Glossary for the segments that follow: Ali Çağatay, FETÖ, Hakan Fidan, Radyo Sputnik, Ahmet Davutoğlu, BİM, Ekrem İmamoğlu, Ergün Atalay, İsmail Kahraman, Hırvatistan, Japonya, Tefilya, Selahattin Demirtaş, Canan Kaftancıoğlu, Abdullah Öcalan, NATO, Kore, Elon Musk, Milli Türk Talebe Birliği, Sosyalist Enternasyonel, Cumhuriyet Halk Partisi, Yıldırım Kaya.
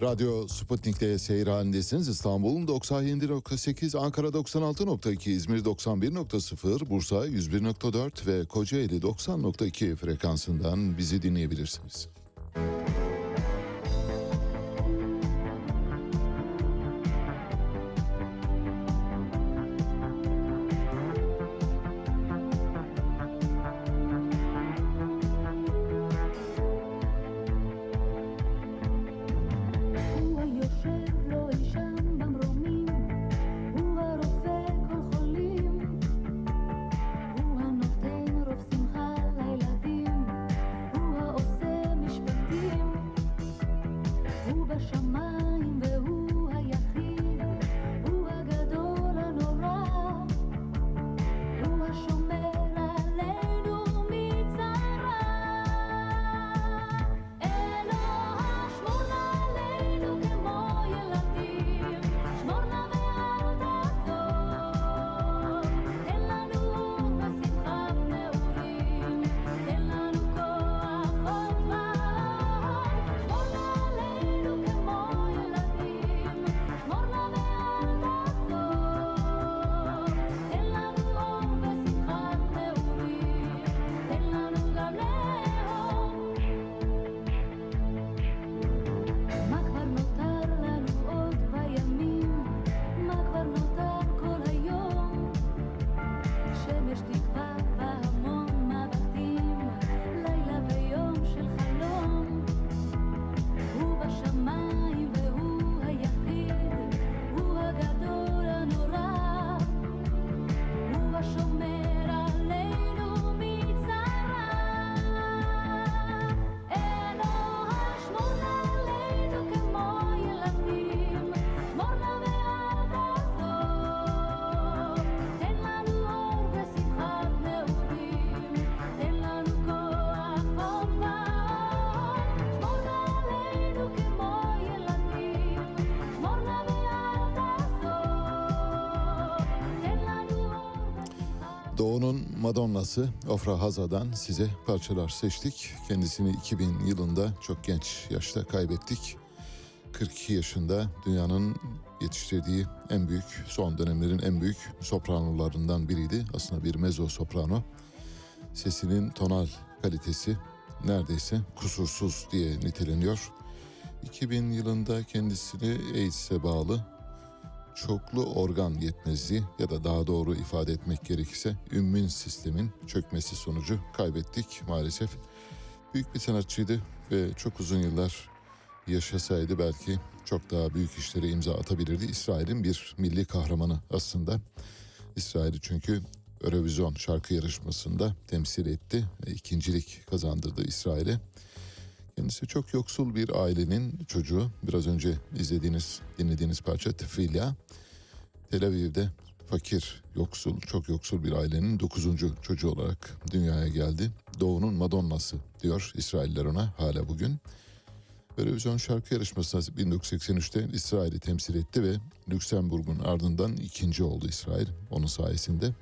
Radyo Sputnik'te seyir halindesiniz. İstanbul'un 97.8, Ankara 96.2, İzmir 91.0, Bursa 101.4 ve Kocaeli 90.2 frekansından bizi dinleyebilirsiniz. Doğu'nun Madonna'sı Ofra Haza'dan size parçalar seçtik. Kendisini 2000 yılında çok genç yaşta kaybettik. 42 yaşında dünyanın yetiştirdiği en büyük, son dönemlerin en büyük sopranolarından biriydi. Aslında bir mezzo soprano. Sesinin tonal kalitesi neredeyse kusursuz diye niteleniyor. 2000 yılında kendisini AIDS'e bağlı çoklu organ yetmezliği ya da daha doğru ifade etmek gerekirse immün sistemin çökmesi sonucu kaybettik maalesef. Büyük bir sanatçıydı ve çok uzun yıllar yaşasaydı belki çok daha büyük işlere imza atabilirdi. İsrail'in bir milli kahramanı aslında. İsrail'i çünkü Eurovision şarkı yarışmasında temsil etti ve ikincilik kazandırdı İsrail'e. Kendisi çok yoksul bir ailenin çocuğu. Biraz önce dinlediğiniz parça Tefilya. Tel Aviv'de fakir, yoksul, çok yoksul bir ailenin 9. çocuğu olarak dünyaya geldi. Doğu'nun Madonna'sı diyor İsrailler ona hala bugün. Eurovision şarkı yarışmasında 1983'te İsrail'i temsil etti ve Lüksemburg'un ardından ikinci oldu İsrail onun sayesinde.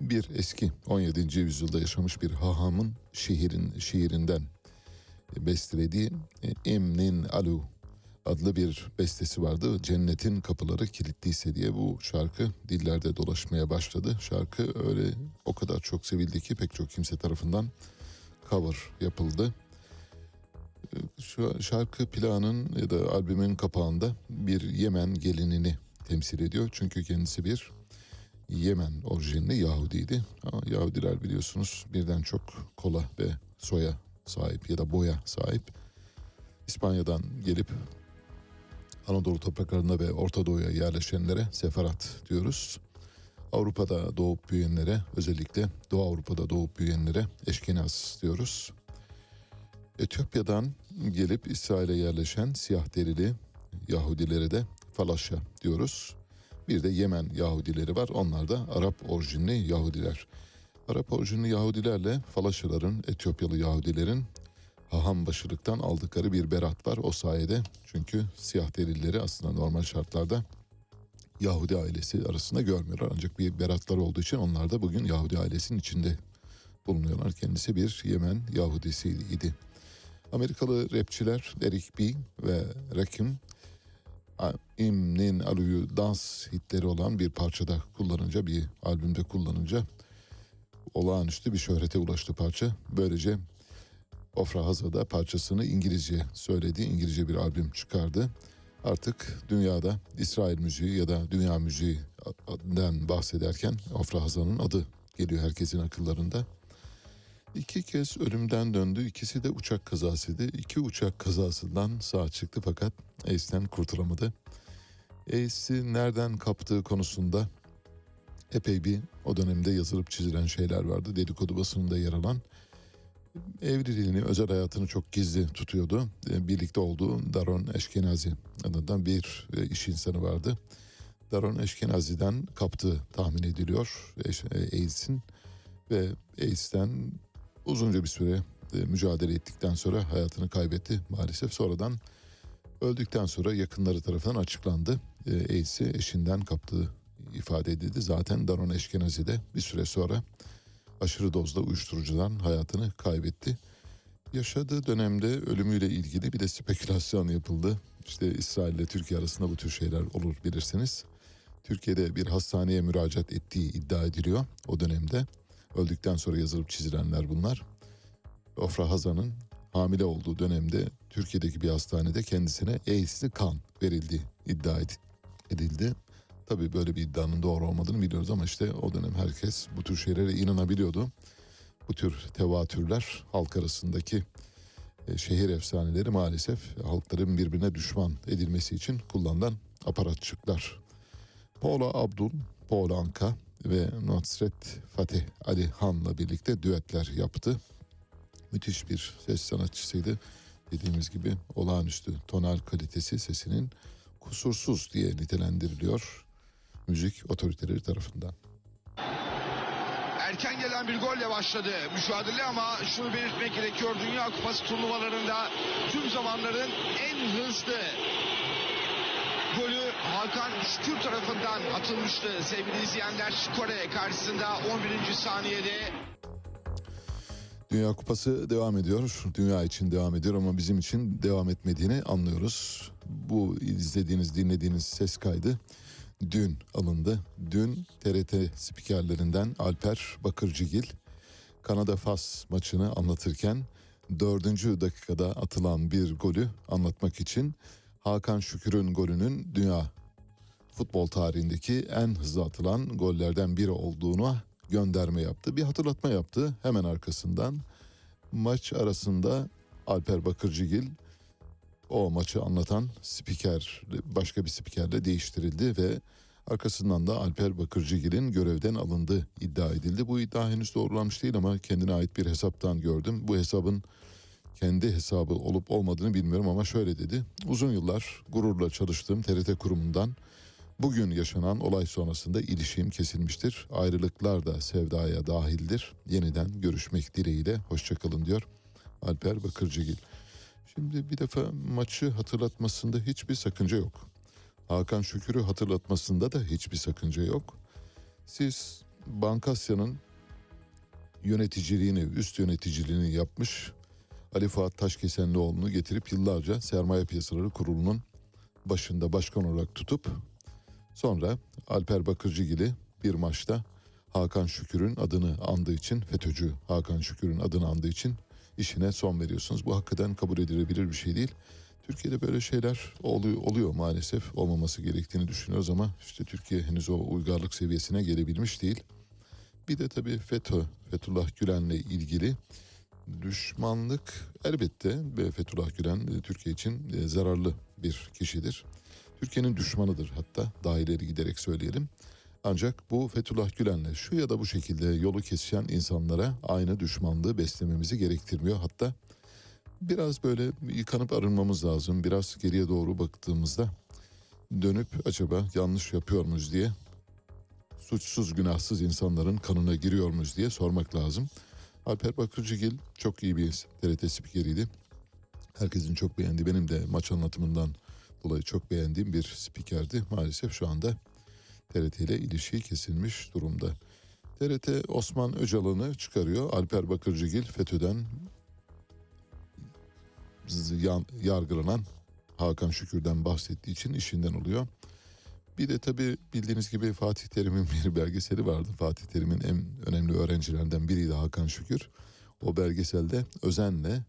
Bir eski 17. yüzyılda yaşamış bir hahamın şiirinden bestelediği Emnin Alu adlı bir bestesi vardı. Cennetin kapıları kilitliyse diye bu şarkı dillerde dolaşmaya başladı. Şarkı öyle o kadar çok sevildi ki pek çok kimse tarafından cover yapıldı. Şu şarkı plağının ya da albümün kapağında bir Yemen gelinini temsil ediyor. Çünkü kendisi bir Yemen orijinli Yahudiydi. Ama Yahudiler biliyorsunuz birden çok kola ve soya sahip ya da boya sahip. İspanya'dan gelip Anadolu topraklarına ve Orta Doğu'ya yerleşenlere seferat diyoruz. Avrupa'da doğup büyüyenlere, özellikle Doğu Avrupa'da doğup büyüyenlere Eşkenaz diyoruz. Etiyopya'dan gelip İsrail'e yerleşen siyah derili Yahudilere de Falaşa diyoruz. Bir de Yemen Yahudileri var. Onlar da Arap orijinli Yahudiler. Arap orijinli Yahudilerle Falaşıların, Etiyopyalı Yahudilerin haham başılıktan aldıkları bir berat var. O sayede, çünkü siyah delilleri aslında normal şartlarda Yahudi ailesi arasında görmüyorlar. Ancak bir beratlar olduğu için onlar da bugün Yahudi ailesinin içinde bulunuyorlar. Kendisi bir Yemen Yahudisiydi. Amerikalı rapçiler Eric B ve Rakim İm'nin Alu'yu dans hitleri olan bir parçada kullanınca, bir albümde kullanınca olağanüstü bir şöhrete ulaştı parça. Böylece Ofra Haza'da parçasını İngilizce söyledi, İngilizce bir albüm çıkardı. Artık dünyada İsrail müziği ya da dünya müziğinden bahsederken Ofra Haza'nın adı geliyor herkesin akıllarında. 2 kez ölümden döndü, ikisi de uçak kazasıydı. 2 uçak kazasından sağ çıktı fakat AIDS'ten kurtulamadı. AIDS'i nereden kaptığı konusunda epey bir o dönemde yazılıp çizilen şeyler vardı. Dedikodu basınında yer alan, evliliğini, özel hayatını çok gizli tutuyordu. Birlikte olduğu Daron Eşkenazi adından bir iş insanı vardı. Daron Eşkenazi'den kaptığı tahmin ediliyor AIDS'in ve AIDS'ten uzunca bir süre mücadele ettikten sonra hayatını kaybetti maalesef. Sonradan öldükten sonra yakınları tarafından açıklandı. AIDS'i eşinden kaptığı ifade edildi. Zaten Daron Eşkenazi de bir süre sonra aşırı dozda uyuşturucudan hayatını kaybetti. Yaşadığı dönemde ölümüyle ilgili bir de spekülasyon yapıldı. İşte İsrail ile Türkiye arasında bu tür şeyler olur, bilirsiniz. Türkiye'de bir hastaneye müracaat ettiği iddia ediliyor o dönemde. Öldükten sonra yazılıp çizilenler bunlar. Ofra Haza'nın hamile olduğu dönemde Türkiye'deki bir hastanede kendisine AIDS'li kan verildi, iddia edildi. Tabii böyle bir iddianın doğru olmadığını biliyoruz ama işte o dönem herkes bu tür şeylere inanabiliyordu. Bu tür tevatürler, halk arasındaki şehir efsaneleri maalesef halkların birbirine düşman edilmesi için kullanılan aparatçıklar. Paula Abdul, Paula Anka ve Nusret Fatih Ali Han'la birlikte düetler yaptı. Müthiş bir ses sanatçısıydı. Dediğimiz gibi olağanüstü tonal kalitesi, sesinin kusursuz diye nitelendiriliyor müzik otoriteleri tarafından. Erken gelen bir golle başladı mücadele ama şunu belirtmek gerekiyor. Dünya Kupası turnuvalarında tüm zamanların en hızlı golü Hakan Şükür tarafından atılmıştı. Sevgili izleyenler, Kore karşısında 11. saniyede. Dünya Kupası devam ediyor. Dünya için devam ediyor ama bizim için devam etmediğini anlıyoruz. Bu izlediğiniz, dinlediğiniz ses kaydı dün alındı. Dün TRT spikerlerinden Alper Bakırcıgil Kanada Fas maçını anlatırken 4. dakikada atılan bir golü anlatmak için Hakan Şükür'ün golünün dünya futbol tarihindeki en hızlı atılan gollerden biri olduğuna gönderme yaptı. Bir hatırlatma yaptı hemen arkasından. Maç arasında Alper Bakırcıgil o maçı anlatan spiker başka bir spikerle değiştirildi ve arkasından da Alper Bakırcıgil'in görevden alındığı iddia edildi. Bu iddia henüz doğrulanmış değil ama kendine ait bir hesaptan gördüm. Bu hesabın kendi hesabı olup olmadığını bilmiyorum ama şöyle dedi. Uzun yıllar gururla çalıştığım TRT kurumundan bugün yaşanan olay sonrasında ilişkim kesilmiştir. Ayrılıklar da sevdaya dahildir. Yeniden görüşmek dileğiyle hoşçakalın diyor Alper Bakırcıgil. Şimdi bir defa maçı hatırlatmasında hiçbir sakınca yok. Hakan Şükür'ü hatırlatmasında da hiçbir sakınca yok. Siz Bankasya'nın yöneticiliğini, üst yöneticiliğini yapmış Ali Fuat Taşkesenlioğlu'nu getirip yıllarca Sermaye Piyasaları Kurulu'nun başında başkan olarak tutup sonra Alper Bakırcıgil'i bir maçta Hakan Şükür'ün adını andığı için, FETÖ'cü Hakan Şükür'ün adını andığı için işine son veriyorsunuz. Bu hakikaten kabul edilebilir bir şey değil. Türkiye'de böyle şeyler oluyor maalesef. Olmaması gerektiğini düşünüyoruz ama işte Türkiye henüz o uygarlık seviyesine gelebilmiş değil. Bir de tabii FETÖ, Fethullah Gülen'le ilgili düşmanlık elbette. Fethullah Gülen Türkiye için zararlı bir kişidir. Türkiye'nin düşmanıdır hatta, daha ileri giderek söyleyelim. Ancak bu Fethullah Gülen'le şu ya da bu şekilde yolu kesişen insanlara aynı düşmanlığı beslememizi gerektirmiyor. Hatta biraz böyle yıkanıp arınmamız lazım. Biraz geriye doğru baktığımızda dönüp acaba yanlış yapıyor muyuz diye suçsuz günahsız insanların kanına giriyor muyuz diye sormak lazım. Alper Bakırcıgil çok iyi bir TRT spikeriydi. Herkesin çok beğendiği, benim de maç anlatımından dolayı çok beğendiğim bir spikerdi. Maalesef şu anda TRT ile ilişki kesilmiş durumda. TRT Osman Öcalan'ı çıkarıyor. Alper Bakırcıgil FETÖ'den yargılanan Hakan Şükür'den bahsettiği için işinden oluyor. Bir de tabii bildiğiniz gibi Fatih Terim'in bir belgeseli vardı. Fatih Terim'in en önemli öğrencilerinden biriydi Hakan Şükür. O belgeselde özenle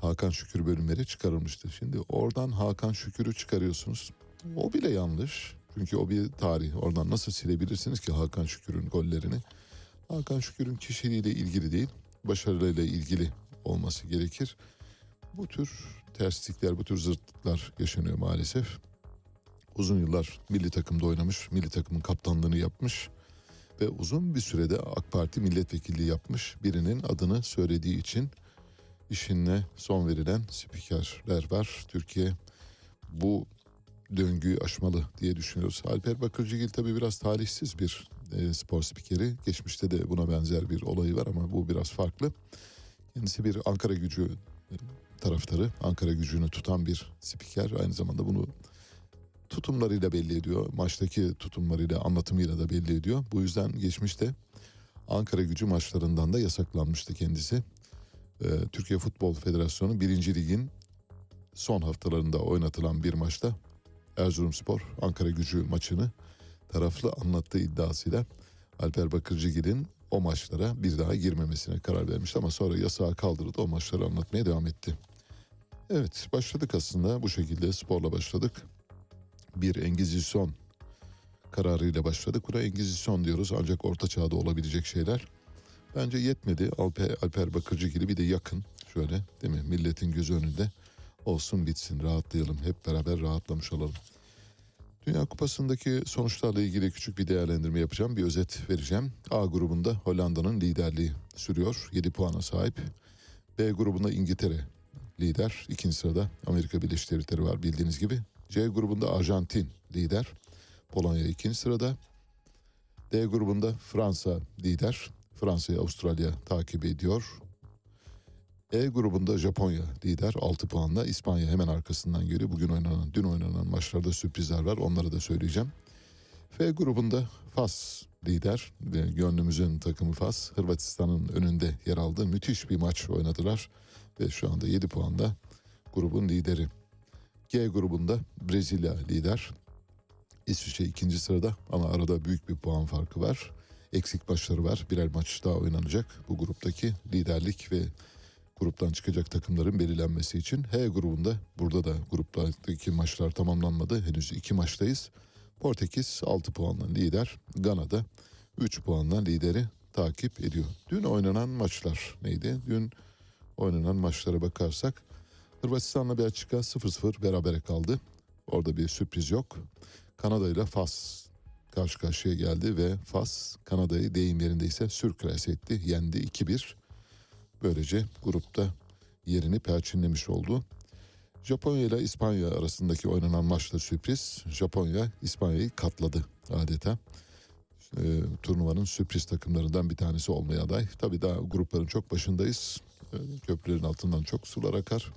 Hakan Şükür bölümleri çıkarılmıştı. Şimdi oradan Hakan Şükür'ü çıkarıyorsunuz. O bile yanlış. Çünkü o bir tarih. Oradan nasıl silebilirsiniz ki Hakan Şükür'ün gollerini? Hakan Şükür'ün kişiliğiyle ilgili değil, başarıyla ilgili olması gerekir. Bu tür terslikler, bu tür zırtlıklar yaşanıyor maalesef. Uzun yıllar milli takımda oynamış, milli takımın kaptanlığını yapmış ve uzun bir sürede AK Parti milletvekilliği yapmış birinin adını söylediği için işine son verilen spikerler var. Türkiye bu döngüyü aşmalı diye düşünüyoruz. Alper Bakırcıgil tabii biraz talihsiz bir spor spikeri. Geçmişte de buna benzer bir olayı var ama bu biraz farklı. Kendisi bir Ankara Gücü taraftarı, Ankara Gücü'nü tutan bir spiker. Aynı zamanda bunu tutumlarıyla belli ediyor. Maçtaki tutumlarıyla, anlatımıyla da belli ediyor. Bu yüzden geçmişte Ankara Gücü maçlarından da yasaklanmıştı kendisi. Türkiye Futbol Federasyonu 1. Lig'in son haftalarında oynatılan bir maçta Erzurumspor Ankara Gücü maçını taraflı anlattığı iddiasıyla Alper Bakırcıgil'in o maçlara bir daha girmemesine karar vermişti ama sonra yasağı kaldırdı, o maçları anlatmaya devam etti. Evet, başladık aslında bu şekilde, sporla başladık. Bir Engizisyon kararıyla başladık. Buna Engizisyon diyoruz, ancak orta çağda olabilecek şeyler. Bence yetmedi. Alper Bakırcıgil'i bir de yakın şöyle, değil mi? Milletin gözü önünde olsun, bitsin, rahatlayalım. Hep beraber rahatlamış olalım. Dünya Kupası'ndaki sonuçlarla ilgili küçük bir değerlendirme yapacağım. Bir özet vereceğim. A grubunda Hollanda'nın liderliği sürüyor. 7 puana sahip. B grubunda İngiltere lider. 2. sırada Amerika Birleşik Devletleri var bildiğiniz gibi. C grubunda Arjantin lider. Polonya 2. sırada. D grubunda Fransa lider. Fransa'yı Avustralya takip ediyor. E grubunda Japonya lider 6 puanla. İspanya hemen arkasından geliyor. Bugün oynanan, dün oynanan maçlarda sürprizler var. Onları da söyleyeceğim. F grubunda Fas lider. Gönlümüzün takımı Fas. Hırvatistan'ın önünde yer aldı. Müthiş bir maç oynadılar. Ve şu anda 7 puanla grubun lideri. G grubunda Brezilya lider. İsviçre 2. sırada ama arada büyük bir puan farkı var. Eksik maçları var. Birer maç daha oynanacak. Bu gruptaki liderlik ve gruptan çıkacak takımların belirlenmesi için. H grubunda, burada da gruptaki maçlar tamamlanmadı. Henüz 2 maçtayız. Portekiz 6 puanla lider. Gana da 3 puanla lideri takip ediyor. Dün oynanan maçlar neydi? Dün oynanan maçlara bakarsak Hırvatistan'la Belçika 0-0 berabere kaldı. Orada bir sürpriz yok. Kanada ile Fas karşı karşıya geldi ve Fas Kanada'yı deyim yerindeyse sürklas etti. Yendi 2-1. Böylece grupta yerini perçinlemiş oldu. Japonya ile İspanya arasındaki oynanan maçta sürpriz. Japonya İspanya'yı katladı adeta. Turnuvanın sürpriz takımlarından bir tanesi olmaya aday. Tabii daha grupların çok başındayız. Köprülerin altından çok sular akar.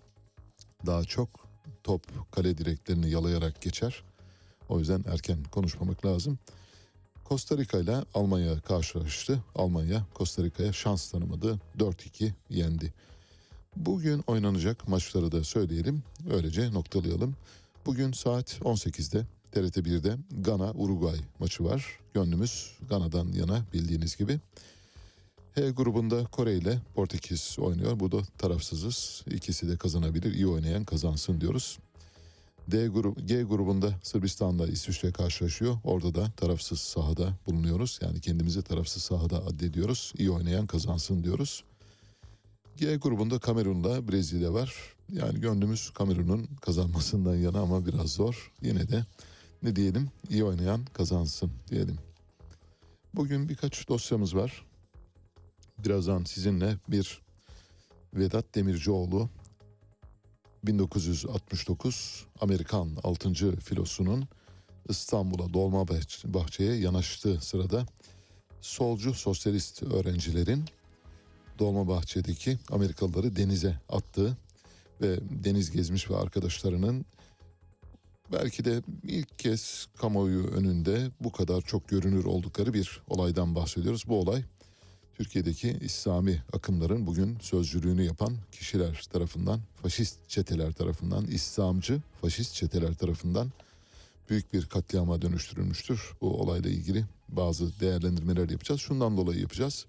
Daha çok top kale direklerini yalayarak geçer. O yüzden erken konuşmamak lazım. Costa Rica ile Almanya karşılaştı. Almanya Costa Rica'ya şans tanımadı. 4-2 yendi. Bugün oynanacak maçları da söyleyelim. Öylece noktalayalım. Bugün saat 18'de TRT 1'de Gana-Uruguay maçı var. Gönlümüz Gana'dan yana bildiğiniz gibi. H grubunda Kore ile Portekiz oynuyor. Bu da tarafsızız. İkisi de kazanabilir. İyi oynayan kazansın diyoruz. G grubunda Sırbistan'la İsviçre karşılaşıyor. Orada da tarafsız sahada bulunuyoruz. Yani kendimizi tarafsız sahada addediyoruz. İyi oynayan kazansın diyoruz. G grubunda Kamerun'la Brezilya var. Yani gönlümüz Kamerun'un kazanmasından yana ama biraz zor. Yine de ne diyelim? İyi oynayan kazansın diyelim. Bugün birkaç dosyamız var. Birazdan sizinle bir Vedat Demircioğlu 1969 Amerikan 6. filosunun İstanbul'a, Dolmabahçe'ye yanaştığı sırada solcu sosyalist öğrencilerin Dolmabahçe'deki Amerikalıları denize attığı ve deniz gezmiş ve arkadaşlarının belki de ilk kez kamuoyu önünde bu kadar çok görünür oldukları bir olaydan bahsediyoruz. Bu olay Türkiye'deki İslami akımların bugün sözcülüğünü yapan kişiler tarafından, faşist çeteler tarafından, İslamcı faşist çeteler tarafından büyük bir katliama dönüştürülmüştür. Bu olayla ilgili bazı değerlendirmeler yapacağız. Şundan dolayı yapacağız.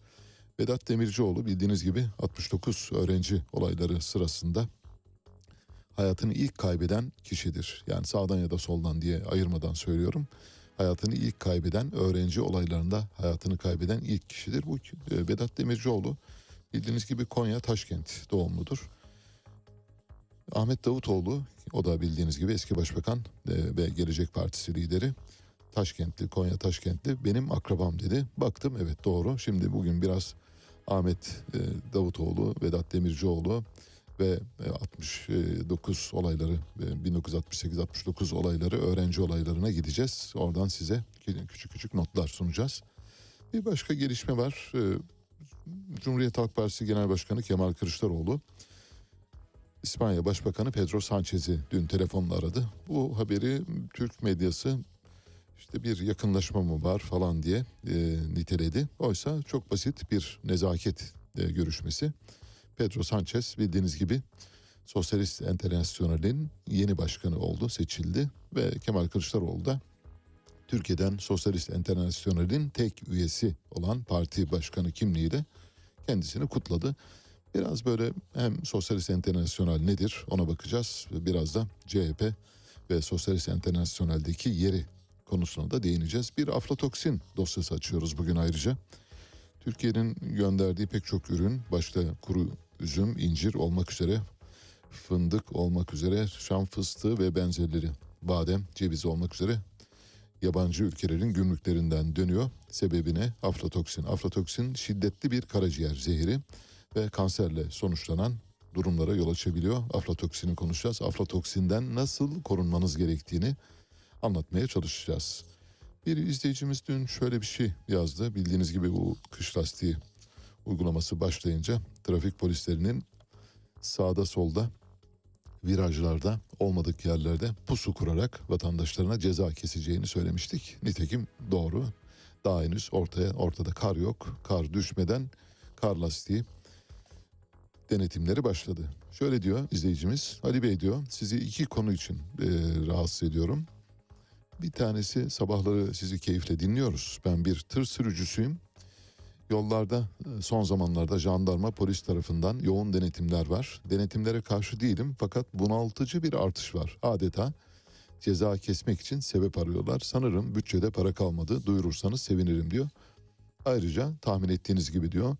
Vedat Demircioğlu bildiğiniz gibi 69 öğrenci olayları sırasında hayatını ilk kaybeden kişidir. Yani sağdan ya da soldan diye ayırmadan söylüyorum. Hayatını ilk kaybeden, öğrenci olaylarında hayatını kaybeden ilk kişidir. Bu Vedat Demircioğlu bildiğiniz gibi Konya Taşkent doğumludur. Ahmet Davutoğlu, o da bildiğiniz gibi eski başbakan ve Gelecek Partisi lideri. Taşkentli, Konya Taşkentli, benim akrabam dedi. Baktım, evet doğru. Şimdi bugün biraz Ahmet Davutoğlu, Vedat Demircioğlu ve 69 olayları, 1968-69 olayları, öğrenci olaylarına gideceğiz. Oradan size küçük küçük notlar sunacağız. Bir başka gelişme var. Cumhuriyet Halk Partisi Genel Başkanı Kemal Kılıçdaroğlu, İspanya Başbakanı Pedro Sánchez'i dün telefonla aradı. Bu haberi Türk medyası işte bir yakınlaşma mı var falan diye niteledi. Oysa çok basit bir nezaket görüşmesi. Pedro Sánchez bildiğiniz gibi Sosyalist Enternasyonel'in yeni başkanı oldu, seçildi ve Kemal Kılıçdaroğlu da Türkiye'den Sosyalist Enternasyonel'in tek üyesi olan parti başkanı kimliğiyle kendisini kutladı. Biraz böyle hem Sosyalist Enternasyonel nedir ona bakacağız, biraz da CHP ve Sosyalist Enternasyonel'deki yeri konusuna da değineceğiz. Bir aflatoksin dosyası açıyoruz bugün ayrıca. Türkiye'nin gönderdiği pek çok ürün, başta kuru üzüm, incir olmak üzere, fındık olmak üzere, şam fıstığı ve benzerleri, badem, ceviz olmak üzere yabancı ülkelerin gümrüklerinden dönüyor. Sebebi ne? Aflatoksin. Aflatoksin şiddetli bir karaciğer zehri ve kanserle sonuçlanan durumlara yol açabiliyor. Aflatoksini konuşacağız. Aflatoksinden nasıl korunmanız gerektiğini anlatmaya çalışacağız. Bir izleyicimiz dün şöyle bir şey yazdı. Bildiğiniz gibi bu kış lastiği uygulaması başlayınca trafik polislerinin sağda solda virajlarda olmadık yerlerde pusu kurarak vatandaşlarına ceza keseceğini söylemiştik. Nitekim doğru. Daha henüz ortada kar yok. Kar düşmeden kar lastiği denetimleri başladı. Şöyle diyor izleyicimiz. Ali Bey diyor, sizi iki konu için rahatsız ediyorum. Bir tanesi, sabahları sizi keyifle dinliyoruz. Ben bir tır sürücüsüyüm. Yollarda son zamanlarda jandarma, polis tarafından yoğun denetimler var. Denetimlere karşı değilim fakat bunaltıcı bir artış var. Adeta ceza kesmek için sebep arıyorlar. Sanırım bütçede para kalmadı. Duyurursanız sevinirim diyor. Ayrıca tahmin ettiğiniz gibi diyor,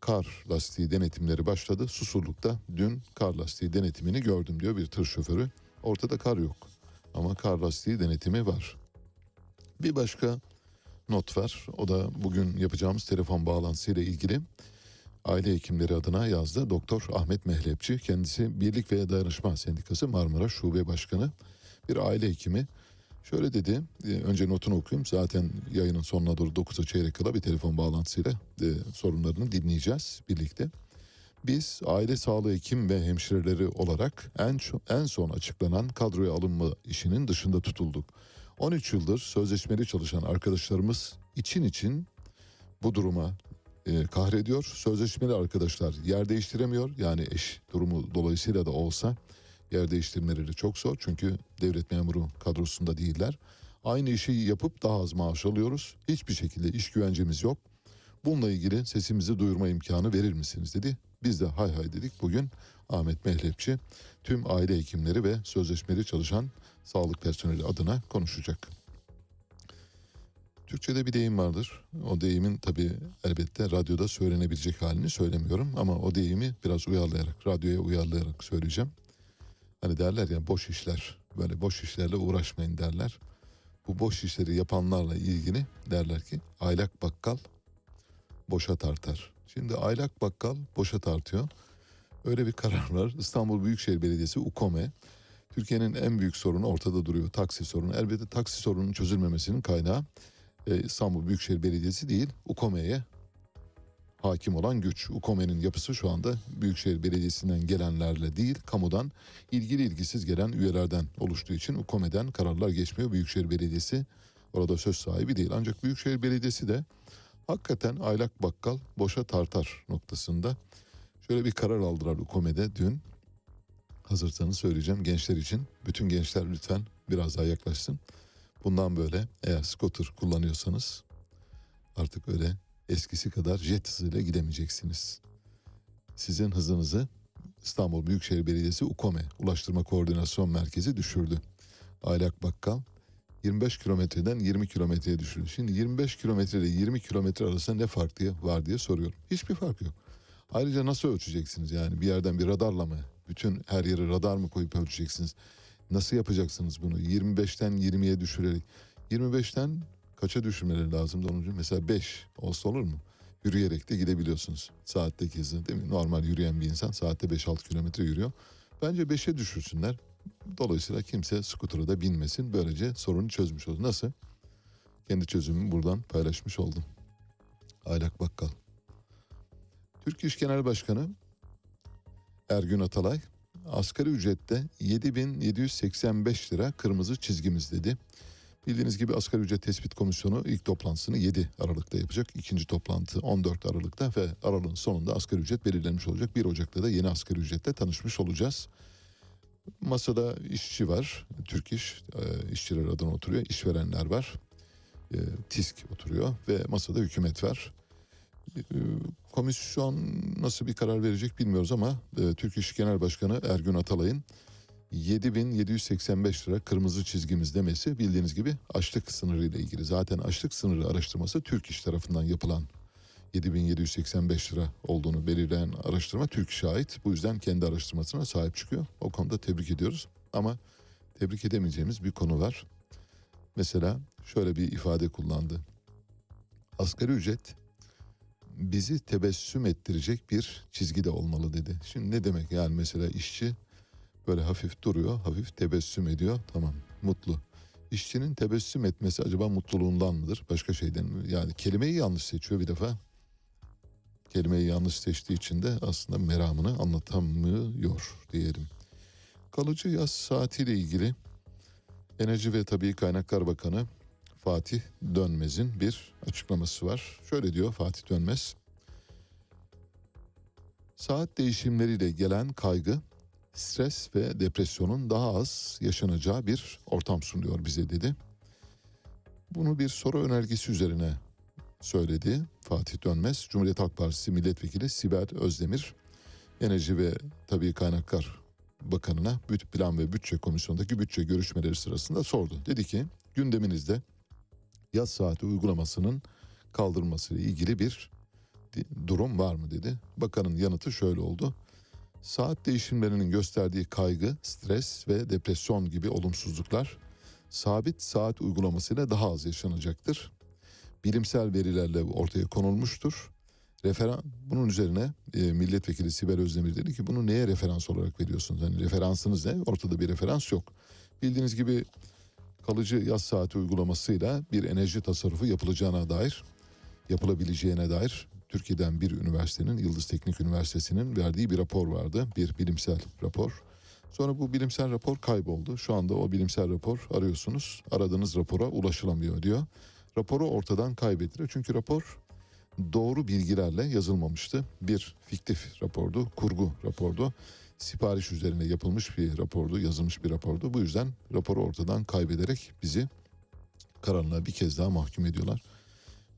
kar lastiği denetimleri başladı. Susurluk'ta dün kar lastiği denetimini gördüm diyor bir tır şoförü. Ortada kar yok. Ama kar lastiği denetimi var. Bir başka not var. O da bugün yapacağımız telefon bağlantısıyla ilgili. Aile hekimleri adına yazdı. Doktor Ahmet Mehlepçi, kendisi Birlik ve Dayanışma Sendikası Marmara Şube Başkanı, bir aile hekimi. Şöyle dedi. Önce notunu okuyayım. Zaten yayının sonuna doğru 9'a çeyrek kala bir telefon bağlantısıyla sorunlarını dinleyeceğiz birlikte. Biz aile sağlığı hekim ve hemşireleri olarak en son açıklanan kadroya alınma işinin dışında tutulduk. 13 yıldır sözleşmeli çalışan arkadaşlarımız için bu duruma kahrediyor. Sözleşmeli arkadaşlar yer değiştiremiyor. Yani eş durumu dolayısıyla da olsa yer değiştirmeleri çok zor. Çünkü devlet memuru kadrosunda değiller. Aynı işi yapıp daha az maaş alıyoruz. Hiçbir şekilde iş güvencemiz yok. Bununla ilgili sesimizi duyurma imkanı verir misiniz dedi. Biz de hay hay dedik. Bugün Ahmet Mehlepçi tüm aile hekimleri ve sözleşmeli çalışan sağlık personeli adına konuşacak. Türkçe'de bir deyim vardır. O deyimin tabii elbette radyoda söylenebilecek halini söylemiyorum. Ama o deyimi biraz uyarlayarak, radyoya uyarlayarak söyleyeceğim. Hani derler ya, boş işler, böyle boş işlerle uğraşmayın derler. Bu boş işleri yapanlarla ilgili derler ki aylak bakkal boşa tartar. Şimdi aylak bakkal boşa tartıyor. Öyle bir karar var. İstanbul Büyükşehir Belediyesi UKOME Türkiye'nin en büyük sorunu ortada duruyor, taksi sorunu. Elbette taksi sorununun çözülmemesinin kaynağı İstanbul Büyükşehir Belediyesi değil, UKOME'ye hakim olan güç. UKOME'nin yapısı şu anda Büyükşehir Belediyesi'nden gelenlerle değil, kamudan ilgili ilgisiz gelen üyelerden oluştuğu için UKOME'den kararlar geçmiyor. Büyükşehir Belediyesi orada söz sahibi değil. Ancak Büyükşehir Belediyesi de hakikaten aylak bakkal boşa tartar noktasında şöyle bir karar aldılar UKOME'de dün. Hazırsanız söyleyeceğim gençler için. Bütün gençler lütfen biraz daha yaklaşsın. Bundan böyle eğer scooter kullanıyorsanız artık öyle eskisi kadar jet hızıyla gidemeyeceksiniz. Sizin hızınızı İstanbul Büyükşehir Belediyesi UKOME Ulaştırma Koordinasyon Merkezi düşürdü. Aylak bakkal 25 kilometreden 20 kilometreye düşürdü. Şimdi 25 kilometre ile 20 kilometre arasında ne farkı var diye soruyorum. Hiçbir fark yok. Ayrıca nasıl ölçeceksiniz yani bir yerden bir radarla mı? Bütün her yere radar mı koyup ölçeceksiniz? Nasıl yapacaksınız bunu? 25'ten 20'ye düşürerek. 25'ten kaça düşürmeleri lazım da onun mesela 5 olsa olur mu? Yürüyerek de gidebiliyorsunuz. Saatteki hızı değil mi? Normal yürüyen bir insan saatte 5-6 kilometre yürüyor. Bence 5'e düşürsünler. Dolayısıyla kimse skutura da binmesin. Böylece sorunu çözmüş olur. Nasıl? Kendi çözümümü buradan paylaşmış oldum. Aylak bakkal. Türk İş Genel Başkanı Ergün Atalay, asgari ücrette 7.785 lira kırmızı çizgimiz dedi. Bildiğiniz gibi Asgari Ücret Tespit Komisyonu ilk toplantısını 7 Aralık'ta yapacak. İkinci toplantı 14 Aralık'ta ve aralığın sonunda asgari ücret belirlenmiş olacak. 1 Ocak'ta da yeni asgari ücretle tanışmış olacağız. Masada işçi var, Türk İş, işçiler adına oturuyor, işverenler var, TİSK oturuyor ve masada hükümet var. Komisyon nasıl bir karar verecek bilmiyoruz ama Türk İş Genel Başkanı Ergün Atalay'ın 7.785 lira kırmızı çizgimiz demesi bildiğiniz gibi açlık sınırı ile ilgili. Zaten açlık sınırı araştırması Türk İş tarafından yapılan 7.785 lira olduğunu belirleyen araştırma Türk İş'e ait. Bu yüzden kendi araştırmasına sahip çıkıyor. O konuda tebrik ediyoruz ama tebrik edemeyeceğimiz bir konu var. Mesela şöyle bir ifade kullandı. Asgari ücret bizi tebessüm ettirecek bir çizgi de olmalı dedi. Şimdi ne demek yani mesela işçi böyle hafif duruyor, hafif tebessüm ediyor. Tamam, mutlu. İşçinin tebessüm etmesi acaba mutluluğundan mıdır? Başka şeyden mi? Yani kelimeyi yanlış seçiyor bir defa. Kelimeyi yanlış seçtiği için de aslında meramını anlatamıyor diyelim. Kalıcı yaz saatiyle ilgili Enerji ve Tabii Kaynaklar Bakanı Fatih Dönmez'in bir açıklaması var. Şöyle diyor Fatih Dönmez. Saat değişimleriyle gelen kaygı, stres ve depresyonun daha az yaşanacağı bir ortam sunuyor bize dedi. Bunu bir soru önergesi üzerine söyledi Fatih Dönmez. Cumhuriyet Halk Partisi Milletvekili Sibel Özdemir, Enerji ve Tabii Kaynaklar Bakanı'na Plan ve Bütçe Komisyonu'ndaki bütçe görüşmeleri sırasında sordu. Dedi ki gündeminizde yaz saati uygulamasının kaldırılmasıyla ilgili bir durum var mı dedi. Bakanın yanıtı şöyle oldu. Saat değişimlerinin gösterdiği kaygı, stres ve depresyon gibi olumsuzluklar sabit saat uygulamasıyla daha az yaşanacaktır. Bilimsel verilerle ortaya konulmuştur. Bunun üzerine milletvekili Sibel Özdemir dedi ki bunu neye referans olarak veriyorsunuz? Yani referansınız ne? Ortada bir referans yok. Bildiğiniz gibi kalıcı yaz saati uygulamasıyla bir enerji tasarrufu yapılabileceğine dair Türkiye'den bir üniversitenin, Yıldız Teknik Üniversitesi'nin verdiği bir rapor vardı. Bir bilimsel rapor. Sonra bu bilimsel rapor kayboldu. Şu anda o bilimsel rapor arıyorsunuz. Aradığınız rapora ulaşılamıyor diyor. Raporu ortadan kaybettiler. Çünkü rapor doğru bilgilerle yazılmamıştı. Bir fiktif rapordu, kurgu rapordu. Sipariş üzerine yapılmış bir rapordu, yazılmış bir rapordu. Bu yüzden raporu ortadan kaybederek bizi karanlığa bir kez daha mahkum ediyorlar.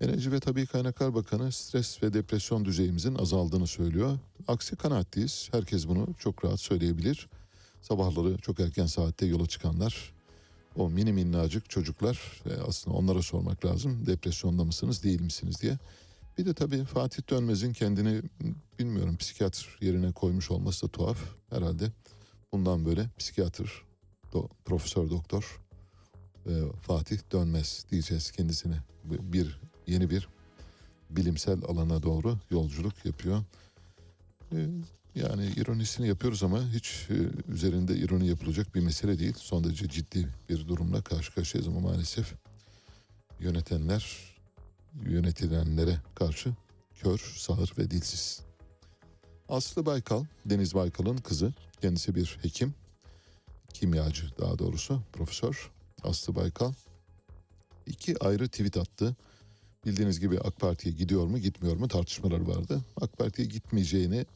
Enerji ve Tabii Kaynaklar Bakanı stres ve depresyon düzeyimizin azaldığını söylüyor. Aksi kanaatteyiz. Herkes bunu çok rahat söyleyebilir. Sabahları çok erken saatte yola çıkanlar, o mini minnacık çocuklar aslında onlara sormak lazım. Depresyonda mısınız, değil misiniz diye. Bir de tabii Fatih Dönmez'in kendini bilmiyorum psikiyatr yerine koymuş olması da tuhaf herhalde. Bundan böyle psikiyatr, profesör doktor Fatih Dönmez diyeceğiz kendisine. Yeni bir bilimsel alana doğru yolculuk yapıyor. Yani ironisini yapıyoruz ama hiç üzerinde ironi yapılacak bir mesele değil. Son derece ciddi bir durumla karşı karşıyayız ama maalesef yönetenler yönetilenlere karşı kör, sağır ve dilsiz. Aslı Baykal, Deniz Baykal'ın kızı, kendisi bir hekim, kimyacı daha doğrusu, profesör. Aslı Baykal 2 ayrı tweet attı. Bildiğiniz gibi AK Parti'ye gidiyor mu gitmiyor mu tartışmaları vardı. AK Parti'ye gitmeyeceğini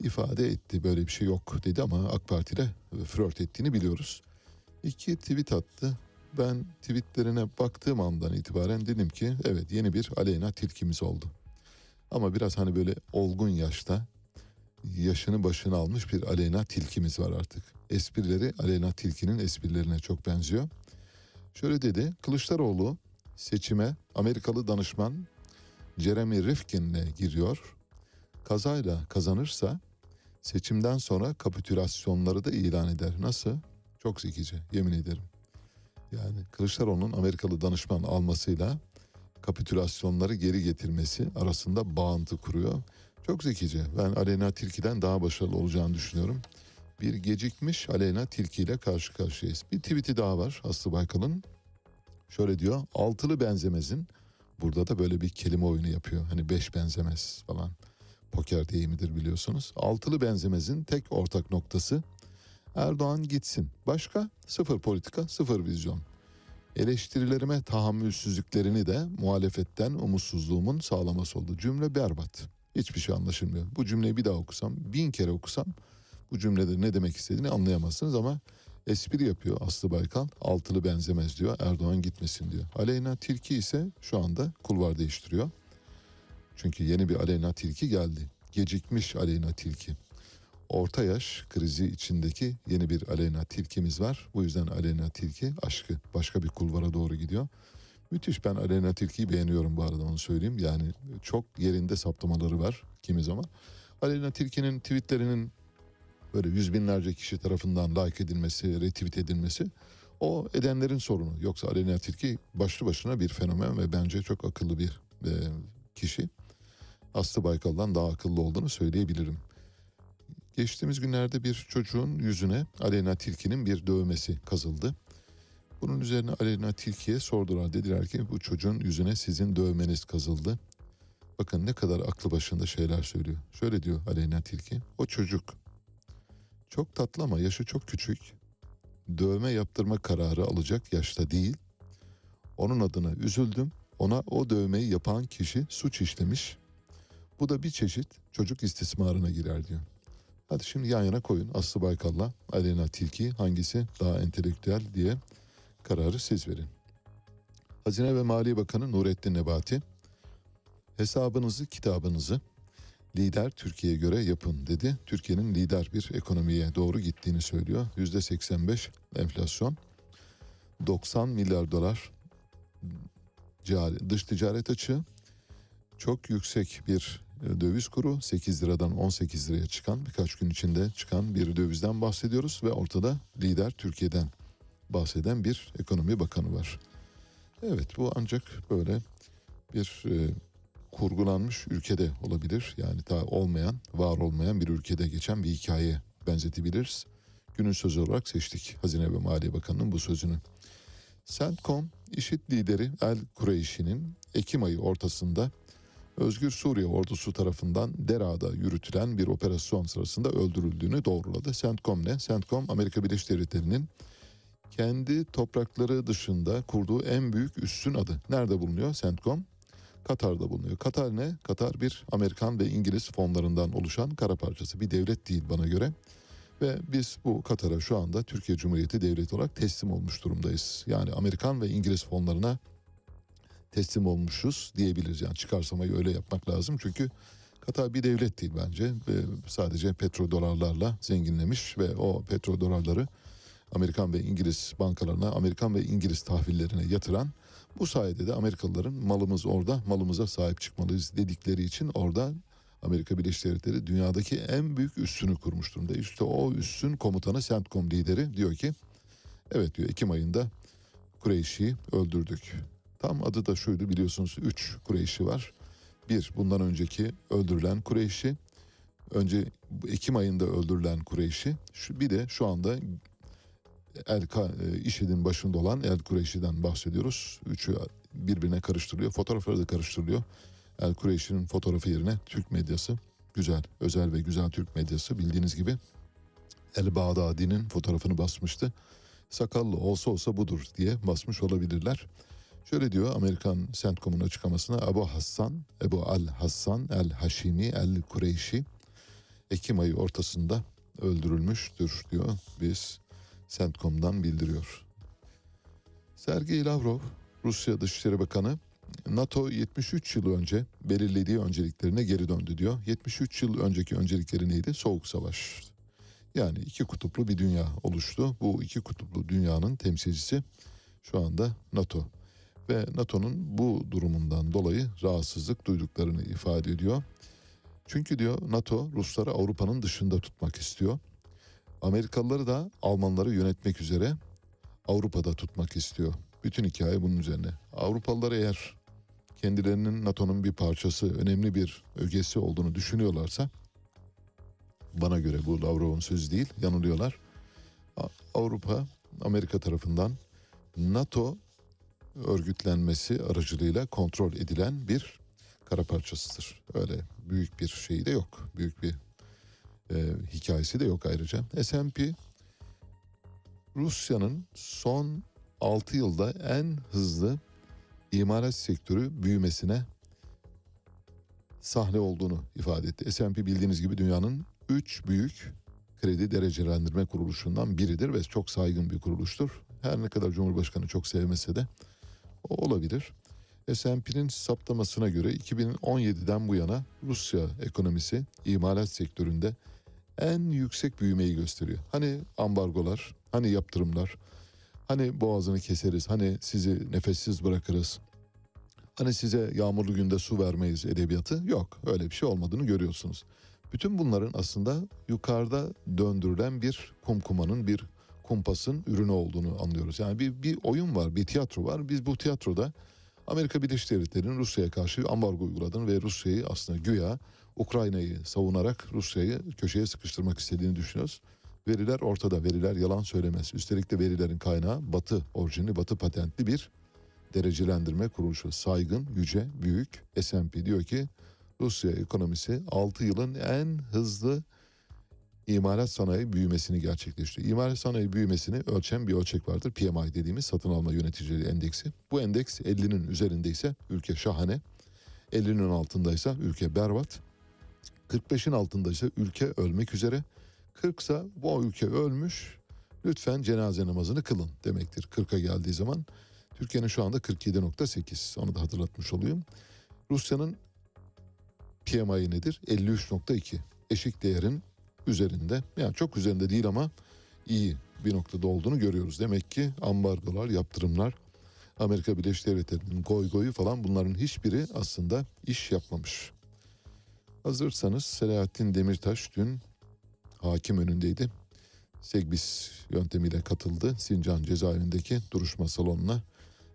ifade etti. Böyle bir şey yok dedi ama AK Parti'de flört ettiğini biliyoruz. 2 tweet attı. Ben tweetlerine baktığım andan itibaren dedim ki evet, yeni bir aleyna tilkimiz oldu. Ama biraz hani böyle olgun yaşta, yaşını başına almış bir aleyna tilkimiz var artık. Esprileri aleyna tilkinin esprilerine çok benziyor. Şöyle dedi: Kılıçdaroğlu seçime Amerikalı danışman Jeremy Rifkin'le giriyor. Kazayla kazanırsa seçimden sonra kapitülasyonları da ilan eder. Nasıl? Çok zekice, yemin ederim. Yani Kılıçdaroğlu'nun Amerikalı danışman almasıyla kapitülasyonları geri getirmesi arasında bağıntı kuruyor. Çok zekice. Ben aleyna tilkiden daha başarılı olacağını düşünüyorum. Bir gecikmiş aleyna tilkiyle karşı karşıyayız. Bir tweet'i daha var Aslı Baykal'ın. Şöyle diyor: altılı benzemezin. Burada da böyle bir kelime oyunu yapıyor. Hani 5 benzemez falan. Poker deyimidir biliyorsunuz. Altılı benzemezin tek ortak noktası Erdoğan gitsin. Başka? 0 politika, 0 vizyon. Eleştirilerime tahammülsüzlüklerini de muhalefetten umutsuzluğumun sağlaması oldu. Cümle berbat. Hiçbir şey anlaşılmıyor. Bu cümleyi bir daha okusam, 1000 kere okusam bu cümlede ne demek istediğini anlayamazsınız ama espri yapıyor Aslı Baykal. Altılı benzemez diyor, Erdoğan gitmesin diyor. Aleyna tilki ise şu anda kulvar değiştiriyor. Çünkü yeni bir aleyna tilki geldi. Gecikmiş aleyna tilki. Orta yaş krizi içindeki yeni bir aleyna tilkimiz var. Bu yüzden aleyna tilki aşkı başka bir kulvara doğru gidiyor. Müthiş, ben aleyna tilkiyi beğeniyorum bu arada, onu söyleyeyim. Yani çok yerinde saptamaları var kimi zaman. Aleyna tilkinin tweetlerinin böyle yüz binlerce kişi tarafından like edilmesi, retweet edilmesi o edenlerin sorunu. Yoksa aleyna tilki başlı başına bir fenomen ve bence çok akıllı bir kişi. Aslı Baykal'dan daha akıllı olduğunu söyleyebilirim. Geçtiğimiz günlerde bir çocuğun yüzüne aleyna tilkinin bir dövmesi kazıldı. Bunun üzerine aleyna tilkiye sordular, dediler ki bu çocuğun yüzüne sizin dövmeniz kazıldı. Bakın ne kadar aklı başında şeyler söylüyor. Şöyle diyor aleyna tilki: o çocuk çok tatlı ama yaşı çok küçük. Dövme yaptırma kararı alacak yaşta değil. Onun adına üzüldüm. Ona o dövmeyi yapan kişi suç işlemiş. Bu da bir çeşit çocuk istismarına girer diyor. Hadi şimdi yan yana koyun Aslı Baykal'la aleyna tilki, hangisi daha entelektüel diye kararı siz verin. Hazine ve Maliye Bakanı Nurettin Nebati hesabınızı kitabınızı lider Türkiye'ye göre yapın dedi. Türkiye'nin lider bir ekonomiye doğru gittiğini söylüyor. %85 enflasyon, 90 milyar dolar dış ticaret açığı, çok yüksek bir döviz kuru, 8 liradan 18 liraya çıkan, birkaç gün içinde çıkan bir dövizden bahsediyoruz ve ortada lider Türkiye'den bahseden bir ekonomi bakanı var. Evet, bu ancak böyle bir kurgulanmış ülkede olabilir. Yani daha olmayan, var olmayan bir ülkede geçen bir hikaye benzetebiliriz. Günün sözü olarak seçtik Hazine ve Maliye Bakanı'nın bu sözünü. CENTCOM, IŞİD lideri El Kureyşi'nin Ekim ayı ortasında Özgür Suriye ordusu tarafından Dera'da yürütülen bir operasyon sırasında öldürüldüğünü doğruladı. CENTCOM ne? CENTCOM, Amerika Birleşik Devletleri'nin kendi toprakları dışında kurduğu en büyük üssün adı. Nerede bulunuyor CENTCOM? Katar'da bulunuyor. Katar ne? Katar bir Amerikan ve İngiliz fonlarından oluşan kara parçası. Bir devlet değil bana göre. Ve biz bu Katar'a şu anda Türkiye Cumhuriyeti Devleti olarak teslim olmuş durumdayız. Yani Amerikan ve İngiliz fonlarına teslim olmuşuz diyebiliriz. Yani çıkarsamayı öyle yapmak lazım. Çünkü Katar bir devlet değil bence. Sadece petrodolarlarla zenginlemiş ve o petrodolarları Amerikan ve İngiliz bankalarına, Amerikan ve İngiliz tahvillerine yatıran, bu sayede de Amerikalıların malımız orada, malımıza sahip çıkmalıyız dedikleri için orada Amerika Birleşik Devletleri dünyadaki en büyük üssünü kurmuş durumda. İşte o üssün komutanı CENTCOM lideri diyor ki evet diyor, Ekim ayında Kureyşi'yi öldürdük. Tam adı da şuydu biliyorsunuz, 3 Kureyşi var. Bir, bundan önceki öldürülen Kureyşi. Önce Ekim ayında öldürülen Kureyşi, bir de şu anda İŞİD'in başında olan El Kureyşi'den bahsediyoruz. Üçü birbirine karıştırılıyor. Fotoğrafları da karıştırılıyor. El Kureyşi'nin fotoğrafı yerine Türk medyası, güzel, özel ve güzel Türk medyası bildiğiniz gibi El Bağdadi'nin fotoğrafını basmıştı. Sakallı olsa olsa budur diye basmış olabilirler. Şöyle diyor Amerikan CENTCOM'un açıklamasına: Ebu Al-Hassan El-Haşimi El-Kureyşi Ekim ayı ortasında öldürülmüştür diyor. Biz CENTCOM'dan bildiriyor. Sergey Lavrov, Rusya Dışişleri Bakanı, NATO 73 yıl önce belirlediği önceliklerine geri döndü diyor. 73 yıl önceki öncelikleri neydi? Soğuk savaş. Yani iki kutuplu bir dünya oluştu. Bu iki kutuplu dünyanın temsilcisi şu anda NATO. Ve NATO'nun bu durumundan dolayı rahatsızlık duyduklarını ifade ediyor. Çünkü diyor NATO Rusları Avrupa'nın dışında tutmak istiyor. Amerikalıları da Almanları yönetmek üzere Avrupa'da tutmak istiyor. Bütün hikaye bunun üzerine. Avrupalılar eğer kendilerinin NATO'nun bir parçası, önemli bir ögesi olduğunu düşünüyorlarsa, bana göre bu Lavrov'un sözü değil, yanılıyorlar. Avrupa, Amerika tarafından NATO örgütlenmesi aracılığıyla kontrol edilen bir kara parçasıdır. Öyle büyük bir şey de yok. Büyük bir hikayesi de yok ayrıca. S&P, Rusya'nın son 6 yılda en hızlı imalat sektörü büyümesine sahne olduğunu ifade etti. S&P bildiğiniz gibi dünyanın 3 büyük kredi derecelendirme kuruluşundan biridir ve çok saygın bir kuruluştur. Her ne kadar Cumhurbaşkanı çok sevmese de o olabilir. S&P'nin saptamasına göre 2017'den bu yana Rusya ekonomisi imalat sektöründe en yüksek büyümeyi gösteriyor. Hani ambargolar, hani yaptırımlar, hani boğazını keseriz, hani sizi nefessiz bırakırız, hani size yağmurlu günde su vermeyiz edebiyatı yok. Öyle bir şey olmadığını görüyorsunuz. Bütün bunların aslında yukarıda döndürülen bir kumkumanın, bir kumpasın ürünü olduğunu anlıyoruz. Yani bir oyun var, bir tiyatro var. Biz bu tiyatroda Amerika Birleşik Devletleri'nin Rusya'ya karşı ambargo uyguladığını ve Rusya'yı aslında güya Ukrayna'yı savunarak Rusya'yı köşeye sıkıştırmak istediğini düşünüyoruz. Veriler ortada, veriler yalan söylemez. Üstelik de verilerin kaynağı Batı orijinli, Batı patentli bir derecelendirme kuruluşu. Saygın, yüce, büyük. S&P diyor ki Rusya ekonomisi 6 yılın en hızlı imalat sanayi büyümesini gerçekleştiriyor. İmalat sanayi büyümesini ölçen bir ölçek vardır. PMI dediğimiz satın alma yöneticileri endeksi. Bu endeks 50'nin üzerindeyse ülke şahane, 50'nin altındaysa ülke berbat, 45'in altındaysa ülke ölmek üzere, 40'sa bu ülke ölmüş, lütfen cenaze namazını kılın demektir 40'a geldiği zaman. Türkiye'nin şu anda 47.8, onu da hatırlatmış olayım. Rusya'nın PMI nedir? 53.2. Eşik değerin üzerinde, yani çok üzerinde değil ama iyi bir noktada olduğunu görüyoruz. Demek ki ambargolar, yaptırımlar, Amerika Birleşik Devletleri'nin goygoyu falan, bunların hiçbiri aslında iş yapmamış. Hazırsanız Selahattin Demirtaş dün hakim önündeydi. Segbis yöntemiyle katıldı Sincan cezaevindeki duruşma salonuna.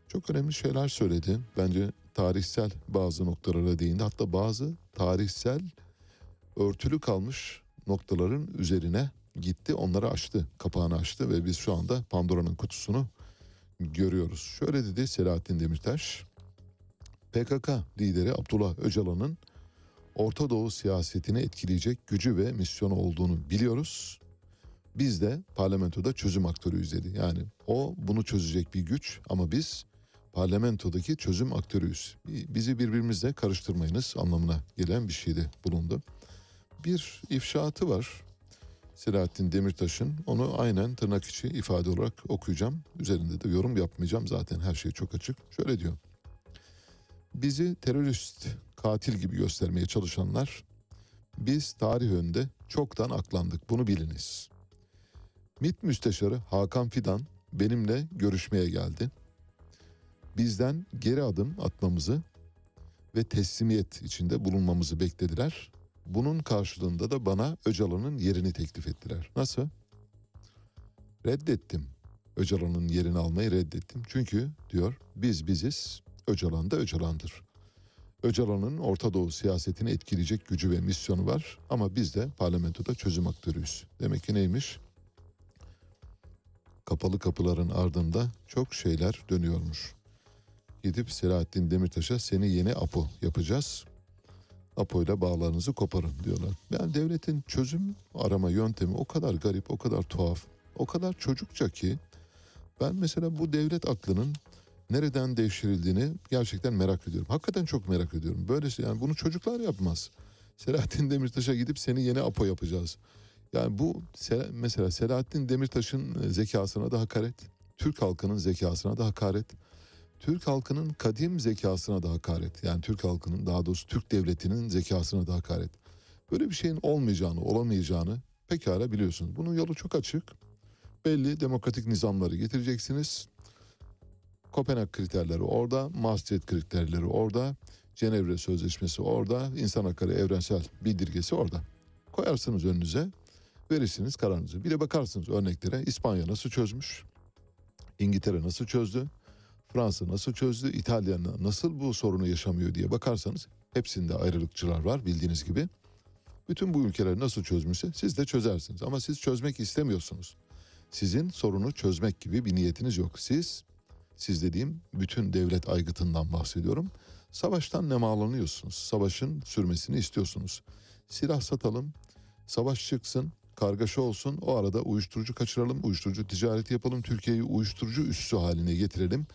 Çok önemli şeyler söyledi. Bence tarihsel bazı noktalara değindi. Hatta bazı tarihsel örtülü kalmış noktaların üzerine gitti, onları açtı, kapağını açtı ve biz şu anda Pandora'nın kutusunu görüyoruz. Şöyle dedi Selahattin Demirtaş: PKK lideri Abdullah Öcalan'ın Orta Doğu siyasetini etkileyecek gücü ve misyonu olduğunu biliyoruz. Biz de parlamentoda çözüm aktörüyüz dedi. Yani o bunu çözecek bir güç ama biz parlamentodaki çözüm aktörüyüz. Bizi birbirimizle karıştırmayınız anlamına gelen bir şeyde bulundu. Bir ifşaatı var Selahattin Demirtaş'ın, onu aynen tırnak içi ifade olarak okuyacağım. Üzerinde de yorum yapmayacağım, zaten her şey çok açık. Şöyle diyor: bizi terörist, katil gibi göstermeye çalışanlar, biz tarih önünde çoktan aklandık, bunu biliniz. MİT Müsteşarı Hakan Fidan benimle görüşmeye geldi. Bizden geri adım atmamızı ve teslimiyet içinde bulunmamızı beklediler. Bunun karşılığında da bana Öcalan'ın yerini teklif ettiler. Nasıl? Reddettim. Öcalan'ın yerini almayı reddettim. Çünkü diyor biz biziz, Öcalan da Öcalan'dır. Öcalan'ın Orta Doğu siyasetini etkileyecek gücü ve misyonu var ama biz de parlamentoda çözüm aktörüyüz. Demek ki neymiş? Kapalı kapıların ardında çok şeyler dönüyormuş. Gidip Selahattin Demirtaş'a seni yeni APO yapacağız, APO'yla bağlarınızı koparın diyorlar. Yani devletin çözüm arama yöntemi o kadar garip, o kadar tuhaf, o kadar çocukça ki ben mesela bu devlet aklının nereden devşirildiğini gerçekten merak ediyorum. Hakikaten çok merak ediyorum. Böylesi yani bunu çocuklar yapmaz. Selahattin Demirtaş'a gidip seni yeni APO yapacağız. Yani bu mesela Selahattin Demirtaş'ın zekasına da hakaret, Türk halkının zekasına da hakaret, Türk halkının kadim zekasına da hakaret. Yani Türk halkının, daha doğrusu Türk devletinin zekasına da hakaret. Böyle bir şeyin olmayacağını, olamayacağını pekala biliyorsunuz. Bunun yolu çok açık. Belli demokratik nizamları getireceksiniz. Kopenhag kriterleri orada, Maastricht kriterleri orada, Cenevre Sözleşmesi orada, İnsan Hakları Evrensel Bildirgesi orada. Koyarsınız önünüze, verirsiniz kararınızı. Bir de bakarsınız örneklere, İspanya nasıl çözmüş, İngiltere nasıl çözdü, Fransa nasıl çözdü, İtalya nasıl bu sorunu yaşamıyor diye bakarsanız hepsinde ayrılıkçılar var bildiğiniz gibi. Bütün bu ülkeler nasıl çözmüşse siz de çözersiniz ama siz çözmek istemiyorsunuz. Sizin sorunu çözmek gibi bir niyetiniz yok. Siz dediğim bütün devlet aygıtından bahsediyorum. Savaştan nemalanıyorsunuz. Savaşın sürmesini istiyorsunuz. Silah satalım, savaş çıksın, kargaşa olsun. O arada uyuşturucu kaçıralım, uyuşturucu ticareti yapalım. Türkiye'yi uyuşturucu üssü haline getirelim.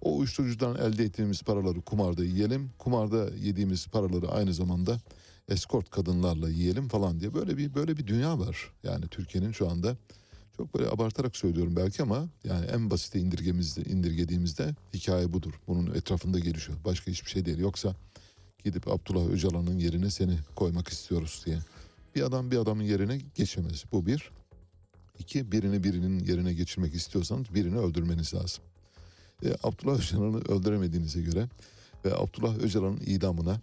O uyuşturucudan elde ettiğimiz paraları kumarda yiyelim. Kumarda yediğimiz paraları aynı zamanda eskort kadınlarla yiyelim falan diye. Böyle bir dünya var. Yani Türkiye'nin şu anda... Çok böyle abartarak söylüyorum belki ama yani en basite indirgediğimizde hikaye budur. Bunun etrafında gelişiyor. Başka hiçbir şey değil. Yoksa gidip Abdullah Öcalan'ın yerine seni koymak istiyoruz diye. Bir adam bir adamın yerine geçemez. Bu bir. İki, birini birinin yerine geçirmek istiyorsanız birini öldürmeniz lazım. Abdullah Öcalan'ı öldüremediğinize göre ve Abdullah Öcalan'ın idamına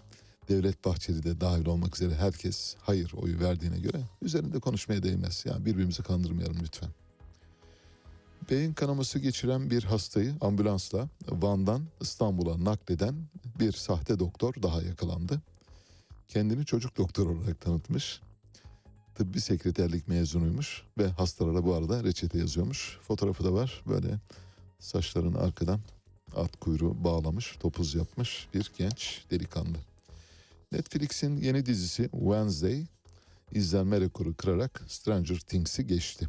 Devlet Bahçeli de dahil olmak üzere herkes hayır oyu verdiğine göre üzerinde konuşmaya değmez. Yani birbirimizi kandırmayalım lütfen. Beyin kanaması geçiren bir hastayı ambulansla Van'dan İstanbul'a nakleden bir sahte doktor daha yakalandı. Kendini çocuk doktor olarak tanıtmış. Tıbbi sekreterlik mezunuymuş ve hastalara bu arada reçete yazıyormuş. Fotoğrafı da var, böyle saçlarını arkadan at kuyruğu bağlamış, topuz yapmış bir genç delikanlı. Netflix'in yeni dizisi Wednesday izlenme rekoru kırarak Stranger Things'i geçti.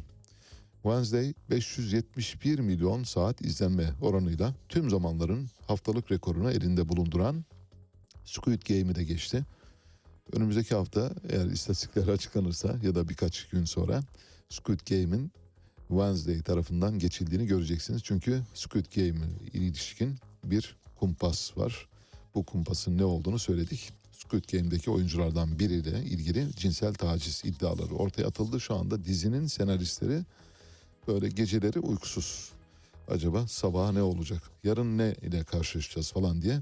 Wednesday 571 milyon saat izlenme oranıyla tüm zamanların haftalık rekorunu elinde bulunduran Squid Game'i de geçti. Önümüzdeki hafta eğer istatistikler açıklanırsa ya da birkaç gün sonra Squid Game'in Wednesday tarafından geçildiğini göreceksiniz. Çünkü Squid Game'e ilişkin bir kumpas var. Bu kumpasın ne olduğunu söyledik. Squid Game'deki oyunculardan biriyle ilgili cinsel taciz iddiaları ortaya atıldı. Şu anda dizinin senaristleri böyle geceleri uykusuz. Acaba sabaha ne olacak? Yarın ne ile karşılaşacağız falan diye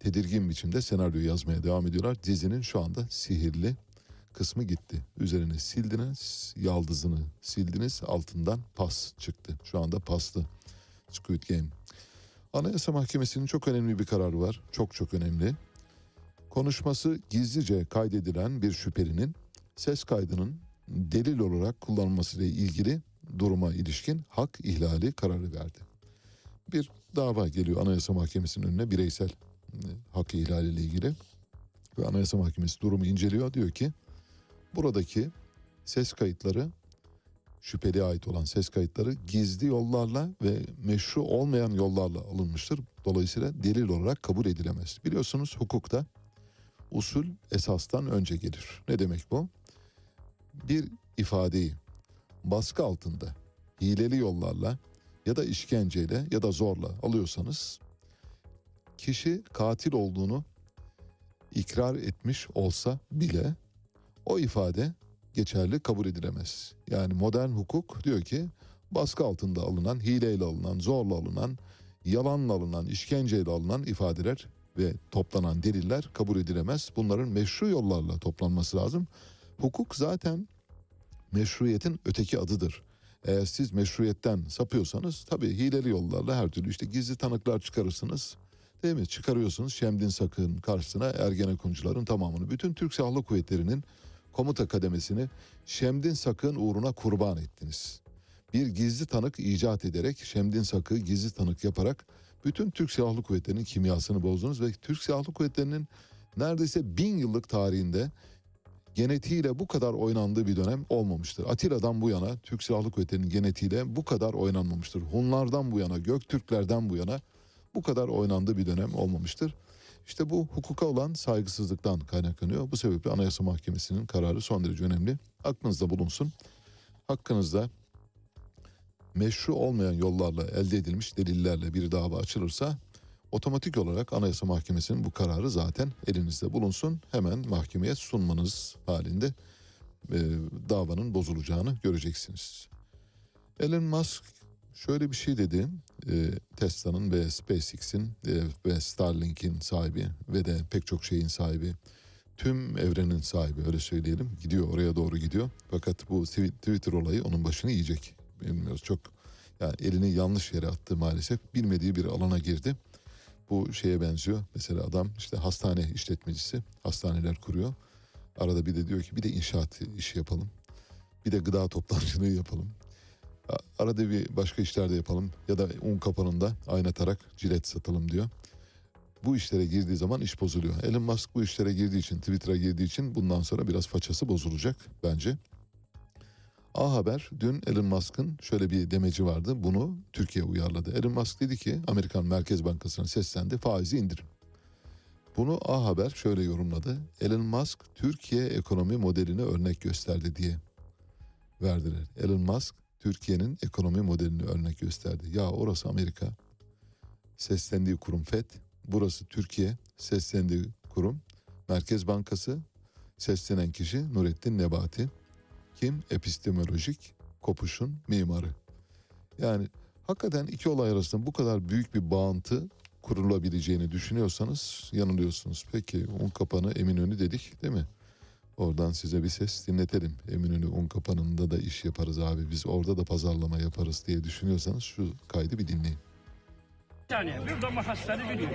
tedirgin biçimde senaryo yazmaya devam ediyorlar. Dizinin şu anda sihirli kısmı gitti. Üzerine sildiniz, yaldızını sildiniz, altından pas çıktı. Şu anda paslı Squid Game. Anayasa Mahkemesi'nin çok önemli bir kararı var. Çok önemli. Konuşması gizlice kaydedilen bir şüphelinin ses kaydının delil olarak kullanılmasıyla ilgili duruma ilişkin hak ihlali kararı verdi. Bir dava geliyor Anayasa Mahkemesi'nin önüne bireysel hak ihlaliyle ilgili ve Anayasa Mahkemesi durumu inceliyor. Diyor ki buradaki ses kayıtları, şüpheliye ait olan ses kayıtları gizli yollarla ve meşru olmayan yollarla alınmıştır. Dolayısıyla delil olarak kabul edilemez. Biliyorsunuz hukukta usul esastan önce gelir. Ne demek bu? Bir ifadeyi baskı altında hileli yollarla ya da işkenceyle ya da zorla alıyorsanız kişi katil olduğunu ikrar etmiş olsa bile o ifade geçerli kabul edilemez. Yani modern hukuk diyor ki baskı altında alınan, hileyle alınan, zorla alınan, yalanla alınan, işkenceyle alınan ifadeler ve toplanan deliller kabul edilemez. Bunların meşru yollarla toplanması lazım. Hukuk zaten meşruiyetin öteki adıdır. Eğer siz meşruiyetten sapıyorsanız tabii hileli yollarla her türlü işte gizli tanıklar çıkarırsınız. Değil mi? Çıkarıyorsunuz Şemdin Sakık'ın karşısına Ergenekoncuların tamamını. Bütün Türk Silahlı Kuvvetleri'nin komuta kademesini Şemdin Sakık'ın uğruna kurban ettiniz. Bir gizli tanık icat ederek, Şemdin Sakık'ı gizli tanık yaparak bütün Türk Silahlı Kuvvetleri'nin kimyasını bozdunuz ve Türk Silahlı Kuvvetleri'nin neredeyse 1000 yıllık tarihinde genetiğiyle bu kadar oynandığı bir dönem olmamıştır. Atilla'dan bu yana Türk Silahlı Kuvvetleri'nin genetiğiyle bu kadar oynanmamıştır. Hunlardan bu yana, Göktürklerden bu yana bu kadar oynandığı bir dönem olmamıştır. İşte bu hukuka olan saygısızlıktan kaynaklanıyor. Bu sebeple Anayasa Mahkemesi'nin kararı son derece önemli. Aklınızda bulunsun. Hakkınızda meşru olmayan yollarla elde edilmiş delillerle bir dava açılırsa otomatik olarak Anayasa Mahkemesi'nin bu kararı zaten elinizde bulunsun. Hemen mahkemeye sunmanız halinde davanın bozulacağını göreceksiniz. Elon Musk şöyle bir şey dedi. Tesla'nın ve SpaceX'in ve Starlink'in sahibi ve de pek çok şeyin sahibi, tüm evrenin sahibi, öyle söyleyelim. Gidiyor, oraya doğru gidiyor. Fakat bu Twitter olayı onun başını yiyecek. Bilmiyoruz, çok yani elini yanlış yere attı maalesef. Bilmediği bir alana girdi. Bu şeye benziyor. Mesela adam işte hastane işletmecisi, hastaneler kuruyor. Arada bir de diyor ki bir de inşaat işi yapalım. Bir de gıda toptancılığı yapalım. Arada bir başka işler de yapalım. Ya da un kapanında aynatarak cilet satalım diyor. Bu işlere girdiği zaman iş bozuluyor. Elon Musk bu işlere girdiği için, Twitter'a girdiği için bundan sonra biraz façası bozulacak bence. A Haber dün Elon Musk'ın şöyle bir demeci vardı. Bunu Türkiye uyarladı. Elon Musk dedi ki Amerikan Merkez Bankası'na seslendi, faizi indirin. Bunu A Haber şöyle yorumladı. Elon Musk Türkiye ekonomi modelini örnek gösterdi diye verdiler. Elon Musk Türkiye'nin ekonomi modelini örnek gösterdi. Ya orası Amerika, seslendiği kurum FED, burası Türkiye, seslendiği kurum Merkez Bankası, seslenen kişi Nurettin Nebati. Kim? Epistemolojik kopuşun mimarı. Yani hakikaten iki olay arasında bu kadar büyük bir bağıntı kurulabileceğini düşünüyorsanız yanılıyorsunuz. Peki un kapanı Eminönü dedik değil mi? Oradan size bir ses dinletelim. Eminönü un kapanında da iş yaparız abi, biz orada da pazarlama yaparız diye düşünüyorsanız şu kaydı bir dinleyin. Burada mahasları veriyor.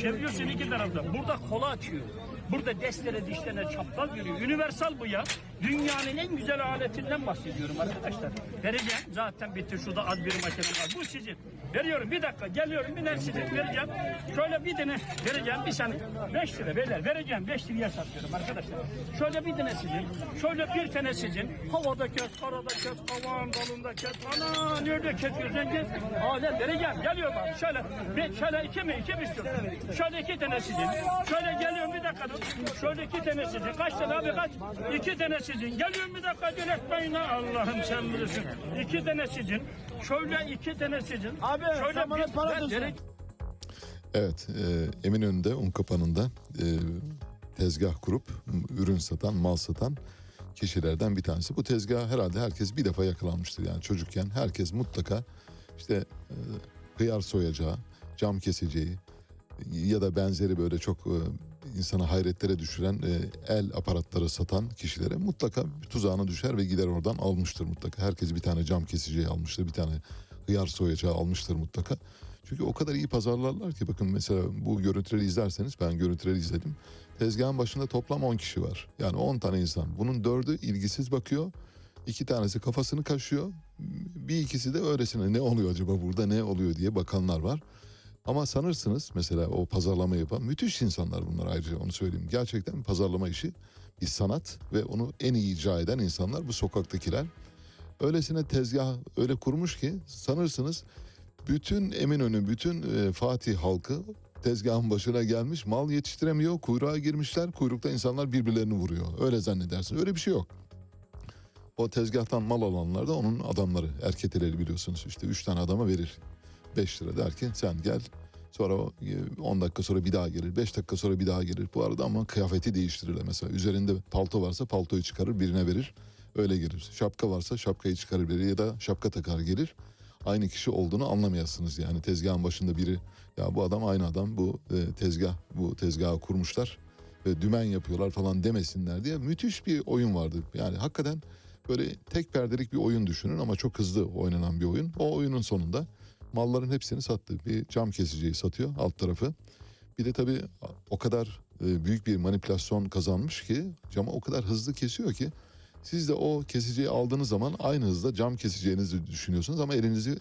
Çeviriyorsun iki tarafta. Burada kola açıyor. Burada destere dişlerine çapraz görüyor. Universal bu ya. Dünyanın en güzel aletinden bahsediyorum arkadaşlar. Vereceğim. Zaten bitti. Şurada az bir makine var. Bu sizin. Veriyorum. Bir dakika. Geliyorum. Bir size vereceğim. Şöyle bir tane vereceğim. Bir saniye. 5 lira beyler. Vereceğim. 5 liraya satıyorum arkadaşlar. Şöyle bir tane sizin. Şöyle bir tane sizin. Havada kes, karada kes, kavağın dalında kes. Ana nerede kesiyorsun kes? Alem vereceğim. Geliyorum abi. Şöyle. Şöyle iki mi istiyorum? Şöyle 2 tane sizin. Şöyle geliyorum bir dakika. Şöyle 2 tane sizin. Kaç tane abi kaç? 2 tane sizin. Geliyorum bir dakika. Diletmeyin ha. Allah'ım sen bilirsin. 2 tane sizin. Şöyle 2 tane sizin. Abi şöyle sen bana para dönsün. Evet. Eminönü'nde, Unkapanı'nda tezgah kurup ürün satan, mal satan kişilerden bir tanesi. Bu tezgah herhalde herkes bir defa yakalanmıştır. Yani çocukken herkes mutlaka işte... kıyar soyacağı, cam keseceği ya da benzeri böyle çok insanı hayretlere düşüren el aparatları satan kişilere mutlaka tuzağına düşer ve gider oradan almıştır mutlaka. Herkes bir tane cam keseceği almıştır, bir tane hıyar soyacağı almıştır mutlaka. Çünkü o kadar iyi pazarlarlar ki, bakın mesela bu görüntüleri izlerseniz, ben görüntüleri izledim. Tezgahın başında toplam 10 kişi var. Yani 10 tane insan. Bunun 4'ü ilgisiz bakıyor. 2 tanesi kafasını kaşıyor. Bir ikisi de öylesine ne oluyor acaba burada, ne oluyor diye bakanlar var. Ama sanırsınız mesela o pazarlama yapan müthiş insanlar bunlar, ayrıca onu söyleyeyim. Gerçekten pazarlama işi bir sanat ve onu en iyi icra eden insanlar bu sokaktakiler. Öylesine tezgah öyle kurmuş ki sanırsınız bütün Eminönü, bütün Fatih halkı tezgahın başına gelmiş, mal yetiştiremiyor, kuyruğa girmişler, kuyrukta insanlar birbirlerini vuruyor. Öyle zannedersiniz, öyle bir şey yok. O tezgahtan mal alanlar da onun adamları, erketeleri biliyorsunuz. İşte 3 tane adama verir. 5 lira der ki sen gel. Sonra 10 dakika sonra bir daha gelir. 5 dakika sonra bir daha gelir. Bu arada ama kıyafeti değiştirirler mesela. Üzerinde palto varsa paltoyu çıkarır birine verir. Öyle gelir. Şapka varsa şapkayı çıkarır verir ya da şapka takar gelir. Aynı kişi olduğunu anlamayasınız yani. Tezgahın başında biri, ya bu adam aynı adam, bu tezgah, bu tezgahı kurmuşlar. Dümen yapıyorlar falan demesinler diye müthiş bir oyun vardı. Yani hakikaten... Böyle tek perdelik bir oyun düşünün ama çok hızlı oynanan bir oyun. O oyunun sonunda malların hepsini sattı. Bir cam kesiciyi satıyor alt tarafı. Bir de tabii o kadar büyük bir manipülasyon kazanmış ki camı o kadar hızlı kesiyor ki siz de o kesiciyi aldığınız zaman aynı hızda cam keseceğinizi düşünüyorsunuz ama elinizi,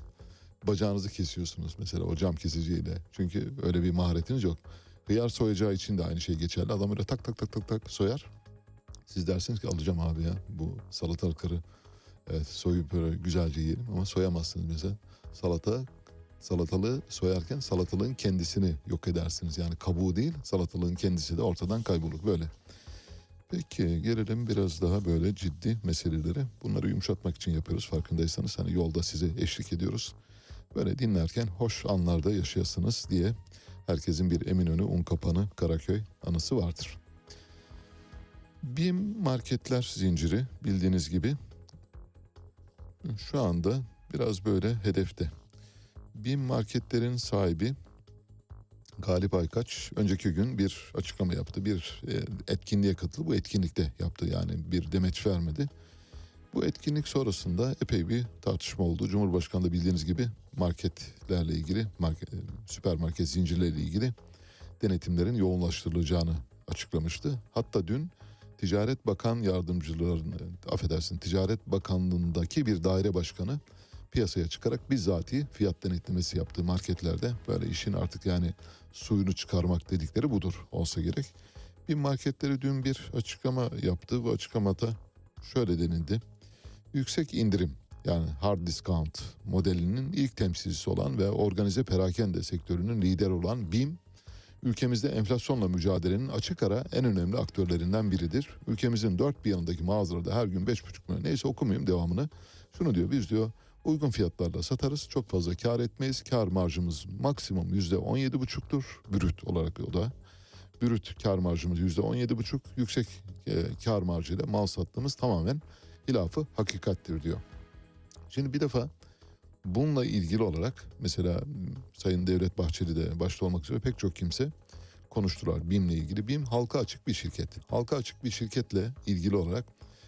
bacağınızı kesiyorsunuz mesela o cam kesiciyle. Çünkü öyle bir maharetiniz yok. Hıyar soyacağı için de aynı şey geçerli. Adam öyle tak tak tak tak tak soyar. Siz dersiniz ki alacağım abi ya bu salatalıkları. Evet, soyup böyle güzelce yiyelim ama soyamazsınız mesela. Salatalığı soyarken salatalığın kendisini yok edersiniz. Yani kabuğu değil, salatalığın kendisi de ortadan kaybolur böyle. Peki gelelim biraz daha böyle ciddi meselelere. Bunları yumuşatmak için yapıyoruz farkındaysanız. Hani yolda size eşlik ediyoruz. Böyle dinlerken hoş anlarda yaşayasınız diye herkesin bir Eminönü, Unkapanı, Karaköy anısı vardır. BİM marketler zinciri bildiğiniz gibi şu anda biraz böyle hedefte. BİM marketlerin sahibi Galip Aykaç önceki gün bir açıklama yaptı. Bir etkinliğe katıldı. Bu etkinlikte yaptı yani bir demeç vermedi. Bu etkinlik sonrasında epey bir tartışma oldu. Cumhurbaşkanı da bildiğiniz gibi marketlerle ilgili, süpermarket zincirleriyle ilgili denetimlerin yoğunlaştırılacağını açıklamıştı. Hatta dün Ticaret Bakan Yardımcılarının, affedersin, Ticaret Bakanlığındaki bir daire başkanı piyasaya çıkarak bizzati fiyat denetlemesi yaptığı marketlerde böyle işin artık yani suyunu çıkarmak dedikleri budur olsa gerek. Bir marketleri dün bir açıklama yaptı. Bu açıklamada şöyle denildi. Yüksek indirim yani hard discount modelinin ilk temsilcisi olan ve organize perakende sektörünün lideri olan BİM, ülkemizde enflasyonla mücadelenin açık ara en önemli aktörlerinden biridir. Ülkemizin dört bir yanındaki mağazalarda her gün 5,5 milyon, neyse okumayayım devamını. Şunu diyor, biz diyor uygun fiyatlarla satarız, çok fazla kar etmeyiz. Kar marjımız maksimum %17,5'tur. Brüt olarak o da. Brüt kar marjımız %17,5. Yüksek kar marjıyla mal sattığımız tamamen hilafı hakikattir diyor. Şimdi bir defa bununla ilgili olarak mesela Sayın Devlet Bahçeli de başta olmak üzere pek çok kimse konuştular BİM'le ilgili. BİM halka açık bir şirket. Halka açık bir şirketle ilgili olarak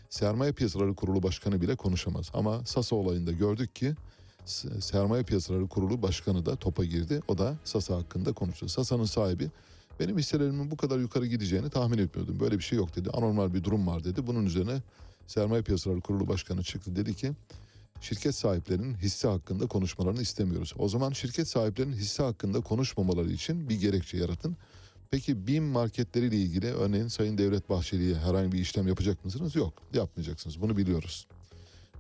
Sermaye Piyasaları Kurulu Başkanı bile konuşamaz. Ama Sasa olayında gördük ki Sermaye Piyasaları Kurulu Başkanı da topa girdi. O da Sasa hakkında konuştu. Sasa'nın sahibi, benim hisselerimin bu kadar yukarı gideceğini tahmin etmiyordum. Böyle bir şey yok dedi. Anormal bir durum var dedi. Bunun üzerine Sermaye Piyasaları Kurulu Başkanı çıktı. Dedi ki şirket sahiplerinin hisse hakkında konuşmalarını istemiyoruz. O zaman şirket sahiplerinin hisse hakkında konuşmamaları için bir gerekçe yaratın. Peki BİM marketleriyle ilgili örneğin Sayın Devlet Bahçeli'ye herhangi bir işlem yapacak mısınız? Yok, yapmayacaksınız. Bunu biliyoruz.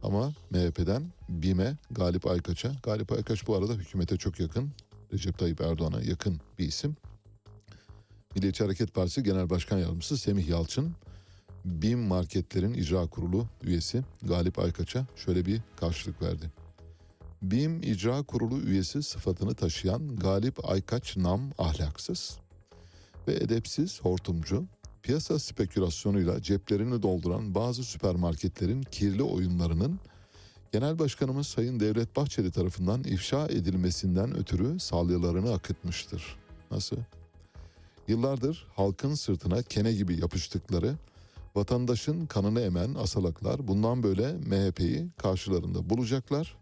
Ama MHP'den BİM'e, Galip Aykaç'a, Galip Aykaç bu arada hükümete çok yakın, Recep Tayyip Erdoğan'a yakın bir isim. Milliyetçi Hareket Partisi Genel Başkan Yardımcısı Semih Yalçın, BİM Marketlerin İcra Kurulu üyesi Galip Aykaç'a şöyle bir karşılık verdi. BİM İcra Kurulu üyesi sıfatını taşıyan Galip Aykaç nam ahlaksız ve edepsiz hortumcu, piyasa spekülasyonuyla ceplerini dolduran bazı süpermarketlerin kirli oyunlarının Genel Başkanımız Sayın Devlet Bahçeli tarafından ifşa edilmesinden ötürü salyalarını akıtmıştır. Nasıl? Yıllardır halkın sırtına kene gibi yapıştıkları, vatandaşın kanını emen asalaklar bundan böyle MHP'yi karşılarında bulacaklar.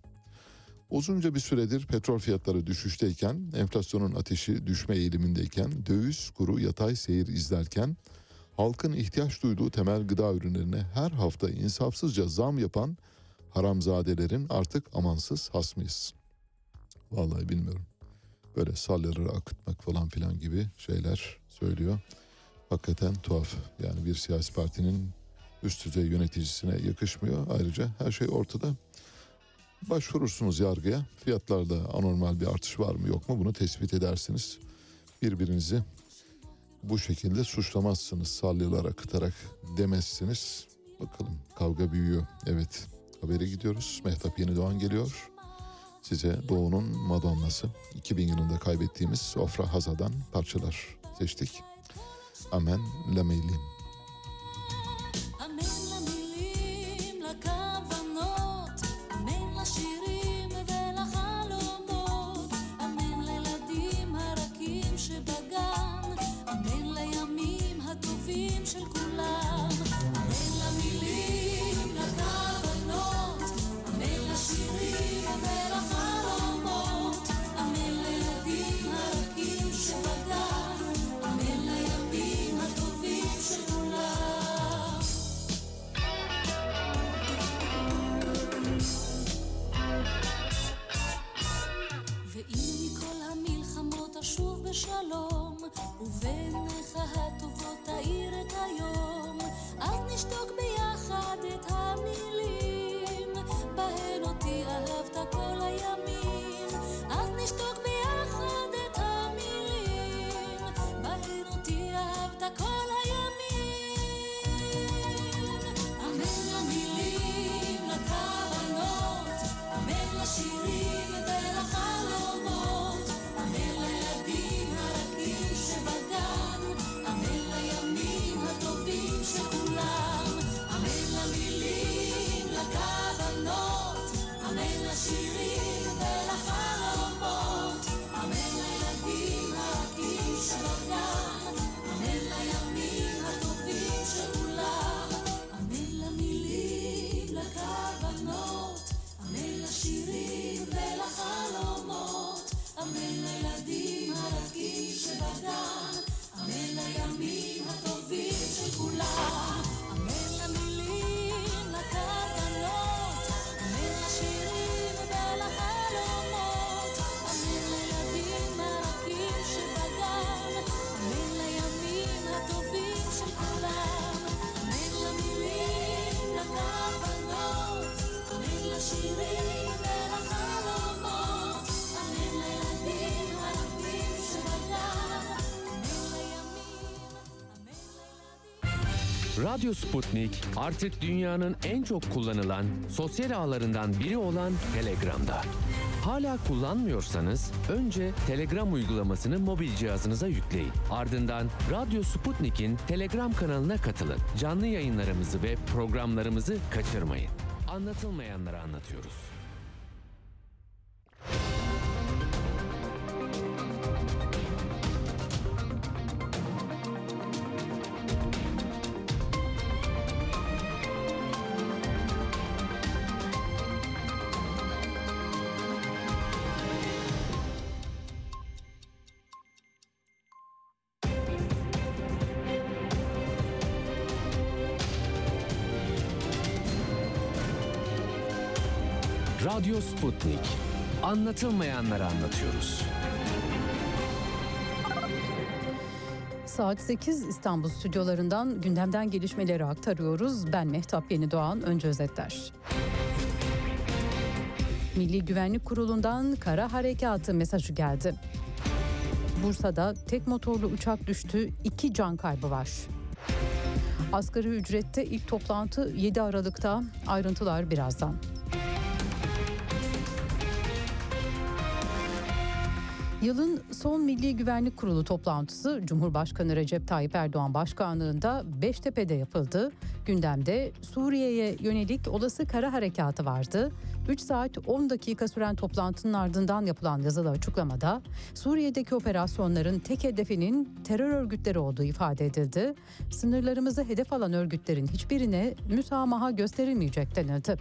Uzunca bir süredir petrol fiyatları düşüşteyken, enflasyonun ateşi düşme eğilimindeyken, döviz kuru yatay seyir izlerken, halkın ihtiyaç duyduğu temel gıda ürünlerine her hafta insafsızca zam yapan haramzadelerin artık amansız hasmıyız. Vallahi bilmiyorum. Böyle salyaları akıtmak falan filan gibi şeyler söylüyor. Hakikaten tuhaf. Yani bir siyasi partinin üst düzey yöneticisine yakışmıyor. Ayrıca her şey ortada. Başvurursunuz yargıya. Fiyatlarda anormal bir artış var mı yok mu bunu tespit edersiniz. Birbirinizi bu şekilde suçlamazsınız. Salyalar akıtarak demezsiniz. Bakalım kavga büyüyor. Evet, habere gidiyoruz. Mehtap Yenidoğan geliyor. Size Doğu'nun Madonna'sı, 2000 yılında kaybettiğimiz Ofra Haza'dan parçalar seçtik. Amen la meylim. Radyo Sputnik artık dünyanın en çok kullanılan sosyal ağlarından biri olan Telegram'da. Hala kullanmıyorsanız önce Telegram uygulamasını mobil cihazınıza yükleyin. Ardından Radyo Sputnik'in Telegram kanalına katılın. Canlı yayınlarımızı ve programlarımızı kaçırmayın. Anlatılmayanları anlatıyoruz. Radyo Sputnik. Anlatılmayanları anlatıyoruz. Saat 8 İstanbul stüdyolarından gündemden gelişmeleri aktarıyoruz. Ben Mehtap Yenidoğan, önce özetler. Milli Güvenlik Kurulu'ndan kara harekatı mesajı geldi. Bursa'da tek motorlu uçak düştü, 2 can kaybı var. Asgari ücrette ilk toplantı 7 Aralık'ta, ayrıntılar birazdan. Yılın son Milli Güvenlik Kurulu toplantısı Cumhurbaşkanı Recep Tayyip Erdoğan başkanlığında Beştepe'de yapıldı. Gündemde Suriye'ye yönelik olası kara harekatı vardı. 3 saat 10 dakika süren toplantının ardından yapılan yazılı açıklamada Suriye'deki operasyonların tek hedefinin terör örgütleri olduğu ifade edildi. Sınırlarımızı hedef alan örgütlerin hiçbirine müsamaha gösterilmeyecek denildi.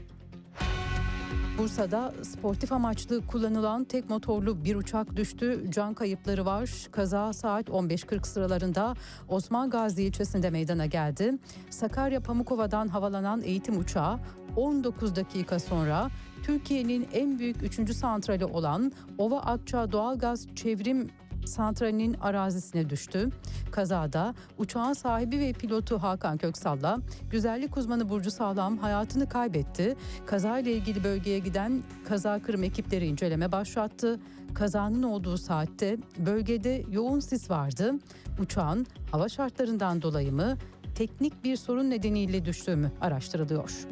Bursa'da sportif amaçlı kullanılan tek motorlu bir uçak düştü. Can kayıpları var. Kaza saat 15.40 sıralarında Osman Gazi ilçesinde meydana geldi. Sakarya Pamukova'dan havalanan eğitim uçağı 19 dakika sonra Türkiye'nin en büyük 3. santrali olan Ova Akça Doğalgaz Çevrim Santralinin arazisine düştü. Kazada uçağın sahibi ve pilotu Hakan Köksal'la güzellik uzmanı Burcu Sağlam hayatını kaybetti. Kazayla ilgili bölgeye giden kaza kırım ekipleri inceleme başlattı. Kazanın olduğu saatte bölgede yoğun sis vardı. Uçağın hava şartlarından dolayı mı, teknik bir sorun nedeniyle düştüğü mü araştırılıyor.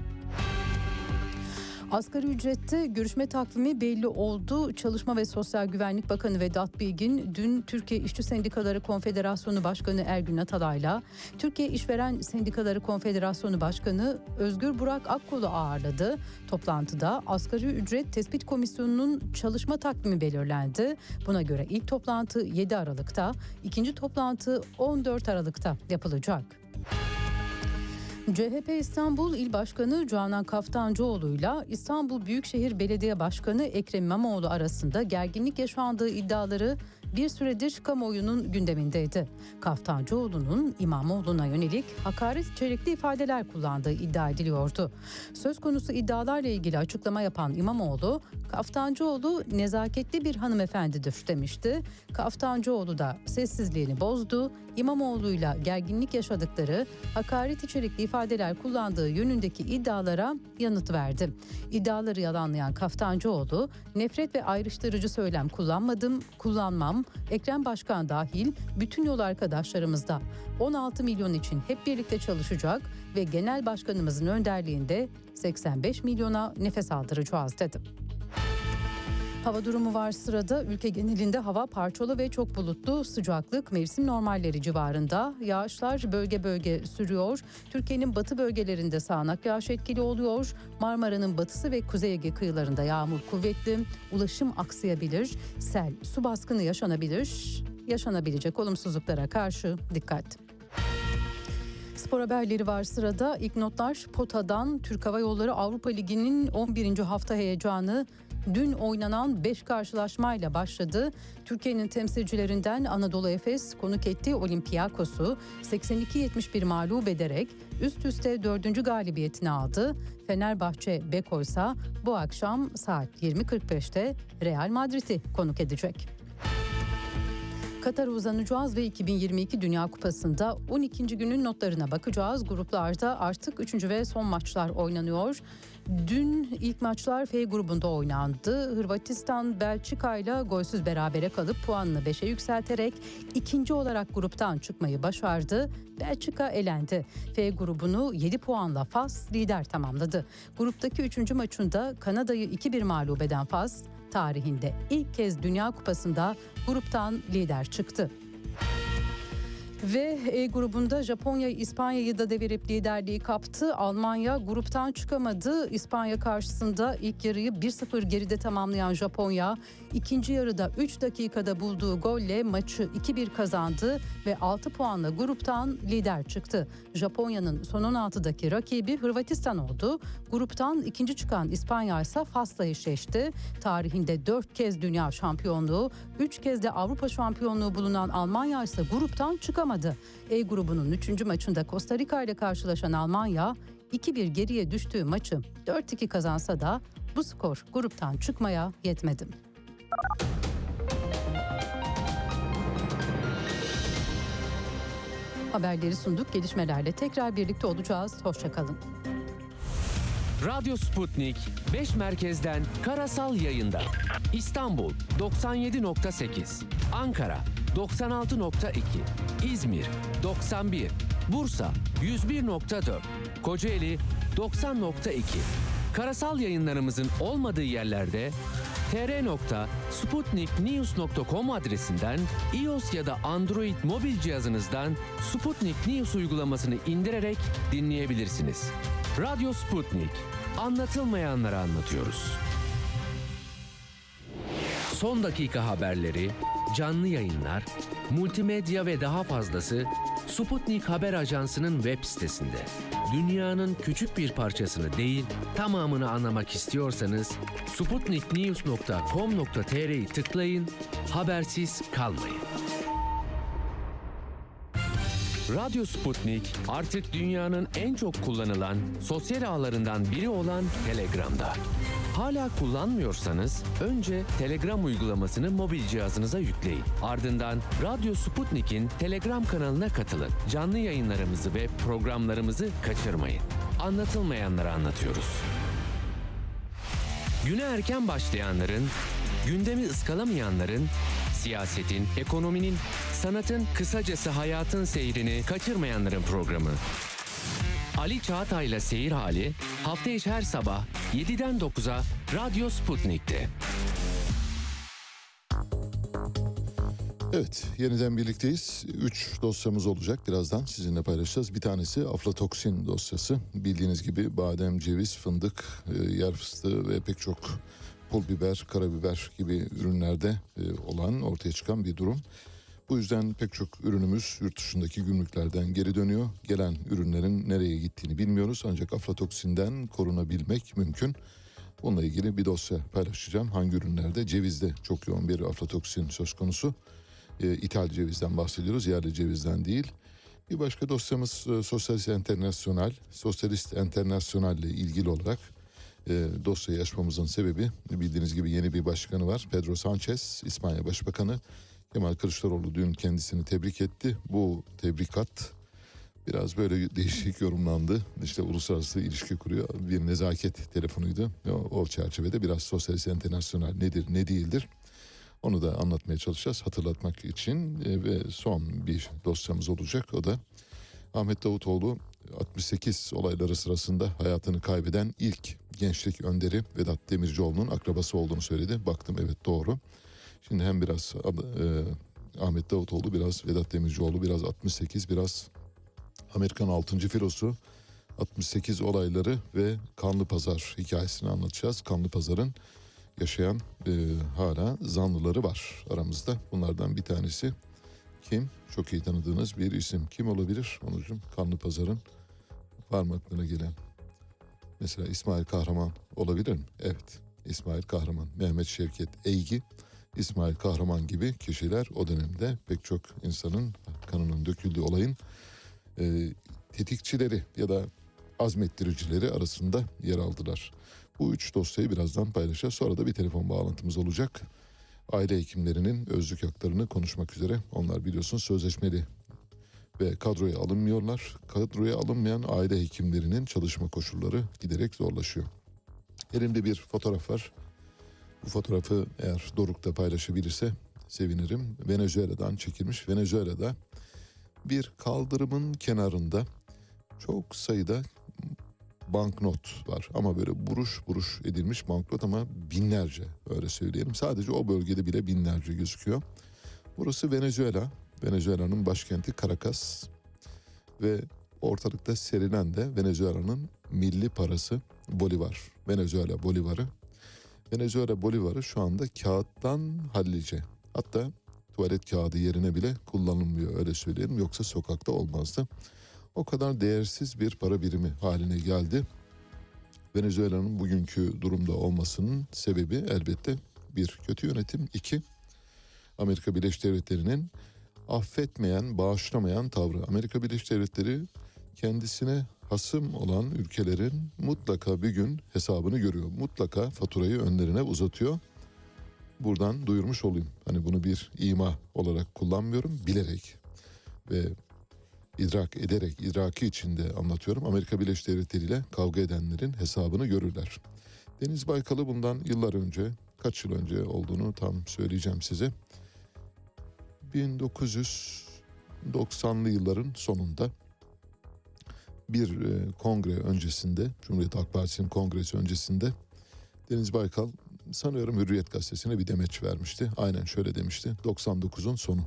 Asgari ücrette görüşme takvimi belli oldu. Çalışma ve Sosyal Güvenlik Bakanı Vedat Bilgin dün Türkiye İşçi Sendikaları Konfederasyonu Başkanı Ergün Atalay'la Türkiye İşveren Sendikaları Konfederasyonu Başkanı Özgür Burak Akkol'u ağırladı. Toplantıda Asgari Ücret Tespit Komisyonu'nun çalışma takvimi belirlendi. Buna göre ilk toplantı 7 Aralık'ta, ikinci toplantı 14 Aralık'ta yapılacak. CHP İstanbul İl Başkanı Canan Kaftancıoğlu'yla İstanbul Büyükşehir Belediye Başkanı Ekrem İmamoğlu arasında gerginlik yaşandığı iddiaları bir süredir kamuoyunun gündemindeydi. Kaftancıoğlu'nun İmamoğlu'na yönelik hakaret içerikli ifadeler kullandığı iddia ediliyordu. Söz konusu iddialarla ilgili açıklama yapan İmamoğlu, Kaftancıoğlu nezaketli bir hanımefendidir demişti. Kaftancıoğlu da sessizliğini bozdu, İmamoğlu'yla gerginlik yaşadıkları, hakaret içerikli ifadeler kullandığı yönündeki iddialara yanıt verdi. İddiaları yalanlayan Kaftancıoğlu, nefret ve ayrıştırıcı söylem kullanmam, Ekrem Başkan dahil bütün yol arkadaşlarımızda 16 milyon için hep birlikte çalışacak ve genel başkanımızın önderliğinde 85 milyona nefes aldıracağız dedi. Hava durumu var sırada. Ülke genelinde hava parçalı ve çok bulutlu. Sıcaklık mevsim normalleri civarında. Yağışlar bölge bölge sürüyor. Türkiye'nin batı bölgelerinde sağanak yağış etkili oluyor. Marmara'nın batısı ve Kuzey Ege kıyılarında yağmur kuvvetli. Ulaşım aksayabilir. Sel, su baskını yaşanabilir. Yaşanabilecek olumsuzluklara karşı dikkat. Spor haberleri var sırada. İlk notlar POTA'dan. Türk Hava Yolları Avrupa Ligi'nin 11. hafta heyecanı dün oynanan 5 karşılaşmayla başladı. Türkiye'nin temsilcilerinden Anadolu Efes konuk ettiği Olympiakos'u 82-71 mağlup ederek üst üste 4. galibiyetini aldı. Fenerbahçe Beko ise bu akşam saat 20.45'te Real Madrid'i konuk edecek. Katar'a uzanacağız ve 2022 Dünya Kupası'nda 12. günün notlarına bakacağız. Gruplarda artık 3. ve son maçlar oynanıyor. Dün ilk maçlar F grubunda oynandı. Hırvatistan Belçika ile golsüz berabere kalıp puanını 5'e yükselterek ikinci olarak gruptan çıkmayı başardı. Belçika elendi. F grubunu 7 puanla Fas lider tamamladı. Gruptaki 3. maçında Kanada'yı 2-1 mağlup eden Fas, tarihinde ilk kez Dünya Kupası'nda gruptan lider çıktı. Ve E grubunda Japonya İspanya'yı da devirip liderliği kaptı. Almanya gruptan çıkamadı. İspanya karşısında ilk yarıyı 1-0 geride tamamlayan Japonya, ikinci yarıda 3 dakikada bulduğu golle maçı 2-1 kazandı ve 6 puanla gruptan lider çıktı. Japonya'nın son 16'daki rakibi Hırvatistan oldu. Gruptan ikinci çıkan İspanya ise Fas'la eşleşti. Tarihinde 4 kez dünya şampiyonluğu, 3 kez de Avrupa şampiyonluğu bulunan Almanya ise gruptan çıkamadı. E grubunun 3. maçında Costa Rica ile karşılaşan Almanya 2-1 geriye düştüğü maçı 4-2 kazansa da bu skor gruptan çıkmaya yetmedi. Haberleri sunduk. Gelişmelerle tekrar birlikte olacağız. Hoşça kalın. Radyo Sputnik 5 merkezden karasal yayında. İstanbul 97.8, Ankara 96.2, İzmir 91, Bursa 101.4, Kocaeli 90.2. Karasal yayınlarımızın olmadığı yerlerde tr.sputniknews.com adresinden iOS ya da Android mobil cihazınızdan Sputnik News uygulamasını indirerek dinleyebilirsiniz. Radyo Sputnik. Anlatılmayanları anlatıyoruz. Son dakika haberleri, canlı yayınlar, multimedya ve daha fazlası Sputnik Haber Ajansı'nın web sitesinde. Dünyanın küçük bir parçasını değil, tamamını anlamak istiyorsanız sputniknews.com.tr'yi tıklayın, habersiz kalmayın. Radyo Sputnik artık dünyanın en çok kullanılan sosyal ağlarından biri olan Telegram'da. Hala kullanmıyorsanız önce Telegram uygulamasını mobil cihazınıza yükleyin. Ardından Radyo Sputnik'in Telegram kanalına katılın. Canlı yayınlarımızı ve programlarımızı kaçırmayın. Anlatılmayanları anlatıyoruz. Güne erken başlayanların, gündemi ıskalamayanların, siyasetin, ekonominin, sanatın, kısacası hayatın seyrini kaçırmayanların programı. Ali Çağatay'la Seyir Hali hafta içi her sabah 7'den 9'a Radyo Sputnik'te. Evet, yeniden birlikteyiz. 3 dosyamız olacak. Birazdan sizinle paylaşacağız. Bir tanesi aflatoksin dosyası. Bildiğiniz gibi badem, ceviz, fındık, yer fıstığı ve pek çok pul biber, karabiber gibi ürünlerde olan, ortaya çıkan bir durum. Bu yüzden pek çok ürünümüz yurt dışındaki gümrüklerden geri dönüyor. Gelen ürünlerin nereye gittiğini bilmiyoruz, ancak aflatoksinden korunabilmek mümkün. Bununla ilgili bir dosya paylaşacağım. Hangi ürünlerde? Cevizde çok yoğun bir aflatoksin söz konusu. İthal cevizden bahsediyoruz, yerli cevizden değil. Bir başka dosyamız Sosyalist Enternasyonel. Sosyalist Enternasyonel ile ilgili olarak dosyayı açmamızın sebebi, bildiğiniz gibi yeni bir başkanı var. Pedro Sánchez, İspanya Başbakanı. Kemal Kılıçdaroğlu dün kendisini tebrik etti. Bu tebrikat biraz böyle değişik yorumlandı. İşte uluslararası ilişki kuruyor. Bir nezaket telefonuydu. O çerçevede biraz Sosyalist Enternasyonel nedir, ne değildir? Onu da anlatmaya çalışacağız, hatırlatmak için. Ve son bir dosyamız olacak. O da Ahmet Davutoğlu, 68 olayları sırasında hayatını kaybeden ilk gençlik önderi Vedat Demircioğlu'nun akrabası olduğunu söyledi. Baktım, evet, doğru. Şimdi hem biraz Ahmet Davutoğlu, biraz Vedat Demircioğlu, biraz 68, biraz Amerikan 6. filosu, 68 olayları ve Kanlı Pazar hikayesini anlatacağız. Kanlı Pazar'ın yaşayan hala zanlıları var aramızda. Bunlardan bir tanesi kim? Çok iyi tanıdığınız bir isim. Kim olabilir? Onucum, Kanlı Pazar'ın var mı aklına gelen? Mesela İsmail Kahraman olabilir mi? Evet, İsmail Kahraman, Mehmet Şevket Eygi, İsmail Kahraman gibi kişiler o dönemde pek çok insanın kanının döküldüğü olayın tetikçileri ya da azmettiricileri arasında yer aldılar. Bu üç dosyayı birazdan paylaşacağız. Sonra da bir telefon bağlantımız olacak. Aile hekimlerinin özlük haklarını konuşmak üzere. Onlar biliyorsunuz sözleşmeli ve kadroya alınmıyorlar. Kadroya alınmayan aile hekimlerinin çalışma koşulları giderek zorlaşıyor. Elimde bir fotoğraf var. Bu fotoğrafı eğer Doruk da paylaşabilirse sevinirim. Venezuela'dan çekilmiş. Venezuela'da bir kaldırımın kenarında çok sayıda banknot var. Ama böyle buruş buruş edilmiş banknot, ama binlerce, öyle söyleyelim. Sadece o bölgede bile binlerce gözüküyor. Burası Venezuela. Venezuela'nın başkenti Caracas. Ve ortalıkta serilen de Venezuela'nın milli parası Bolivar. Venezuela Bolivar'ı. Venezuela Bolivar'ı şu anda kağıttan hallice. Hatta tuvalet kağıdı yerine bile kullanılmıyor, öyle söyleyelim. Yoksa sokakta olmazdı. O kadar değersiz bir para birimi haline geldi. Venezuela'nın bugünkü durumda olmasının sebebi elbette bir, kötü yönetim. İki, Amerika Birleşik Devletleri'nin affetmeyen, bağışlamayan tavrı. Amerika Birleşik Devletleri kendisine hasım olan ülkelerin mutlaka bir gün hesabını görüyor. Mutlaka faturayı önlerine uzatıyor. Buradan duyurmuş olayım. Hani bunu bir ima olarak kullanmıyorum. Bilerek ve idrak ederek, idraki içinde anlatıyorum. Amerika Birleşik Devletleri ile kavga edenlerin hesabını görürler. Deniz Baykal'ı bundan yıllar önce, kaç yıl önce olduğunu tam söyleyeceğim size. 1990'lı yılların sonunda bir kongre öncesinde, Cumhuriyet Halk Partisi'nin kongresi öncesinde Deniz Baykal sanıyorum Hürriyet Gazetesi'ne bir demeç vermişti. Aynen şöyle demişti: 99'un sonu.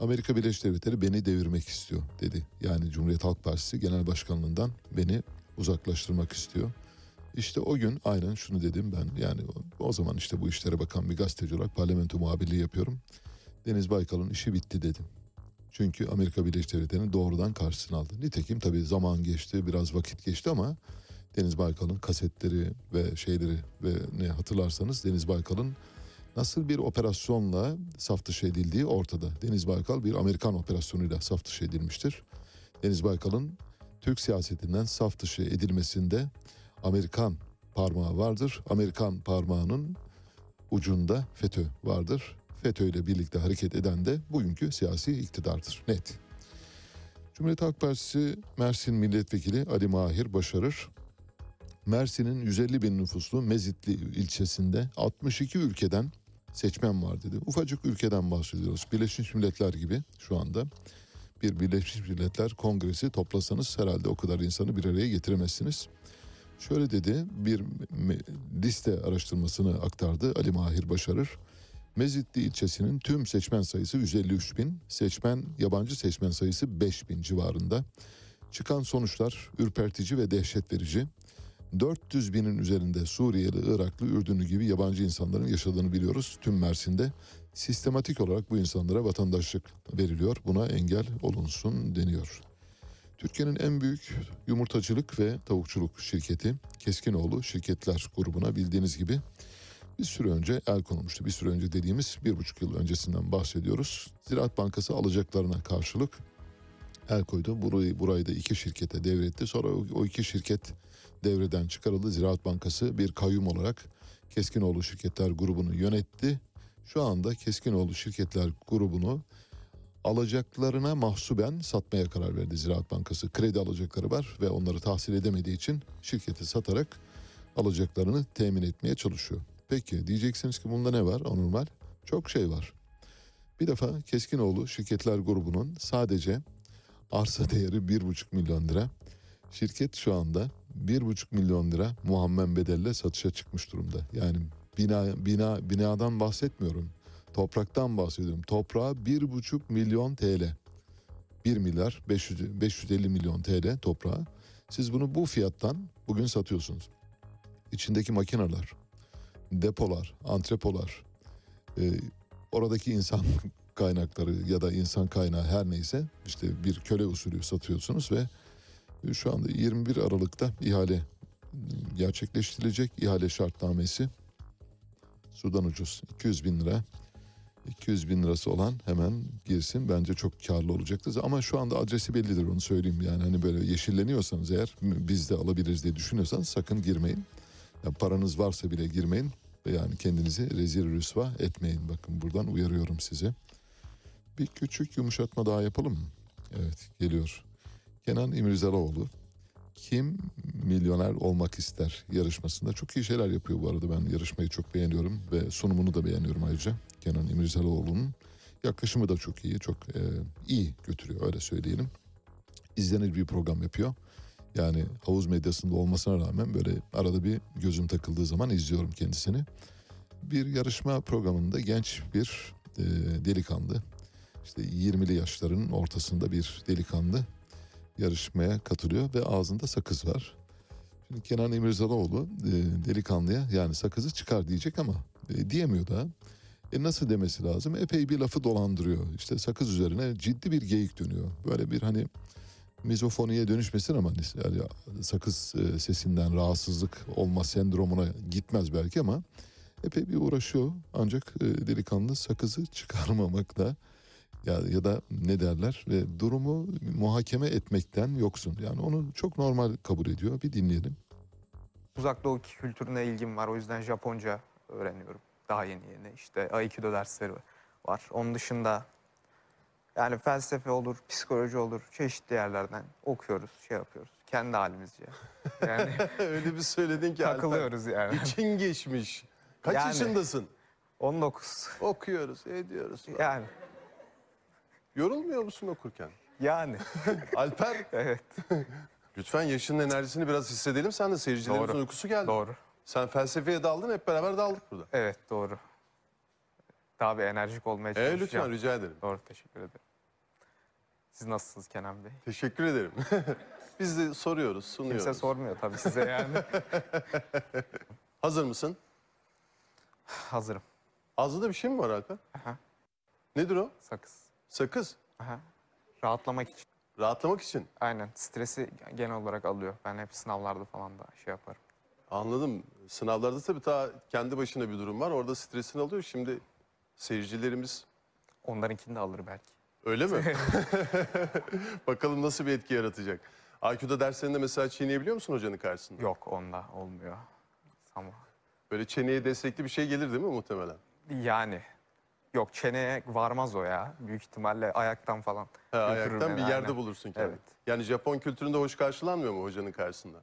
Amerika Birleşik Devletleri beni devirmek istiyor dedi. Yani Cumhuriyet Halk Partisi Genel Başkanlığından beni uzaklaştırmak istiyor. İşte o gün aynen şunu dedim ben. Yani o zaman işte bu işlere bakan bir gazeteci olarak parlamento muhabirliği yapıyorum. Deniz Baykal'ın işi bitti dedim. Çünkü Amerika Birleşik Devletleri'ni doğrudan karşısına aldı. Nitekim tabii zaman geçti, biraz vakit geçti, ama Deniz Baykal'ın kasetleri ve şeyleri ve ne hatırlarsanız Deniz Baykal'ın nasıl bir operasyonla saf dışı edildiği ortada. Deniz Baykal bir Amerikan operasyonuyla saf dışı edilmiştir. Deniz Baykal'ın Türk siyasetinden saf dışı edilmesinde Amerikan parmağı vardır. Amerikan parmağının ucunda FETÖ vardır. FETÖ ile birlikte hareket eden de bugünkü siyasi iktidardır. Net. Cumhuriyet Halk Partisi Mersin Milletvekili Ali Mahir Başarır, Mersin'in 150 bin nüfuslu Mezitli ilçesinde 62 ülkeden seçmen var dedi. Ufacık ülkeden bahsediyoruz. Birleşmiş Milletler gibi şu anda. Bir Birleşmiş Milletler Kongresi toplasanız herhalde o kadar insanı bir araya getiremezsiniz. Şöyle dedi, bir liste araştırmasını aktardı Ali Mahir Başarır. Mezitli ilçesinin tüm seçmen sayısı 153 bin. Yabancı seçmen sayısı 5 bin civarında. Çıkan sonuçlar ürpertici ve dehşet verici. 400 binin üzerinde Suriyeli, Iraklı, Ürdünlü gibi yabancı insanların yaşadığını biliyoruz. Tüm Mersin'de sistematik olarak bu insanlara vatandaşlık veriliyor. Buna engel olunsun deniyor. Türkiye'nin en büyük yumurtacılık ve tavukçuluk şirketi Keskinoğlu Şirketler grubuna bildiğiniz gibi bir süre önce el konulmuştu. Bir süre önce dediğimiz 1,5 yıl öncesinden bahsediyoruz. Ziraat Bankası alacaklarına karşılık el koydu. Burayı da iki şirkete devretti. Sonra o iki şirket devreden çıkarıldı. Ziraat Bankası bir kayyum olarak Keskinoğlu Şirketler grubunu yönetti. şu anda Keskinoğlu Şirketler grubunu alacaklarına mahsuben satmaya karar verdi Ziraat Bankası. Kredi alacakları var ve onları tahsil edemediği için şirketi satarak alacaklarını temin etmeye çalışıyor. Peki diyeceksiniz ki bunda ne var anormal? Çok şey var. Bir defa Keskinoğlu Şirketler grubunun sadece arsa değeri 1,5 milyon lira. Şirket şu anda 1,5 milyon lira muammen bedelle satışa çıkmış durumda. Yani binadan bahsetmiyorum. Topraktan bahsediyorum. Toprağa 1,5 milyon TL. 1 milyar 550 milyon TL toprağa. Siz bunu bu fiyattan bugün satıyorsunuz. İçindeki makineler, depolar, antrepolar, oradaki insan kaynakları ya da insan kaynağı her neyse işte bir köle usulü satıyorsunuz ve şu anda 21 Aralık'ta ihale gerçekleştirilecek. İhale şartnamesi sudan ucuz 200.000 lira. 200.000 lirası olan hemen girsin, bence çok karlı olacaktır. Ama şu anda adresi bellidir, onu söyleyeyim. Yani hani böyle yeşilleniyorsanız eğer, biz de alabiliriz diye düşünüyorsanız sakın girmeyin. Yani paranız varsa bile girmeyin. Yani kendinizi rezil rüsva etmeyin. Bakın buradan uyarıyorum sizi. Bir küçük yumuşatma daha yapalım mı? Evet, geliyor. Kenan İmirzalıoğlu Kim Milyoner Olmak İster yarışmasında çok iyi şeyler yapıyor bu arada. Ben yarışmayı çok beğeniyorum ve sunumunu da beğeniyorum ayrıca. Kenan İmirzalıoğlu'nun yaklaşımı da çok iyi, çok iyi götürüyor, öyle söyleyelim. İzlenir bir program yapıyor. Yani havuz medyasında olmasına rağmen böyle arada bir gözüm takıldığı zaman izliyorum kendisini. Bir yarışma programında genç bir delikanlı, işte 20'li yaşların ortasında bir delikanlı yarışmaya katılıyor ve ağzında sakız var. Şimdi Kenan İmirzalıoğlu delikanlıya yani sakızı çıkar diyecek ama diyemiyor da. Nasıl demesi lazım? Epey bir lafı dolandırıyor. İşte sakız üzerine ciddi bir geyik dönüyor. Böyle bir hani mizofoniye dönüşmesin ama yani sakız sesinden rahatsızlık olma sendromuna gitmez belki ama epey bir uğraşıyor. Ancak delikanlı sakızı çıkarmamakta ya da ne derler durumu muhakeme etmekten yoksun. Yani onu çok normal kabul ediyor. Bir dinleyelim. Uzak Doğu kültürüne ilgim var. O yüzden Japonca öğreniyorum. Daha yeni işte Aikido dersleri var. Onun dışında yani felsefe olur, psikoloji olur, çeşitli yerlerden okuyoruz, şey yapıyoruz. Kendi halimizce. Yani öyle bir söyledin ki takılıyoruz yani. İçin geçmiş. Kaç yaşındasın? 19. Okuyoruz, ediyoruz. Yani. Yorulmuyor musun okurken? Yani. Alper. Evet. Lütfen yaşının enerjisini biraz hissedelim. Sen de seyircilerimizin uykusu geldi. Doğru. Sen felsefeye daldın, hep beraber daldık burada. Evet, doğru. Daha bir enerjik olmaya çalışacağım. Lütfen, rica ederim. Doğru, teşekkür ederim. Siz nasılsınız Kenan Bey? Teşekkür ederim. Biz de soruyoruz, sunuyoruz. Kimse sormuyor tabii size yani. Hazır mısın? Hazırım. Ağzında bir şey mi var Alper? Aha. Nedir o? Sakız. Sakız? Aha. Rahatlamak için. Rahatlamak için? Aynen, stresi genel olarak alıyor. Ben hep sınavlarda falan da şey yaparım. Anladım. Sınavlarda tabii ta kendi başına bir durum var. Orada stresini alıyor. Şimdi seyircilerimiz... Onlarınkini de alır belki. Öyle mi? Bakalım nasıl bir etki yaratacak. IQ'da derslerinde mesela çiğneyebiliyor musun hocanın karşısında? Yok, onda olmuyor. Ama... Böyle çeneye destekli bir şey gelir değil mi muhtemelen? Yani. Yok, çeneye varmaz o ya. Büyük ihtimalle ayaktan falan. Ha, ayaktan bir yerde bulursun kendini. Evet. Yani Japon kültüründe hoş karşılanmıyor mu hocanın karşısında?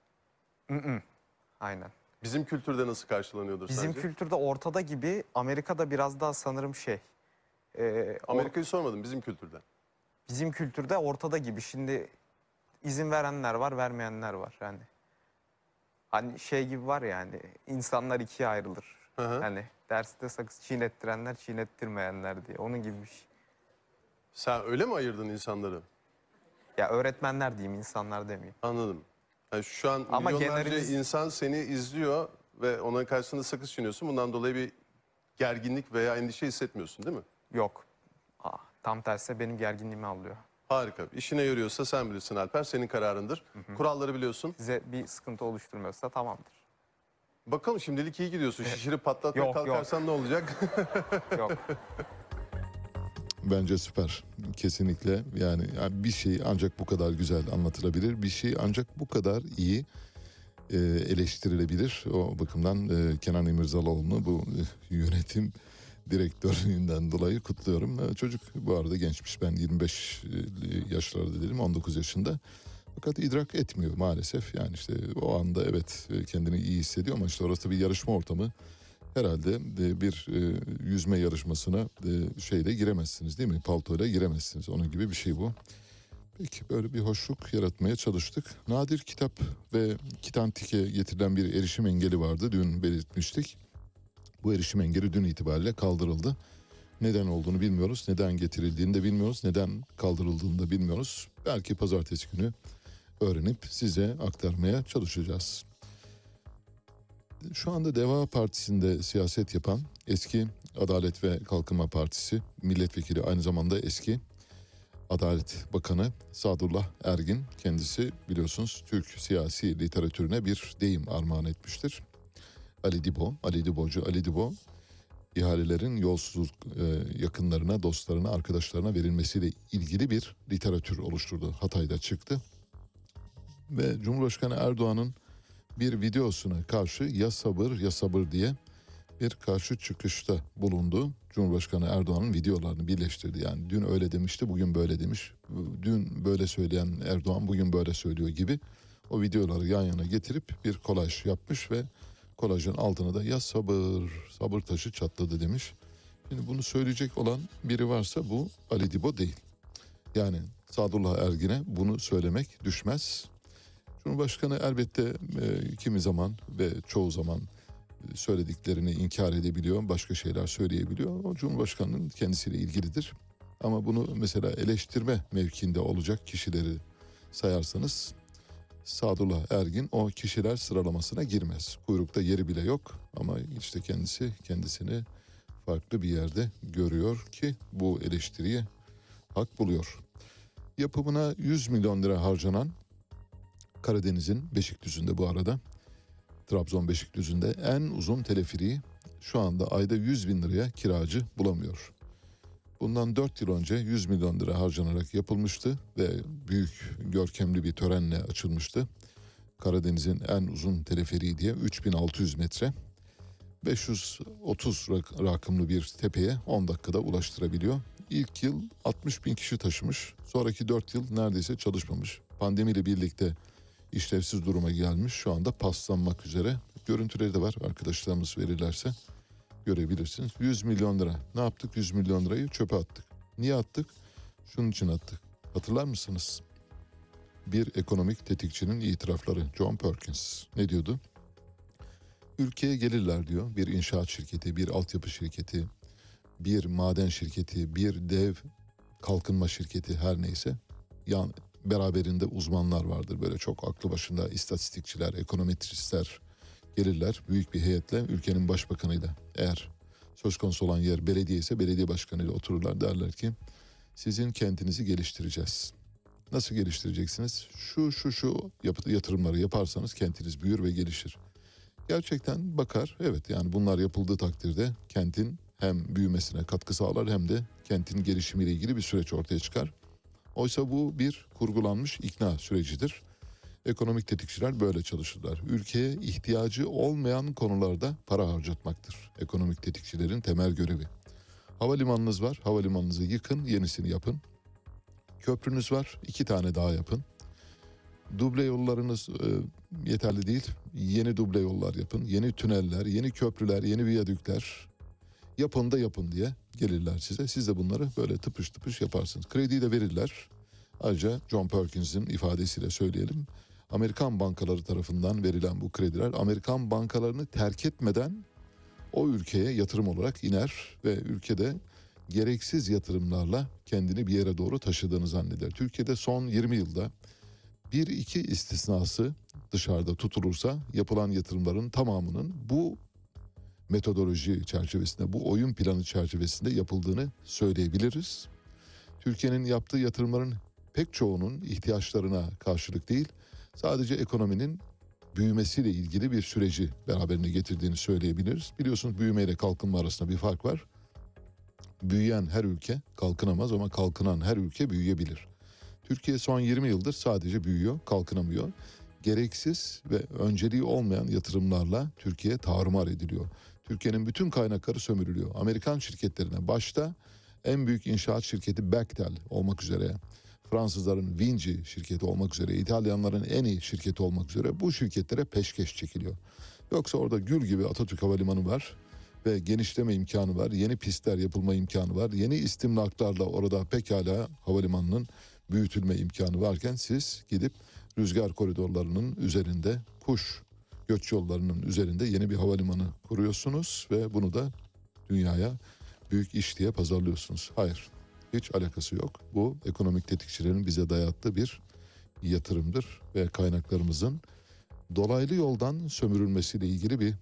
Aynen. Bizim kültürde nasıl karşılanıyordur sence? Bizim kültürde ortada gibi, Amerika'da biraz daha sanırım şey... Amerika'yı sormadım, bizim kültürde. Bizim kültürde ortada gibi. Şimdi izin verenler var, vermeyenler var. Yani, hani şey gibi var yani, insanlar ikiye ayrılır. Hani derste sakız çiğnettirenler, çiğnettirmeyenler diye. Onun gibi bir şey. Sen öyle mi ayırdın insanları? Ya öğretmenler diyeyim, insanlar demeyeyim. Anladım. Yani şu an ama milyonlarca insan seni izliyor ve onların karşısında sakız çiğniyorsun. Bundan dolayı bir gerginlik veya endişe hissetmiyorsun değil mi? Yok. Tam tersi, benim gerginliğimi alıyor. Harika. İşine yarıyorsa sen bilirsin Alper. Senin kararındır. Kuralları biliyorsun. Size bir sıkıntı oluşturmuyorsa tamamdır. Bakalım, şimdilik iyi gidiyorsun. Şişirip patlatmaya kalkarsan ne olacak? Bence süper. Kesinlikle yani bir şey ancak bu kadar güzel anlatılabilir. Bir şey ancak bu kadar iyi eleştirilebilir. O bakımdan Kenan İmirzalıoğlu'nu bu yönetim direktörlüğünden dolayı kutluyorum. Çocuk bu arada gençmiş, ben 25 yaşlarda dedim, 19 yaşında. Fakat idrak etmiyor maalesef. Yani işte o anda evet kendini iyi hissediyor ama işte orası bir yarışma ortamı. Herhalde bir yüzme yarışmasına şeyle giremezsiniz değil mi? Paltoyla giremezsiniz. Onun gibi bir şey bu. Peki, böyle bir hoşluk yaratmaya çalıştık. Nadir kitap ve Kitantik'e getirilen bir erişim engeli vardı. Dün belirtmiştik. Bu erişim engeli dün itibariyle kaldırıldı. Neden olduğunu bilmiyoruz. Neden getirildiğini de bilmiyoruz. Neden kaldırıldığını da bilmiyoruz. Belki pazartesi günü öğrenip size aktarmaya çalışacağız. Şu anda Deva Partisi'nde siyaset yapan eski Adalet ve Kalkınma Partisi milletvekili, aynı zamanda eski Adalet Bakanı Sadullah Ergin, kendisi biliyorsunuz Türk siyasi literatürüne bir deyim armağan etmiştir. Ali Dibo, Ali Dibocu, Ali Dibo, ihalelerin yolsuzluk yakınlarına, dostlarına, arkadaşlarına verilmesiyle ilgili bir literatür oluşturdu. Hatay'da çıktı ve Cumhurbaşkanı Erdoğan'ın bir videosuna karşı "ya sabır ya sabır" diye bir karşı çıkışta bulundu. Cumhurbaşkanı Erdoğan'ın videolarını birleştirdi. Yani dün öyle demişti, bugün böyle demiş. Dün böyle söyleyen Erdoğan bugün böyle söylüyor gibi. O videoları yan yana getirip bir kolaj yapmış ve kolajın altına da "ya sabır, sabır taşı çatladı" demiş. Şimdi bunu söyleyecek olan biri varsa bu Ali Dibo değil. Yani Sadullah Ergin'e bunu söylemek düşmez. Cumhurbaşkanı elbette kimi zaman ve çoğu zaman söylediklerini inkar edebiliyor, başka şeyler söyleyebiliyor. O Cumhurbaşkanı'nın kendisiyle ilgilidir. Ama bunu mesela eleştirme mevkinde olacak kişileri sayarsanız Sadullah Ergin o kişiler sıralamasına girmez. Kuyrukta yeri bile yok ama işte kendisi kendisini farklı bir yerde görüyor ki bu eleştiriye hak buluyor. Yapımına 100 milyon lira harcanan Karadeniz'in Beşikdüzü'nde, bu arada Trabzon Beşikdüzü'nde en uzun teleferiği şu anda ayda 100 bin liraya kiracı bulamıyor. Bundan 4 yıl önce 100 milyon lira harcanarak yapılmıştı ve büyük görkemli bir törenle açılmıştı. Karadeniz'in en uzun teleferiği diye 3600 metre, 530 rakımlı bir tepeye 10 dakikada ulaştırabiliyor. İlk yıl 60 bin kişi taşımış, sonraki 4 yıl neredeyse çalışmamış. Pandemiyle birlikte işlevsiz duruma gelmiş. Şu anda paslanmak üzere. Görüntüleri de var. Arkadaşlarımız verirlerse görebilirsiniz. 100 milyon lira. Ne yaptık? 100 milyon lirayı çöpe attık. Niye attık? Şunun için attık. Hatırlar mısınız? Bir ekonomik tetikçinin itirafları. John Perkins ne diyordu? Ülkeye gelirler diyor. Bir inşaat şirketi, bir altyapı şirketi, bir maden şirketi, bir dev kalkınma şirketi, her neyse. Yani beraberinde uzmanlar vardır, böyle çok aklı başında istatistikçiler, ekonometristler gelirler büyük bir heyetle, ülkenin başbakanıyla, eğer söz konusu olan yer belediye ise belediye başkanıyla otururlar, derler ki sizin kentinizi geliştireceğiz. Nasıl geliştireceksiniz? Şu yatırımları yaparsanız kentiniz büyür ve gelişir. Gerçekten bakar, evet, yani bunlar yapıldığı takdirde kentin hem büyümesine katkı sağlar hem de kentin gelişimiyle ilgili bir süreç ortaya çıkar. Oysa bu bir kurgulanmış ikna sürecidir. Ekonomik tetikçiler böyle çalışırlar. Ülkeye ihtiyacı olmayan konularda para harcatmaktır ekonomik tetikçilerin temel görevi. Havalimanınız var, havalimanınızı yıkın, yenisini yapın. Köprünüz var, 2 tane daha yapın. Duble yollarınız yeterli değil, yeni duble yollar yapın. Yeni tüneller, yeni köprüler, yeni viyadükler. Yapın da yapın diye gelirler size. Siz de bunları böyle tıpış tıpış yaparsınız. Krediyi de verirler. Ayrıca John Perkins'in ifadesiyle söyleyelim, Amerikan bankaları tarafından verilen bu krediler Amerikan bankalarını terk etmeden o ülkeye yatırım olarak iner ve ülkede gereksiz yatırımlarla kendini bir yere doğru taşıdığını zanneder. Türkiye'de son 20 yılda 1-2 istisnası dışarıda tutulursa yapılan yatırımların tamamının bu metodoloji çerçevesinde, bu oyun planı çerçevesinde yapıldığını söyleyebiliriz. Türkiye'nin yaptığı yatırımların pek çoğunun ihtiyaçlarına karşılık değil, sadece ekonominin büyümesiyle ilgili bir süreci beraberine getirdiğini söyleyebiliriz. Biliyorsunuz büyümeyle kalkınma arasında bir fark var. Büyüyen her ülke kalkınamaz ama kalkınan her ülke büyüyebilir. Türkiye son 20 yıldır sadece büyüyor, kalkınamıyor. Gereksiz ve önceliği olmayan yatırımlarla Türkiye tarumar ediliyor. Türkiye'nin bütün kaynakları sömürülüyor. Amerikan şirketlerine, başta en büyük inşaat şirketi Bechtel olmak üzere, Fransızların Vinci şirketi olmak üzere, İtalyanların Eni şirketi olmak üzere bu şirketlere peşkeş çekiliyor. Yoksa orada gül gibi Atatürk Havalimanı var ve genişleme imkanı var, yeni pistler yapılma imkanı var, yeni istimlaklarla orada pekala havalimanının büyütülme imkanı varken siz gidip rüzgar koridorlarının üzerinde, kuş göç yollarının üzerinde yeni bir havalimanı kuruyorsunuz ve bunu da dünyaya büyük iş diye pazarlıyorsunuz. Hayır, hiç alakası yok. Bu ekonomik tetikçilerin bize dayattığı bir yatırımdır ve kaynaklarımızın dolaylı yoldan sömürülmesiyle ilgili bir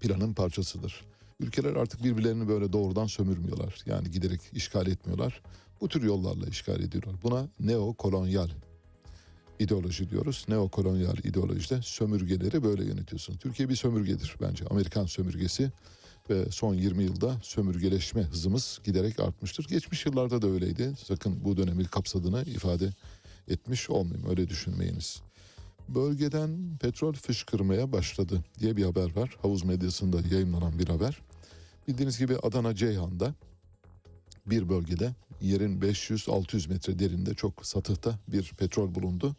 planın parçasıdır. Ülkeler artık birbirlerini böyle doğrudan sömürmüyorlar. Yani giderek işgal etmiyorlar. Bu tür yollarla işgal ediyorlar. Buna neokolonyal ideoloji diyoruz. Neokolonyal ideolojide sömürgeleri böyle yönetiyorsun. Türkiye bir sömürgedir bence. Amerikan sömürgesi ve son 20 yılda sömürgeleşme hızımız giderek artmıştır. Geçmiş yıllarda da öyleydi. Sakın bu dönemi kapsadığını ifade etmiş olmayayım. Öyle düşünmeyiniz. Bölgeden petrol fışkırmaya başladı diye bir haber var. Havuz medyasında yayınlanan bir haber. Bildiğiniz gibi Adana Ceyhan'da bir bölgede yerin 500-600 metre derinde, çok satıhta bir petrol bulundu.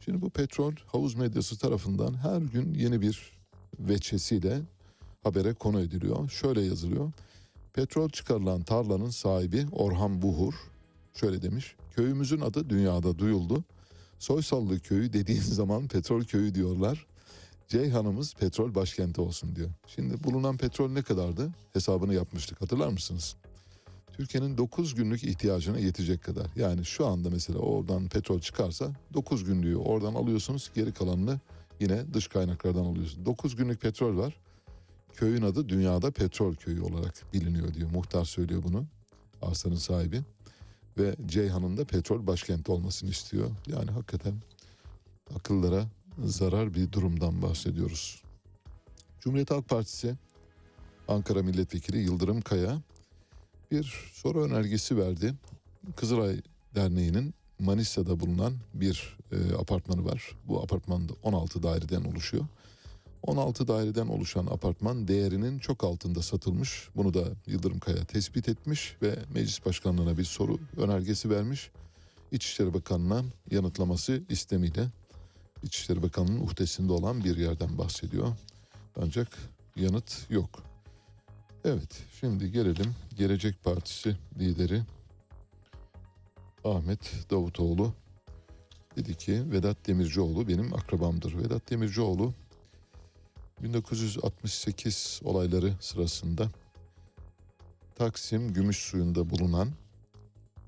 Şimdi bu petrol havuz medyası tarafından her gün yeni bir veçesiyle habere konu ediliyor. Şöyle yazılıyor. Petrol çıkarılan tarlanın sahibi Orhan Buhur şöyle demiş. Köyümüzün adı dünyada duyuldu. Soysallı köyü dediğin zaman petrol köyü diyorlar. Ceyhan'ımız petrol başkenti olsun diyor. Şimdi bulunan petrol ne kadardı? Hesabını yapmıştık, hatırlar mısınız? Türkiye'nin 9 günlük ihtiyacına yetecek kadar. Yani şu anda mesela oradan petrol çıkarsa 9 günlüğü oradan alıyorsunuz, geri kalanını yine dış kaynaklardan alıyorsunuz. 9 günlük petrol var. Köyün adı dünyada petrol köyü olarak biliniyor diyor. Muhtar söylüyor bunu, arsanın sahibi. Ve Ceyhan'ın da petrol başkenti olmasını istiyor. Yani hakikaten akıllara zarar bir durumdan bahsediyoruz. Cumhuriyet Halk Partisi Ankara Milletvekili Yıldırım Kaya bir soru önergesi verdi. Kızılay Derneği'nin Manisa'da bulunan bir apartmanı var. Bu apartmanda 16 daireden oluşuyor. 16 daireden oluşan apartman değerinin çok altında satılmış. Bunu da Yıldırım Kaya tespit etmiş ve Meclis Başkanlığı'na bir soru önergesi vermiş. İçişleri Bakanı'na yanıtlaması istemiyle. İçişleri Bakanı'nın uhdesinde olan bir yerden bahsediyor. Ancak yanıt yok. Evet, şimdi gelelim Gelecek Partisi lideri Ahmet Davutoğlu. Dedi ki Vedat Demircioğlu benim akrabamdır. Vedat Demircioğlu 1968 olayları sırasında Taksim Gümüşsuyu'nda bulunan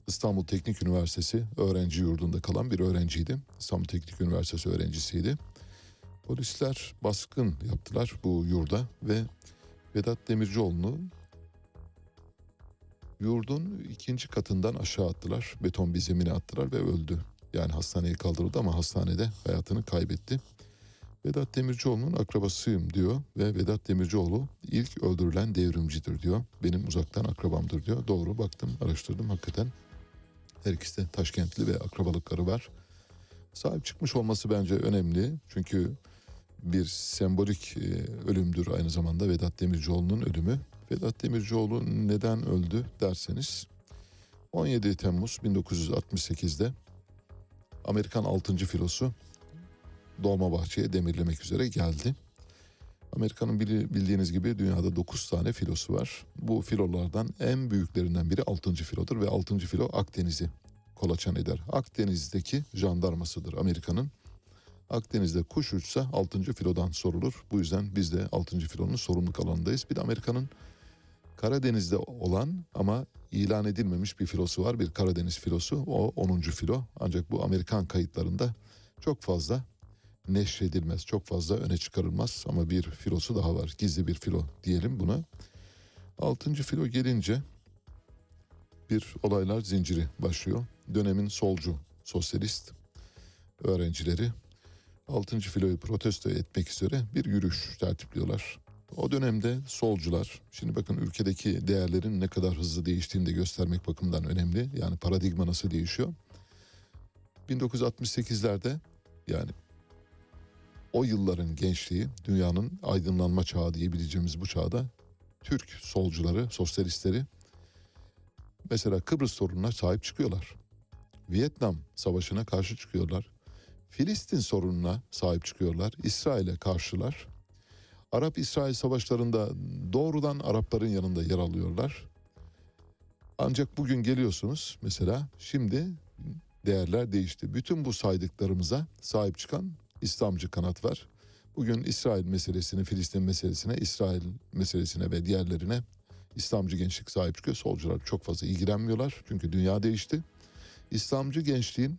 İstanbul Teknik Üniversitesi öğrenci yurdunda kalan bir öğrenciydi. İstanbul Teknik Üniversitesi öğrencisiydi. Polisler baskın yaptılar bu yurda ve Vedat Demircioğlu'nu yurdun ikinci katından aşağı attılar. Beton bir zemine attılar ve öldü. Yani hastaneye kaldırıldı ama hastanede hayatını kaybetti. Vedat Demircioğlu'nun akrabasıyım diyor ve Vedat Demircioğlu ilk öldürülen devrimcidir diyor. Benim uzaktan akrabamdır diyor. Doğru, baktım, araştırdım, hakikaten her ikisi de Taşkentli ve akrabalıkları var. Sahip çıkmış olması bence önemli. Çünkü bir sembolik ölümdür aynı zamanda Vedat Demircioğlu'nun ölümü. Vedat Demircioğlu neden öldü derseniz 17 Temmuz 1968'de Amerikan 6. filosu Dolmabahçe'ye demirlemek üzere geldi. Amerika'nın bildiğiniz gibi dünyada 9 tane filosu var. Bu filolardan en büyüklerinden biri 6. filodur ve 6. filo Akdeniz'i kolaçan eder. Akdeniz'deki jandarmasıdır Amerika'nın. Akdeniz'de kuş uçsa 6. filodan sorulur. Bu yüzden biz de 6. filonun sorumluluk alanındayız. Bir de Amerika'nın Karadeniz'de olan ama ilan edilmemiş bir filosu var. Bir Karadeniz filosu, o 10. filo. Ancak bu Amerikan kayıtlarında çok fazla neşredilmez, çok fazla öne çıkarılmaz ama bir filosu daha var, gizli bir filo diyelim buna. 6. filo gelince bir olaylar zinciri başlıyor. Dönemin solcu sosyalist öğrencileri 6. filoyu protesto etmek üzere bir yürüyüş tertipliyorlar. O dönemde solcular, şimdi bakın ülkedeki değerlerin ne kadar hızlı değiştiğini de göstermek bakımından önemli. Yani paradigma nasıl değişiyor? 1968'lerde yani o yılların gençliği, dünyanın aydınlanma çağı diyebileceğimiz bu çağda Türk solcuları, sosyalistleri mesela Kıbrıs sorununa sahip çıkıyorlar. Vietnam Savaşı'na karşı çıkıyorlar. Filistin sorununa sahip çıkıyorlar. İsrail'e karşılar. Arap-İsrail savaşlarında doğrudan Arapların yanında yer alıyorlar. Ancak bugün geliyorsunuz mesela, şimdi değerler değişti. Bütün bu saydıklarımıza sahip çıkan İslamcı kanat var. Bugün İsrail meselesini, Filistin meselesine, İsrail meselesine ve diğerlerine İslamcı gençlik sahip çıkıyor. Solcular çok fazla ilgilenmiyorlar çünkü dünya değişti. İslamcı gençliğin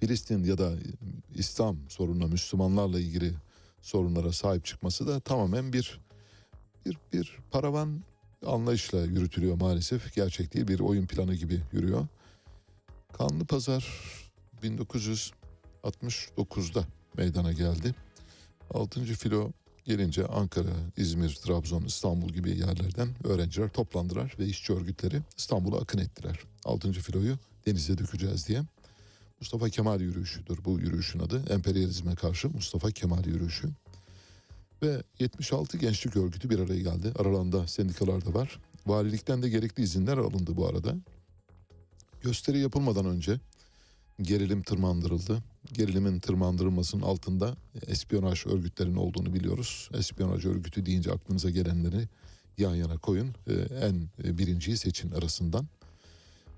Filistin ya da İslam sorununa, Müslümanlarla ilgili sorunlara sahip çıkması da tamamen bir paravan anlayışla yürütülüyor maalesef. Gerçek değil, bir oyun planı gibi yürüyor. Kanlı Pazar 1969'da meydana geldi. 6. filo gelince Ankara, İzmir, Trabzon, İstanbul gibi yerlerden öğrenciler toplandılar ve işçi örgütleri İstanbul'a akın ettiler. 6. filoyu denize dökeceğiz diye. Mustafa Kemal yürüyüşüdür bu yürüyüşün adı. Emperyalizme karşı Mustafa Kemal yürüyüşü. Ve 76 gençlik örgütü bir araya geldi. Aralarında sendikalar da var. Valilikten de gerekli izinler alındı bu arada. Gösteri yapılmadan önce gerilim tırmandırıldı. Gerilimin tırmandırılmasının altında espiyonaj örgütlerinin olduğunu biliyoruz. Espiyonaj örgütü deyince aklınıza gelenleri yan yana koyun. En birinciyi seçin arasından.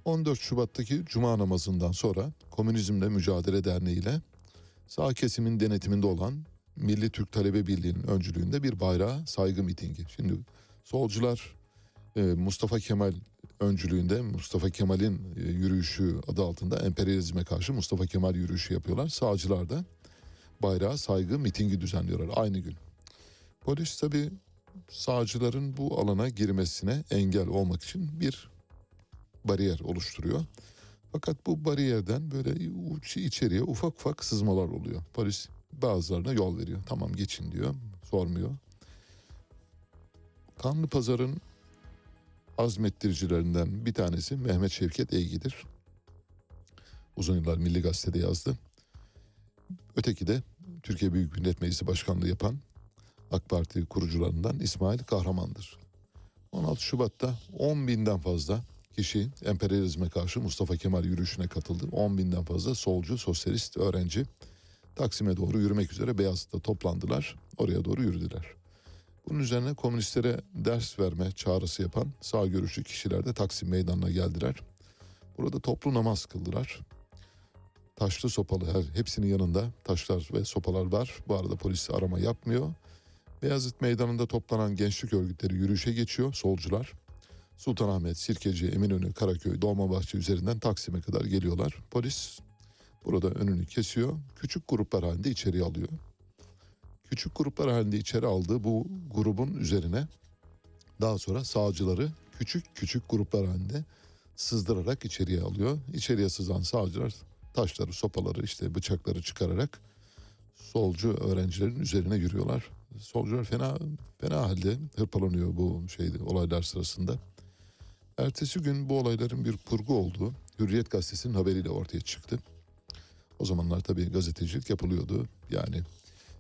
14 Şubat'taki Cuma namazından sonra Komünizmle Mücadele Derneği ile sağ kesimin denetiminde olan Milli Türk Talebe Birliği'nin öncülüğünde bir bayrağa saygı mitingi. Şimdi solcular Mustafa Kemal öncülüğünde, Mustafa Kemal'in yürüyüşü adı altında emperyalizme karşı Mustafa Kemal yürüyüşü yapıyorlar. Sağcılar da bayrağa saygı mitingi düzenliyorlar aynı gün. Polis tabii sağcıların bu alana girmesine engel olmak için bir bariyer oluşturuyor. Fakat bu bariyerden böyle içeriye ufak ufak sızmalar oluyor. Polis bazılarına yol veriyor. Tamam geçin diyor. Sormuyor. Kanlıpazar'ın azmettiricilerinden bir tanesi Mehmet Şevket Eygi'dir. Uzun yıllar Milli Gazete'de yazdı. Öteki de Türkiye Büyük Millet Meclisi Başkanlığı yapan AK Parti kurucularından İsmail Kahraman'dır. 16 Şubat'ta 10.000'den fazla kişi emperyalizme karşı Mustafa Kemal yürüyüşüne katıldı. 10.000'den fazla solcu, sosyalist, öğrenci Taksim'e doğru yürümek üzere Beyazıt'ta toplandılar. Oraya doğru yürüdüler. Bunun üzerine komünistlere ders verme çağrısı yapan sağ görüşlü kişiler de Taksim Meydanı'na geldiler. Burada toplu namaz kıldılar. Taşlı sopalı, hepsinin yanında taşlar ve sopalar var. Bu arada polis arama yapmıyor. Beyazıt Meydanı'nda toplanan gençlik örgütleri yürüyüşe geçiyor, solcular. Sultanahmet, Sirkeci, Eminönü, Karaköy, Dolmabahçe üzerinden Taksim'e kadar geliyorlar. Polis burada önünü kesiyor. Küçük gruplar halinde içeri alıyor. Küçük gruplar halinde içeri aldığı bu grubun üzerine daha sonra sağcıları küçük küçük gruplar halinde sızdırarak içeriye alıyor. İçeriye sızan sağcılar taşları, sopaları, işte bıçakları çıkararak solcu öğrencilerin üzerine yürüyorlar. Solcular fena halde hırpalanıyor bu olaylar sırasında. Ertesi gün bu olayların bir kurgu olduğu Hürriyet Gazetesi'nin haberiyle ortaya çıktı. O zamanlar tabii gazetecilik yapılıyordu. Yani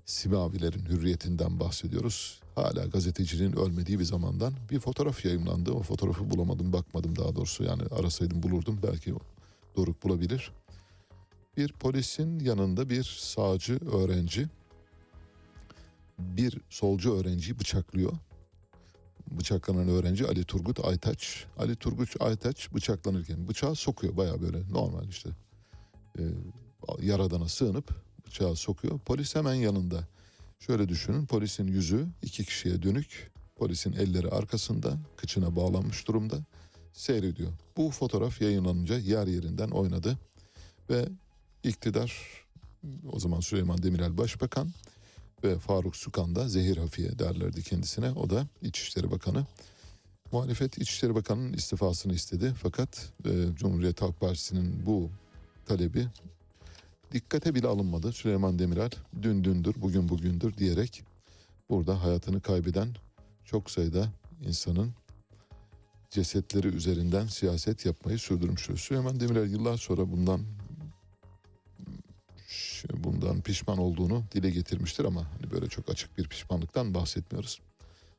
Simavilerin hürriyetinden bahsediyoruz. Hala gazeteciliğin ölmediği bir zamandan bir fotoğraf yayımlandı. O fotoğrafı bulamadım, bakmadım daha doğrusu. Yani arasaydım bulurdum. Belki Doruk bulabilir. Bir polisin yanında bir sağcı öğrenci bir solcu öğrenciyi bıçaklıyor. Bıçaklanan öğrenci Ali Turgut Aytaç. Ali Turgut Aytaç bıçaklanırken bıçağı sokuyor. Bayağı böyle normal işte yaradana sığınıp bıçağı sokuyor. Polis hemen yanında. Şöyle düşünün, polisin yüzü iki kişiye dönük. Polisin elleri arkasında, kıçına bağlanmış durumda seyrediyor. Bu fotoğraf yayınlanınca yer yerinden oynadı. Ve iktidar, o zaman Süleyman Demirel Başbakan ve Faruk Sukan da zehir hafiye derlerdi kendisine. O da İçişleri Bakanı. Muhalefet İçişleri Bakanı'nın istifasını istedi. Fakat Cumhuriyet Halk Partisi'nin bu talebi dikkate bile alınmadı. Süleyman Demirel dün dündür, bugün bugündür diyerek burada hayatını kaybeden çok sayıda insanın cesetleri üzerinden siyaset yapmayı sürdürmüştür. Süleyman Demirel yıllar sonra bundan bundan pişman olduğunu dile getirmiştir ama hani böyle çok açık bir pişmanlıktan bahsetmiyoruz.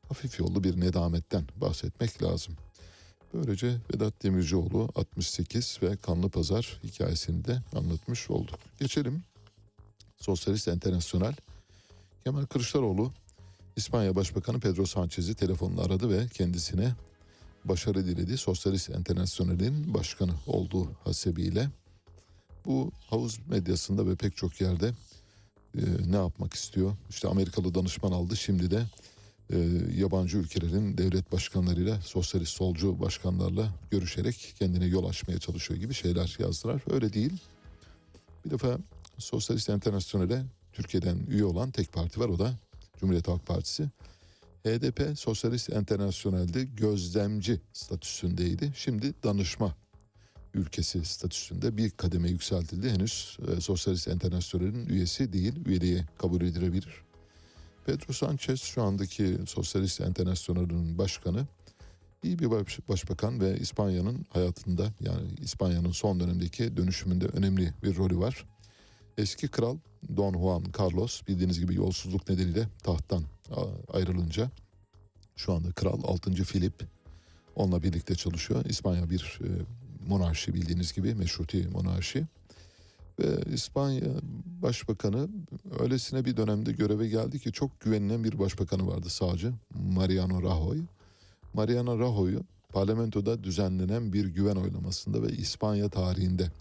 Hafif yollu bir nedametten bahsetmek lazım. Böylece Vedat Demircioğlu 68 ve Kanlı Pazar hikayesini de anlatmış olduk. Geçelim Sosyalist Enternasyonel. Kemal Kılıçdaroğlu İspanya Başbakanı Pedro Sánchez'i telefonla aradı ve kendisine başarı diledi. Sosyalist Enternasyonel'in başkanı olduğu hasebiyle. Bu havuz medyasında ve pek çok yerde ne yapmak istiyor? İşte Amerikalı danışman aldı, şimdi de yabancı ülkelerin devlet başkanlarıyla, sosyalist solcu başkanlarla görüşerek kendine yol açmaya çalışıyor gibi şeyler yazdılar. Öyle değil. Bir defa Sosyalist Enternasyonel'e Türkiye'den üye olan tek parti var, o da Cumhuriyet Halk Partisi. HDP Sosyalist Enternasyonel'de gözlemci statüsündeydi. Şimdi danışma ülkesi statüsünde bir kademe yükseltildi. Henüz Sosyalist Enternasyonel'in üyesi değil, üyeliğe kabul edilebilir. Pedro Sánchez şu andaki Sosyalist Enternasyonel'in başkanı, iyi bir başbakan ve İspanya'nın hayatında, yani İspanya'nın son dönemdeki dönüşümünde önemli bir rolü var. Eski kral Don Juan Carlos bildiğiniz gibi yolsuzluk nedeniyle tahttan ayrılınca şu anda kral 6. Philip onunla birlikte çalışıyor. İspanya bir monarşi, bildiğiniz gibi meşruti monarşi. Ve İspanya Başbakanı öylesine bir dönemde göreve geldi ki çok güvenilen bir başbakanı vardı, sağcı Mariano Rajoy. Mariano Rajoy'u parlamentoda düzenlenen bir güven oylamasında ve İspanya tarihinde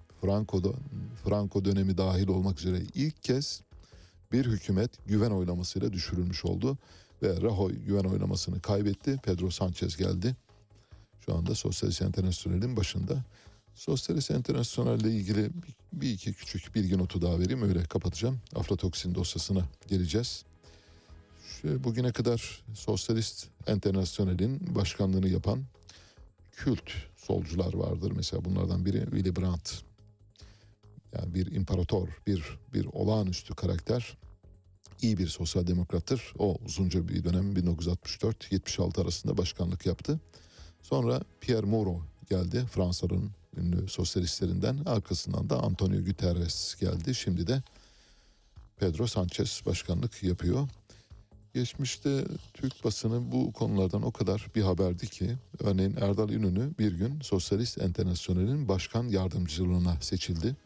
Franco dönemi dahil olmak üzere ilk kez bir hükümet güven oylamasıyla düşürülmüş oldu. Ve Rajoy güven oylamasını kaybetti. Pedro Sánchez geldi. Şu anda Sosyalist Enternasyonel'in başında. Sosyalist Enternasyonel'le ilgili bir iki küçük bilgi notu daha vereyim, öyle kapatacağım. Aflatoksin dosyasına geleceğiz. Bugüne kadar Sosyalist Enternasyonel'in başkanlığını yapan kült solcular vardır. Mesela bunlardan biri Willy Brandt. Yani bir imparator, bir olağanüstü karakter, iyi bir sosyal demokrattır. O uzunca bir dönem 1964-76 arasında başkanlık yaptı. Sonra Pierre Moreau geldi, Fransa'nın ünlü sosyalistlerinden. Arkasından da Antonio Guterres geldi. Şimdi de Pedro Sánchez başkanlık yapıyor. Geçmişte Türk basını bu konulardan o kadar bir haberdi ki, örneğin Erdal İnönü bir gün Sosyalist Enternasyonel'in başkan yardımcılığına seçildi.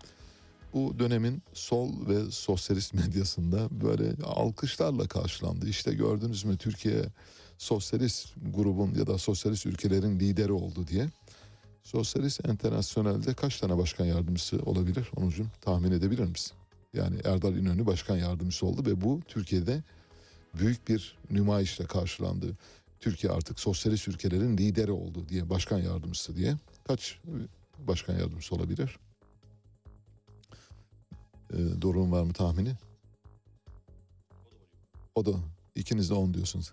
Bu dönemin sol ve sosyalist medyasında böyle alkışlarla karşılandı. İşte gördünüz mü, Türkiye sosyalist grubun ya da sosyalist ülkelerin lideri oldu diye. Sosyalist Enternasyonel'de kaç tane başkan yardımcısı olabilir? Onucum, tahmin edebilir misin? Yani Erdal İnönü başkan yardımcısı oldu ve bu Türkiye'de büyük bir nümayişle karşılandı. Türkiye artık sosyalist ülkelerin lideri oldu diye, başkan yardımcısı diye. Kaç başkan yardımcısı olabilir? Doğru var mı tahmini? O da ikiniz de 10 diyorsunuz.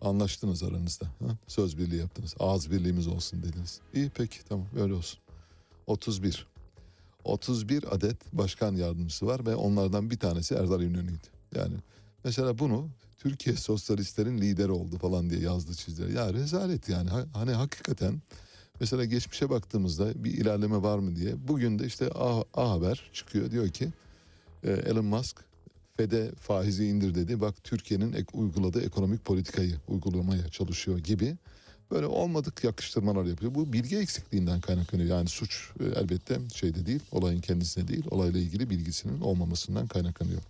Anlaştınız aranızda. Ha? Söz birliği yaptınız. Ağız birliğimiz olsun dediniz. İyi, peki, tamam, öyle olsun. 31. 31 adet başkan yardımcısı var ve onlardan bir tanesi Erdal İnönü'ydü. Yani mesela bunu Türkiye sosyalistlerin lideri oldu falan diye yazdı, çizdi. Ya rezalet yani. Hani hakikaten mesela geçmişe baktığımızda bir ilerleme var mı diye. Bugün de işte A Haber çıkıyor, diyor ki Elon Musk FED'e faizi indir dedi. Bak Türkiye'nin uyguladığı ekonomik politikayı uygulamaya çalışıyor gibi. Böyle olmadık yakıştırmalar yapıyor. Bu bilgi eksikliğinden kaynaklanıyor. Yani suç elbette şeyde değil, olayın kendisine değil, olayla ilgili bilgisinin olmamasından kaynaklanıyor.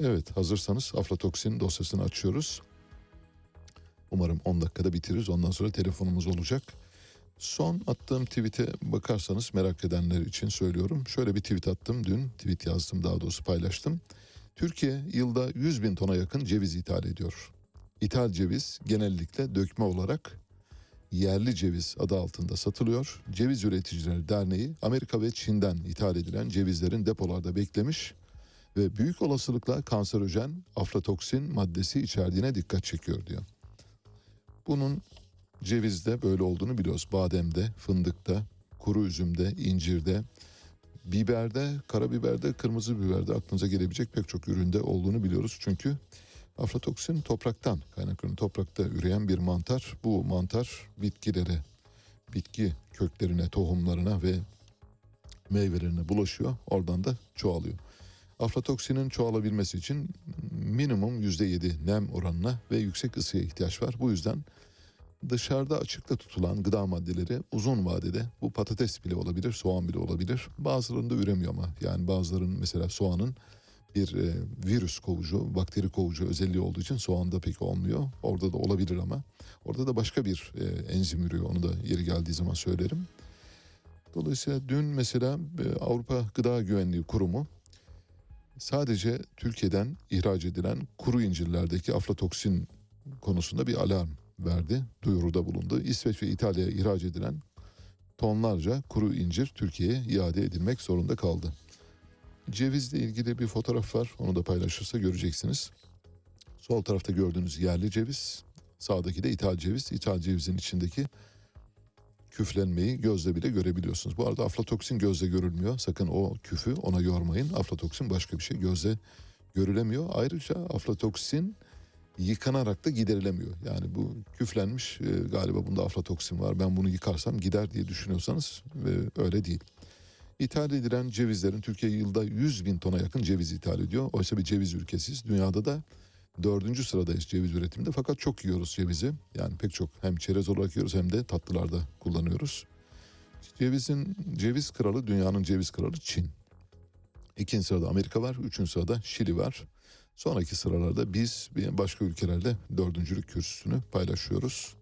Evet, hazırsanız aflatoksin dosyasını açıyoruz. Umarım 10 dakikada bitiririz. Ondan sonra telefonumuz olacak. Son attığım tweet'e bakarsanız, merak edenler için söylüyorum. Şöyle bir tweet attım dün. Tweet yazdım, daha doğrusu paylaştım. Türkiye yılda 100 bin tona yakın ceviz ithal ediyor. İthal ceviz genellikle dökme olarak yerli ceviz adı altında satılıyor. Ceviz Üreticileri Derneği Amerika ve Çin'den ithal edilen cevizlerin depolarda beklemiş ve büyük olasılıkla kanserojen aflatoksin maddesi içerdiğine dikkat çekiyor diyor. Bunun cevizde böyle olduğunu biliyoruz. Bademde, fındıkta, kuru üzümde, incirde, biberde, karabiberde, kırmızı biberde, aklınıza gelebilecek pek çok üründe olduğunu biliyoruz. Çünkü aflatoksin topraktan kaynaklanıyor. Toprakta üreyen bir mantar. Bu mantar bitkilere, bitki köklerine, tohumlarına ve meyvelerine bulaşıyor. Oradan da çoğalıyor. Aflatoksinin çoğalabilmesi için minimum %7 nem oranına ve yüksek ısıya ihtiyaç var. Bu yüzden dışarıda açıkta tutulan gıda maddeleri uzun vadede, bu patates bile olabilir, soğan bile olabilir. Bazılarında üremiyor ama, yani bazılarının, mesela soğanın bir virüs kovucu, bakteri kovucu özelliği olduğu için soğanda pek olmuyor. Orada da olabilir ama orada da başka bir enzim ürüyor, onu da yeri geldiği zaman söylerim. Dolayısıyla dün mesela Avrupa Gıda Güvenliği Kurumu sadece Türkiye'den ihraç edilen kuru incirlerdeki aflatoksin konusunda bir alarm verdi, duyuruda bulundu. İsveç ve İtalya'ya ihraç edilen tonlarca kuru incir Türkiye'ye iade edilmek zorunda kaldı. Cevizle ilgili bir fotoğraf var, onu da paylaşırsa göreceksiniz. Sol tarafta gördüğünüz yerli ceviz, sağdaki de ithal ceviz. İthal cevizin içindeki küflenmeyi gözle bile görebiliyorsunuz. Bu arada aflatoksin gözle görülmüyor. Sakın o küfü ona yormayın. Aflatoksin başka bir şey, gözle görülemiyor. Ayrıca aflatoksin yıkanarak da giderilemiyor. Yani bu küflenmiş, galiba bunda aflatoksin var, ben bunu yıkarsam gider diye düşünüyorsanız öyle değil. İthal edilen cevizlerin, Türkiye yılda 100 bin tona yakın ceviz ithal ediyor. Oysa bir ceviz ülkesiyiz. Dünyada da 4. sıradayız ceviz üretiminde. Fakat çok yiyoruz cevizi. Yani pek çok, hem çerez olarak yiyoruz hem de tatlılarda kullanıyoruz. Ceviz kralı, dünyanın ceviz kralı Çin. 2. sırada Amerika var. 3. sırada Şili var. Sonraki sıralarda biz, başka ülkelerle dördüncülük kürsüsünü paylaşıyoruz.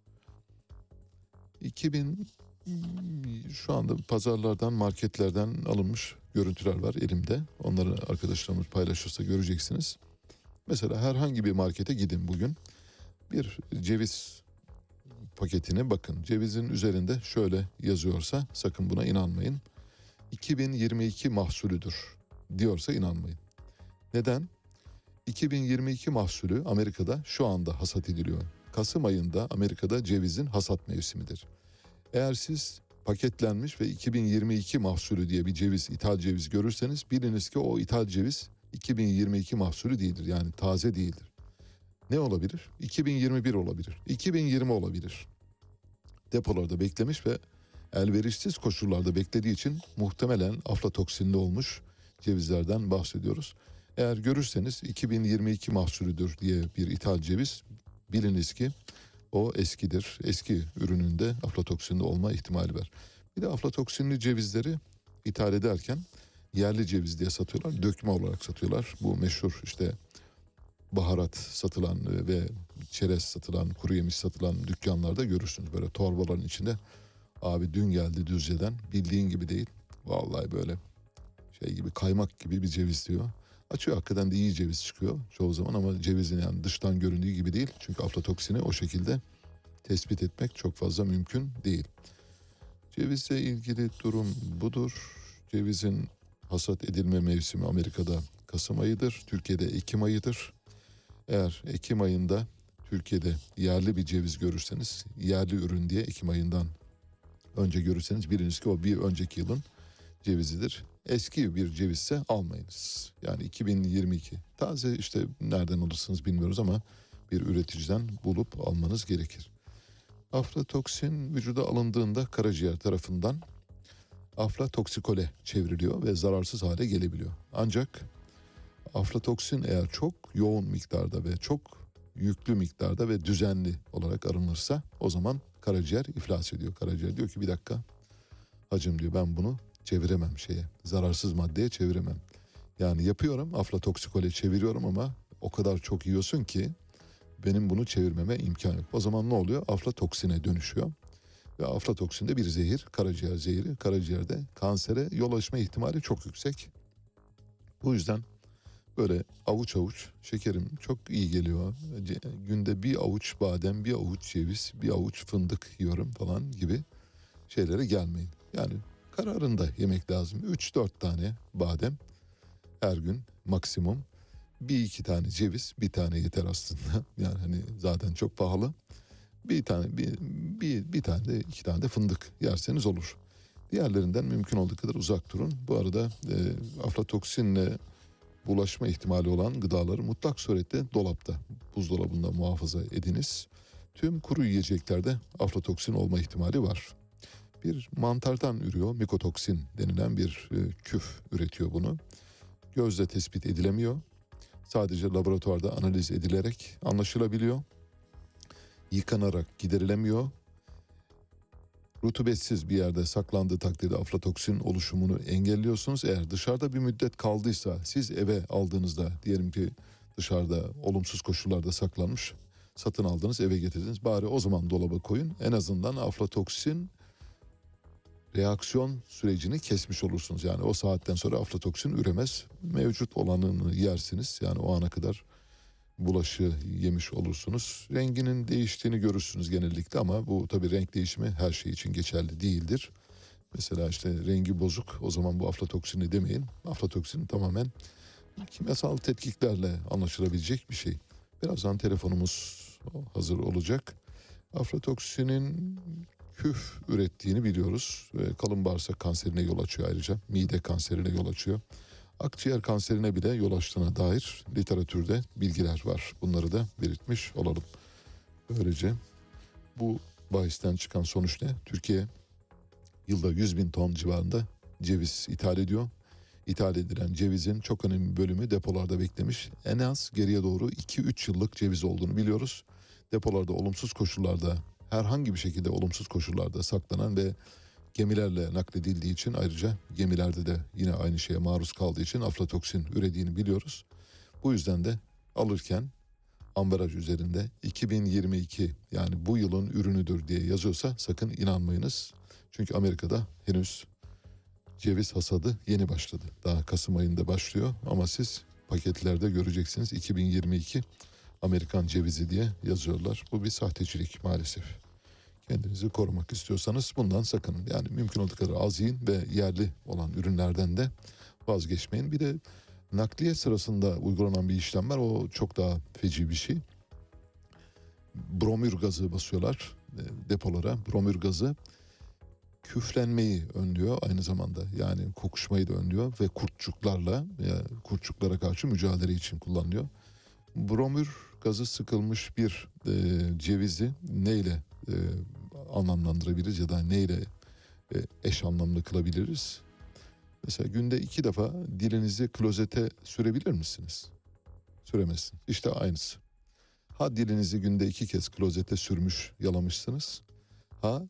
Şu anda pazarlardan, marketlerden alınmış görüntüler var elimde. Onları arkadaşlarımız paylaşırsa göreceksiniz. Mesela herhangi bir markete gidin bugün. Bir ceviz paketine bakın. Cevizin üzerinde şöyle yazıyorsa sakın buna inanmayın. 2022 mahsulüdür diyorsa inanmayın. Neden? 2022 mahsulü Amerika'da şu anda hasat ediliyor. Kasım ayında Amerika'da cevizin hasat mevsimidir. Eğer siz paketlenmiş ve 2022 mahsulü diye bir ceviz, ithal ceviz görürseniz biliniz ki o ithal ceviz 2022 mahsulü değildir. Yani taze değildir. Ne olabilir? 2021 olabilir. 2020 olabilir. Depolarda beklemiş ve elverişsiz koşullarda beklediği için muhtemelen aflatoksinli olmuş cevizlerden bahsediyoruz. Eğer görürseniz 2022 mahsulüdür diye bir ithal ceviz, biliniz ki o eskidir. Eski ürününde aflatoksinli olma ihtimali var. Bir de aflatoksinli cevizleri ithal ederken yerli ceviz diye satıyorlar. Dökme olarak satıyorlar. Bu meşhur işte baharat satılan ve çerez satılan, kuru yemiş satılan dükkanlarda görürsünüz. Böyle torbaların içinde, abi dün geldi Düzce'den, bildiğin gibi değil. Vallahi böyle şey gibi, kaymak gibi bir ceviz diyor. Açıyor, hakikaten de iyi ceviz çıkıyor çoğu zaman ama cevizin, yani dıştan göründüğü gibi değil. Çünkü aflatoksini o şekilde tespit etmek çok fazla mümkün değil. Cevizle ilgili durum budur. Cevizin hasat edilme mevsimi Amerika'da Kasım ayıdır. Türkiye'de Ekim ayıdır. Eğer Ekim ayında Türkiye'de yerli bir ceviz görürseniz, yerli ürün diye Ekim ayından önce görürseniz biliniz ki o bir önceki yılın cevizidir. Eski bir cevizse almayınız. Yani 2022 taze, işte nereden alırsınız bilmiyoruz ama bir üreticiden bulup almanız gerekir. Aflatoksin vücuda alındığında karaciğer tarafından aflatoksikole çevriliyor ve zararsız hale gelebiliyor. Ancak aflatoksin eğer çok yoğun miktarda ve çok yüklü miktarda ve düzenli olarak arınırsa, o zaman karaciğer iflas ediyor. Karaciğer diyor ki bir dakika hacım diyor, ben bunu çeviremem şeye, zararsız maddeye çeviremem. Yani yapıyorum, aflatoksikole çeviriyorum ama o kadar çok yiyorsun ki benim bunu çevirmeme imkan yok. O zaman ne oluyor? Aflatoksine dönüşüyor. Ve aflatoksin de bir zehir, karaciğer zehri. Karaciğerde kansere yol açma ihtimali çok yüksek. Bu yüzden böyle avuç avuç, şekerim çok iyi geliyor, günde bir avuç badem, bir avuç ceviz, bir avuç fındık yiyorum falan gibi şeylere gelmeyin. Yani kararında yemek lazım. 3-4 tane badem her gün maksimum. 1-2 tane ceviz, bir tane yeter aslında. Yani hani zaten çok pahalı. Bir tane de 2 tane de fındık yerseniz olur. Diğerlerinden mümkün olduğu kadar uzak durun. Bu arada aflatoksinle bulaşma ihtimali olan gıdaları mutlak surette dolapta, buzdolabında muhafaza ediniz. Tüm kuru yiyeceklerde aflatoksin olma ihtimali var. Bir mantardan ürüyor, mikotoksin denilen bir küf üretiyor bunu. gözle tespit edilemiyor. Sadece laboratuvarda analiz edilerek anlaşılabiliyor. Yıkanarak giderilemiyor. Rutubetsiz bir yerde saklandığı takdirde aflatoksin oluşumunu engelliyorsunuz. Eğer dışarıda bir müddet kaldıysa, siz eve aldığınızda, diyelim ki dışarıda olumsuz koşullarda saklanmış, satın aldınız, eve getirdiniz. Bari o zaman dolaba koyun. En azından aflatoksin reaksiyon sürecini kesmiş olursunuz. Yani o saatten sonra aflatoksin üremez. Mevcut olanını yersiniz. Yani o ana kadar bulaşı yemiş olursunuz. Renginin değiştiğini görürsünüz genellikle ama bu tabii renk değişimi her şey için geçerli değildir. Mesela işte rengi bozuk, o zaman bu aflatoksini demeyin. Aflatoksin tamamen kimyasal tetkiklerle anlaşılabilecek bir şey. Birazdan telefonumuz hazır olacak. Aflatoksinin küf ürettiğini biliyoruz. Kalın bağırsak kanserine yol açıyor ayrıca. Mide kanserine yol açıyor. Akciğer kanserine bile yol açtığına dair literatürde bilgiler var. Bunları da belirtmiş olalım. Böylece bu bahisten çıkan sonuç ne? Türkiye yılda 100 bin ton civarında ceviz ithal ediyor. İthal edilen cevizin çok önemli bölümü depolarda beklemiş. En az geriye doğru 2-3 yıllık ceviz olduğunu biliyoruz. Depolarda olumsuz koşullarda, herhangi bir şekilde olumsuz koşullarda saklanan ve gemilerle nakledildiği için, ayrıca gemilerde de yine aynı şeye maruz kaldığı için aflatoksin ürediğini biliyoruz. Bu yüzden de alırken ambalaj üzerinde 2022, yani bu yılın ürünüdür diye yazıyorsa sakın inanmayınız. Çünkü Amerika'da henüz ceviz hasadı yeni başladı. Daha Kasım ayında başlıyor ama siz paketlerde göreceksiniz 2022 Amerikan cevizi diye yazıyorlar. Bu bir sahtecilik maalesef. Kendinizi korumak istiyorsanız bundan sakının. Yani mümkün olduğu kadar az yiyin ve yerli olan ürünlerden de vazgeçmeyin. Bir de nakliye sırasında uygulanan bir işlem var. O çok daha feci bir şey. Bromür gazı basıyorlar depolara. Bromür gazı küflenmeyi önlüyor aynı zamanda. Yani kokuşmayı da önlüyor ve kurtçuklara karşı mücadele için kullanılıyor. Bromür gazı sıkılmış bir cevizi neyle anlamlandırabiliriz ya da neyle eş anlamlı kılabiliriz? Mesela günde 2 defa dilinizi klozete sürebilir misiniz? Süremezsiniz. İşte aynısı. Ha dilinizi günde 2 kez klozete sürmüş, yalamışsınız. Ha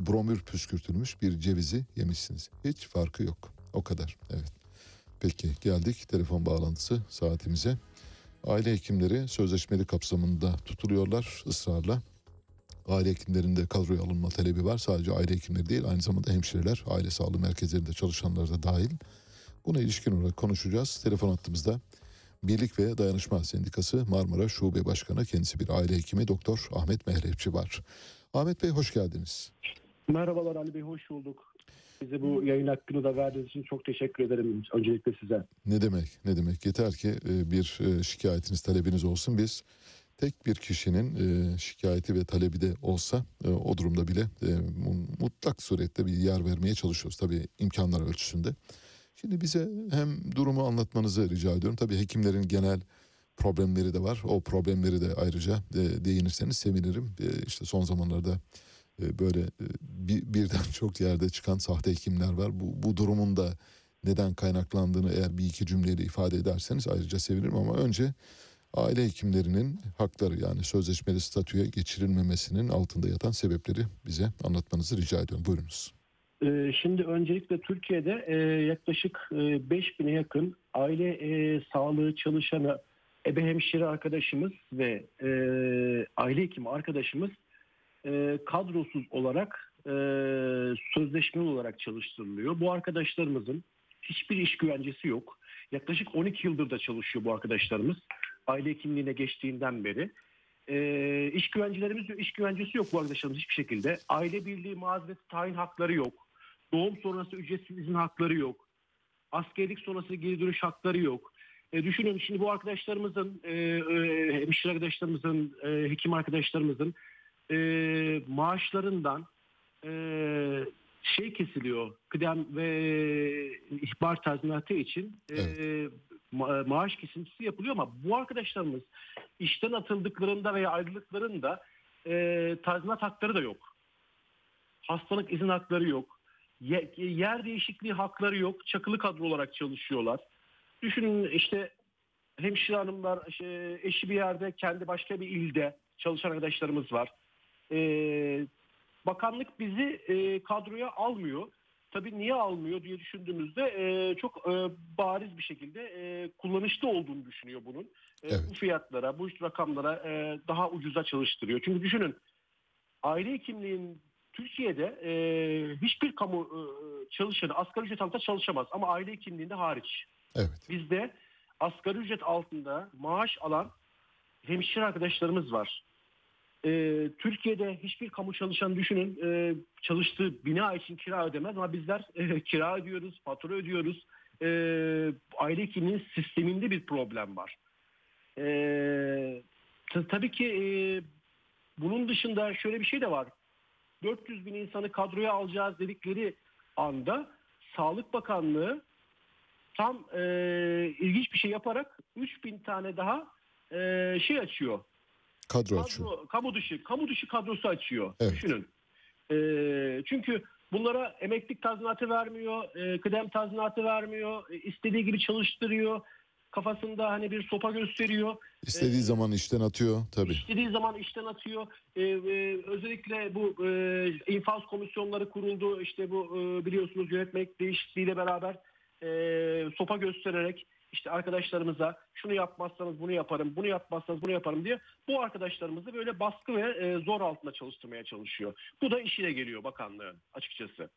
bromür püskürtülmüş bir cevizi yemişsiniz. Hiç farkı yok. O kadar. Evet. Peki geldik telefon bağlantısı saatimize. Aile hekimleri sözleşmeli kapsamında tutuluyorlar ısrarla. Aile hekimlerinde kadroya alınma talebi var. Sadece aile hekimleri değil, aynı zamanda hemşireler, aile sağlığı merkezlerinde çalışanlar da dahil. Buna ilişkin olarak konuşacağız. Telefon hattımızda Birlik ve Dayanışma Sendikası Marmara Şube Başkanı, kendisi bir aile hekimi, Doktor Ahmet Mehrepçi var. Ahmet Bey hoş geldiniz. Merhabalar Ali Bey, hoş bulduk. Bize bu yayın hakkını da verdiğiniz için çok teşekkür ederim öncelikle size. Ne demek, ne demek. Yeter ki bir şikayetiniz, talebiniz olsun. Biz tek bir kişinin şikayeti ve talebi de olsa o durumda bile mutlak surette bir yer vermeye çalışıyoruz. Tabii imkanlar ölçüsünde. Şimdi bize hem durumu anlatmanızı rica ediyorum. Tabii hekimlerin genel problemleri de var. O problemleri de ayrıca değinirseniz sevinirim. İşte son zamanlarda böyle birden çok yerde çıkan sahte hekimler var. Bu durumun da neden kaynaklandığını eğer bir iki cümleyle ifade ederseniz ayrıca sevinirim ama önce aile hekimlerinin hakları, yani sözleşmeli statüye geçirilmemesinin altında yatan sebepleri bize anlatmanızı rica ediyorum. Buyurunuz. Şimdi öncelikle Türkiye'de yaklaşık 5000'e yakın aile sağlığı çalışanı, ebe hemşire arkadaşımız ve aile hekimi arkadaşımız kadrosuz olarak, sözleşmeli olarak çalıştırılıyor. Bu arkadaşlarımızın hiçbir iş güvencesi yok. Yaklaşık 12 yıldır da çalışıyor bu arkadaşlarımız. Aile hekimliğine geçtiğinden beri. İş güvencesi yok bu arkadaşlarımız hiçbir şekilde. Aile birliği mazereti tayin hakları yok. Doğum sonrası ücretsiz izin hakları yok. Askerlik sonrası geri dönüş hakları yok. Düşünün şimdi bu arkadaşlarımızın, hemşire arkadaşlarımızın, hekim arkadaşlarımızın maaşlarından kesiliyor, kıdem ve ihbar tazminatı için evet, maaş kesintisi yapılıyor ama bu arkadaşlarımız işten atıldıklarında veya ayrılıklarında tazminat hakları da yok. Hastalık izin hakları yok. Yer değişikliği hakları yok. Çakılı kadro olarak çalışıyorlar. Düşünün işte hemşire hanımlar, eşi bir yerde, kendi başka bir ilde çalışan arkadaşlarımız var. Bakanlık bizi kadroya almıyor. Tabii niye almıyor diye düşündüğümüzde çok bariz bir şekilde kullanışlı olduğunu düşünüyor bunun. Evet. Bu fiyatlara, bu rakamlara daha ucuza çalıştırıyor. Çünkü düşünün, aile hekimliğin Türkiye'de hiçbir kamu çalışanı asgari ücret altında çalışamaz. Ama aile hekimliğinde hariç. Evet. Bizde asgari ücret altında maaş alan hemşire arkadaşlarımız var. Türkiye'de hiçbir kamu çalışanı düşünün çalıştığı bina için kira ödemez ama bizler kira ödüyoruz, fatura ödüyoruz. Aile hekimliğinin sisteminde bir problem var. Tabii ki bunun dışında şöyle bir şey de var. 400 bin insanı kadroya alacağız dedikleri anda Sağlık Bakanlığı tam ilginç bir şey yaparak 3000 tane daha şey açıyor. Kadro açıyor. Kamu dışı kadrosu açıyor. Evet. Düşünün. Çünkü bunlara emeklilik tazminatı vermiyor, kıdem tazminatı vermiyor, istediği gibi çalıştırıyor. Kafasında hani bir sopa gösteriyor. İstediği zaman işten atıyor tabii. İstediği zaman işten atıyor. Özellikle bu infaz komisyonları kuruldu. İşte bu biliyorsunuz yönetmelik değişikliğiyle beraber sopa göstererek işte arkadaşlarımıza şunu yapmazsanız bunu yaparım, bunu yapmazsanız bunu yaparım diye bu arkadaşlarımızı böyle baskı ve zor altında çalıştırmaya çalışıyor. Bu da işine geliyor bakanlığın açıkçası.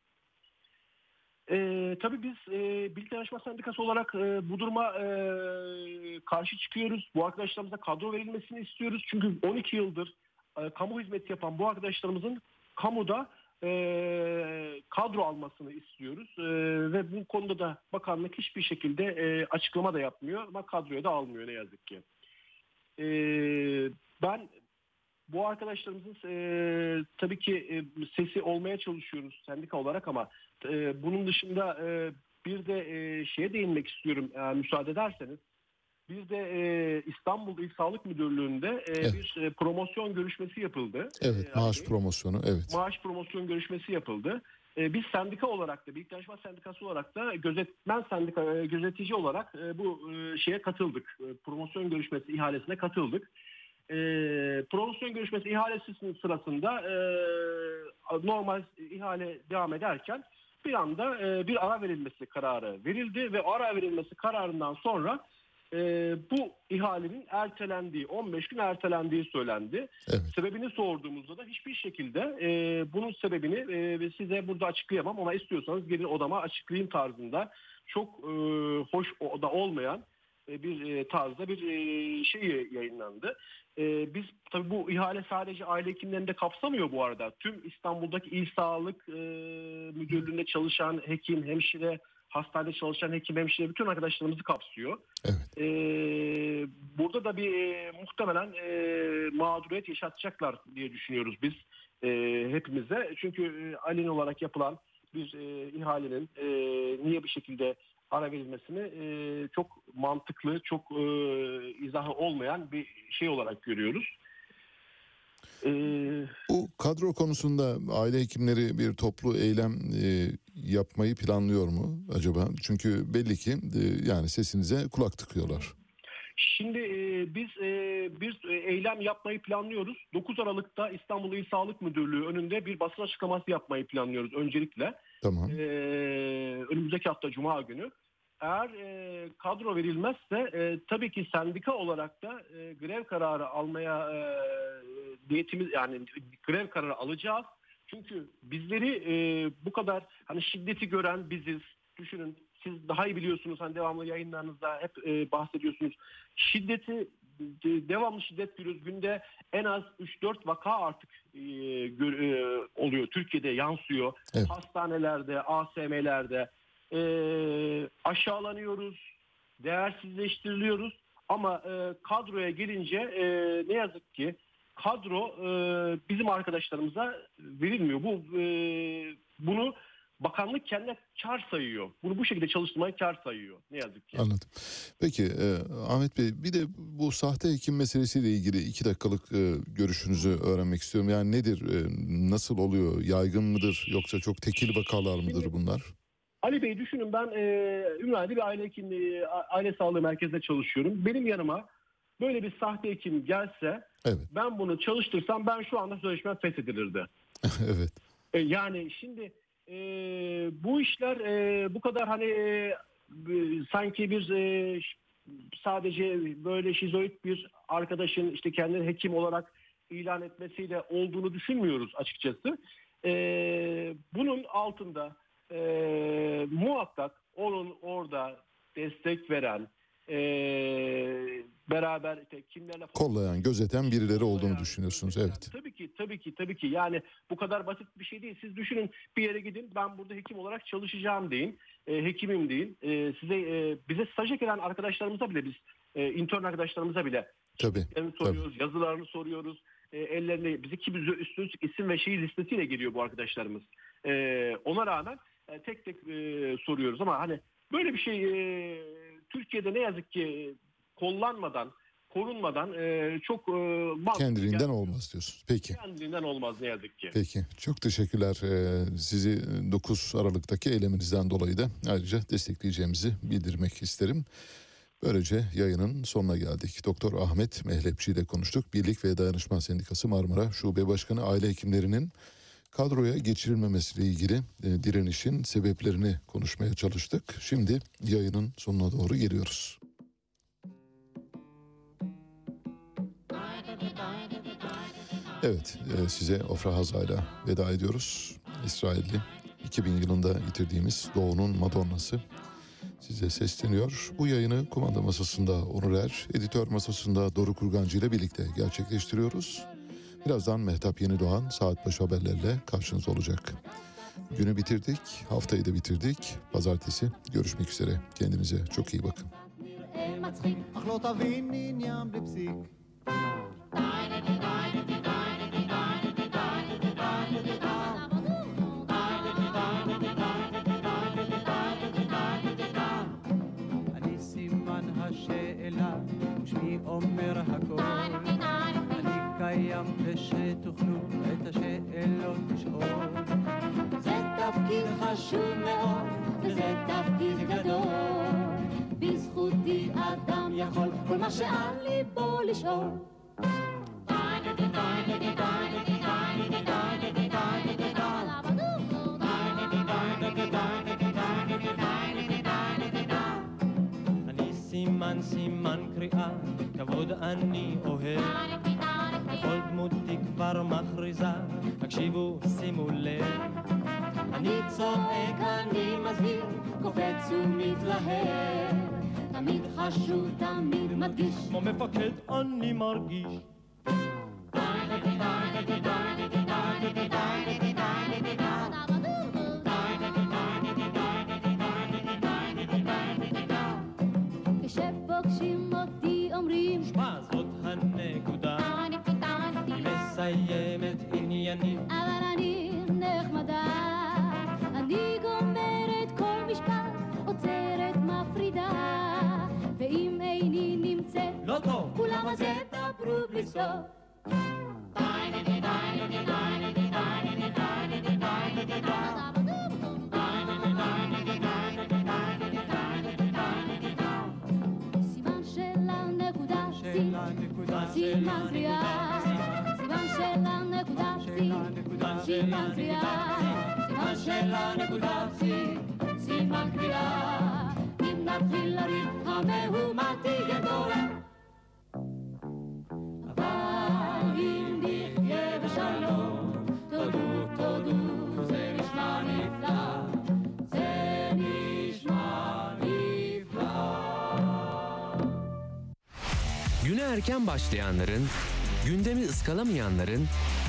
Tabii biz Birlik Dayanışma Sendikası olarak bu duruma karşı çıkıyoruz. Bu arkadaşlarımıza kadro verilmesini istiyoruz. Çünkü 12 yıldır kamu hizmeti yapan bu arkadaşlarımızın kamuda kadro almasını istiyoruz. Ve bu konuda da bakanlık hiçbir şekilde açıklama da yapmıyor ama kadroya da almıyor ne yazık ki. Ben bu arkadaşlarımızın tabii ki sesi olmaya çalışıyoruz sendika olarak ama bunun dışında bir de şeye değinmek istiyorum müsaade ederseniz. Bir de İstanbul İl Sağlık Müdürlüğü'nde evet, bir promosyon görüşmesi yapıldı. Evet, maaş promosyonu. Evet. Maaş promosyon görüşmesi yapıldı. Biz sendika olarak da, Birlik Dayanışma Sendikası olarak da gözetici olarak bu şeye katıldık. Promosyon görüşmesi ihalesine katıldık. Promosyon görüşmesi ihalesinin sırasında normal ihale devam ederken bir anda bir ara verilmesi kararı verildi ve ara verilmesi kararından sonra bu ihalenin ertelendiği, 15 gün ertelendiği söylendi. Evet. Sebebini sorduğumuzda da hiçbir şekilde bunun sebebini size burada açıklayamam ama istiyorsanız gelin odama açıklayayım tarzında çok hoş da olmayan bir tarzda bir şey yayınlandı. Biz tabii bu ihale sadece aile hekimlerini de kapsamıyor bu arada. Tüm İstanbul'daki İl Sağlık Müdürlüğü'nde çalışan hekim, hemşire, hastanede çalışan hekim, hemşire bütün arkadaşlarımızı kapsıyor. Evet. Burada da bir muhtemelen mağduriyet yaşatacaklar diye düşünüyoruz biz hepimize. Çünkü aleni olarak yapılan bir ihalenin niye bir şekilde ara verilmesini çok mantıklı, çok izahı olmayan bir şey olarak görüyoruz. Bu kadro konusunda aile hekimleri bir toplu eylem yapmayı planlıyor mu acaba? Çünkü belli ki yani sesinize kulak tıkıyorlar. Şimdi biz bir eylem yapmayı planlıyoruz. 9 Aralık'ta İstanbul İl Sağlık Müdürlüğü önünde bir basın açıklaması yapmayı planlıyoruz öncelikle. Tamam. Önümüzdeki hafta Cuma günü. Eğer kadro verilmezse tabii ki sendika olarak da grev kararı almaya niyetimiz, yani grev kararı alacağız. Çünkü bizleri bu kadar hani şiddeti gören biziz. Düşünün, siz daha iyi biliyorsunuz, hani devamlı yayınlarınızda hep bahsediyorsunuz. Şiddeti devamlı şiddet görüyoruz. Günde en az 3-4 vaka artık oluyor. Türkiye'de yansıyor. Evet. Hastanelerde, ASM'lerde aşağılanıyoruz, değersizleştiriliyoruz. Ama kadroya gelince ne yazık ki kadro bizim arkadaşlarımıza verilmiyor. Bunu bakanlık kendine kar sayıyor. Bunu bu şekilde çalıştırmayı kar sayıyor. Ne yazık ki. Anladım. Peki Ahmet Bey, bir de bu sahte hekim meselesiyle ilgili 2 dakikalık görüşünüzü öğrenmek istiyorum. Yani nedir? Nasıl oluyor? Yaygın mıdır? Yoksa çok tekil vakalar mıdır bunlar? Ali Bey düşünün ben Ümraniye'de bir aile hekimliği, aile sağlığı merkezinde çalışıyorum. Benim yanıma böyle bir sahte hekim gelse evet. ben bunu çalıştırsam ben şu anda sözleşmem feshedilirdi. evet. Yani şimdi bu işler bu kadar hani sanki bir sadece böyle şizoid bir arkadaşın işte kendini hekim olarak ilan etmesiyle olduğunu düşünmüyoruz açıkçası. Bunun altında muhakkak onun orada destek veren beraber işte kimlerle kollayan, gözeten birileri olduğunu düşünüyorsunuz. Evet. Tabii ki. Yani bu kadar basit bir şey değil. Siz düşünün bir yere gidin. Ben burada hekim olarak çalışacağım deyin. Hekimim deyin. Bize staj gelen arkadaşlarımıza bile biz intern arkadaşlarımıza bile soruyoruz, yazılarını soruyoruz. Ellerine bizi ki üstünüz isim ve şehir listesiyle geliyor bu arkadaşlarımız. Ona rağmen tek tek soruyoruz ama hani böyle bir şey Türkiye'de ne yazık ki kollanmadan, korunmadan çok kendiliğinden olmaz diyorsunuz. Peki. Kendiliğinden olmaz ne yazık ki. Peki. Çok teşekkürler. Sizi 9 Aralık'taki eyleminizden dolayı da ayrıca destekleyeceğimizi bildirmek isterim. Böylece yayının sonuna geldik. Doktor Ahmet Mehlepçi ile konuştuk. Birlik ve Dayanışma Sendikası Marmara Şube Başkanı aile hekimlerinin kadroya geçirilmemesiyle ilgili direnişin sebeplerini konuşmaya çalıştık. Şimdi yayının sonuna doğru geliyoruz. Evet, size Ofra Haza ile veda ediyoruz. İsrailli 2000 yılında yitirdiğimiz Doğu'nun Madonnası size sesleniyor. Bu yayını kumanda masasında Onur Er, editör masasında Doruk Kurgancı ile birlikte gerçekleştiriyoruz. Birazdan Mehtap Yenidoğan saat başı haberlerle karşınızda olacak. Günü bitirdik, haftayı da bitirdik. Pazartesi görüşmek üzere. Kendinize çok iyi bakın. קיים כשתוכלו את השאלות לשאול זה תפקיד חשוב מאוד וזה תפקיד גדול בזכותי אדם יכול כל מה שעל ליבו לשאול אני סימן קריאה כבוד אני אוהב כל דמותי כבר מכריזה, תקשיבו, שימו לב אני צועק, אני מזהיר, קופץ ומתלהב תמיד חשוב, תמיד מדגיש, כמו מפקד אני מרגיש כשפוגשים אותי אומרים שמה זאת הנקודה מסיימת עניינים אבל אני נחמדה אני גומרת כל משפט עוצרת מפרידה ואם איני נמצאת לא טוב כולם אז דברו בלי סוף סימן של הנקודה סימן קריאה Siman kriya, siman nekuda si, siman kriya. Im natilari hamehu mati gedore. Aval im bichye v'shalom, todu ze nishma nifla, ze nishma nifla. Güne erken başlayanların, gündemi ıskalamayanların.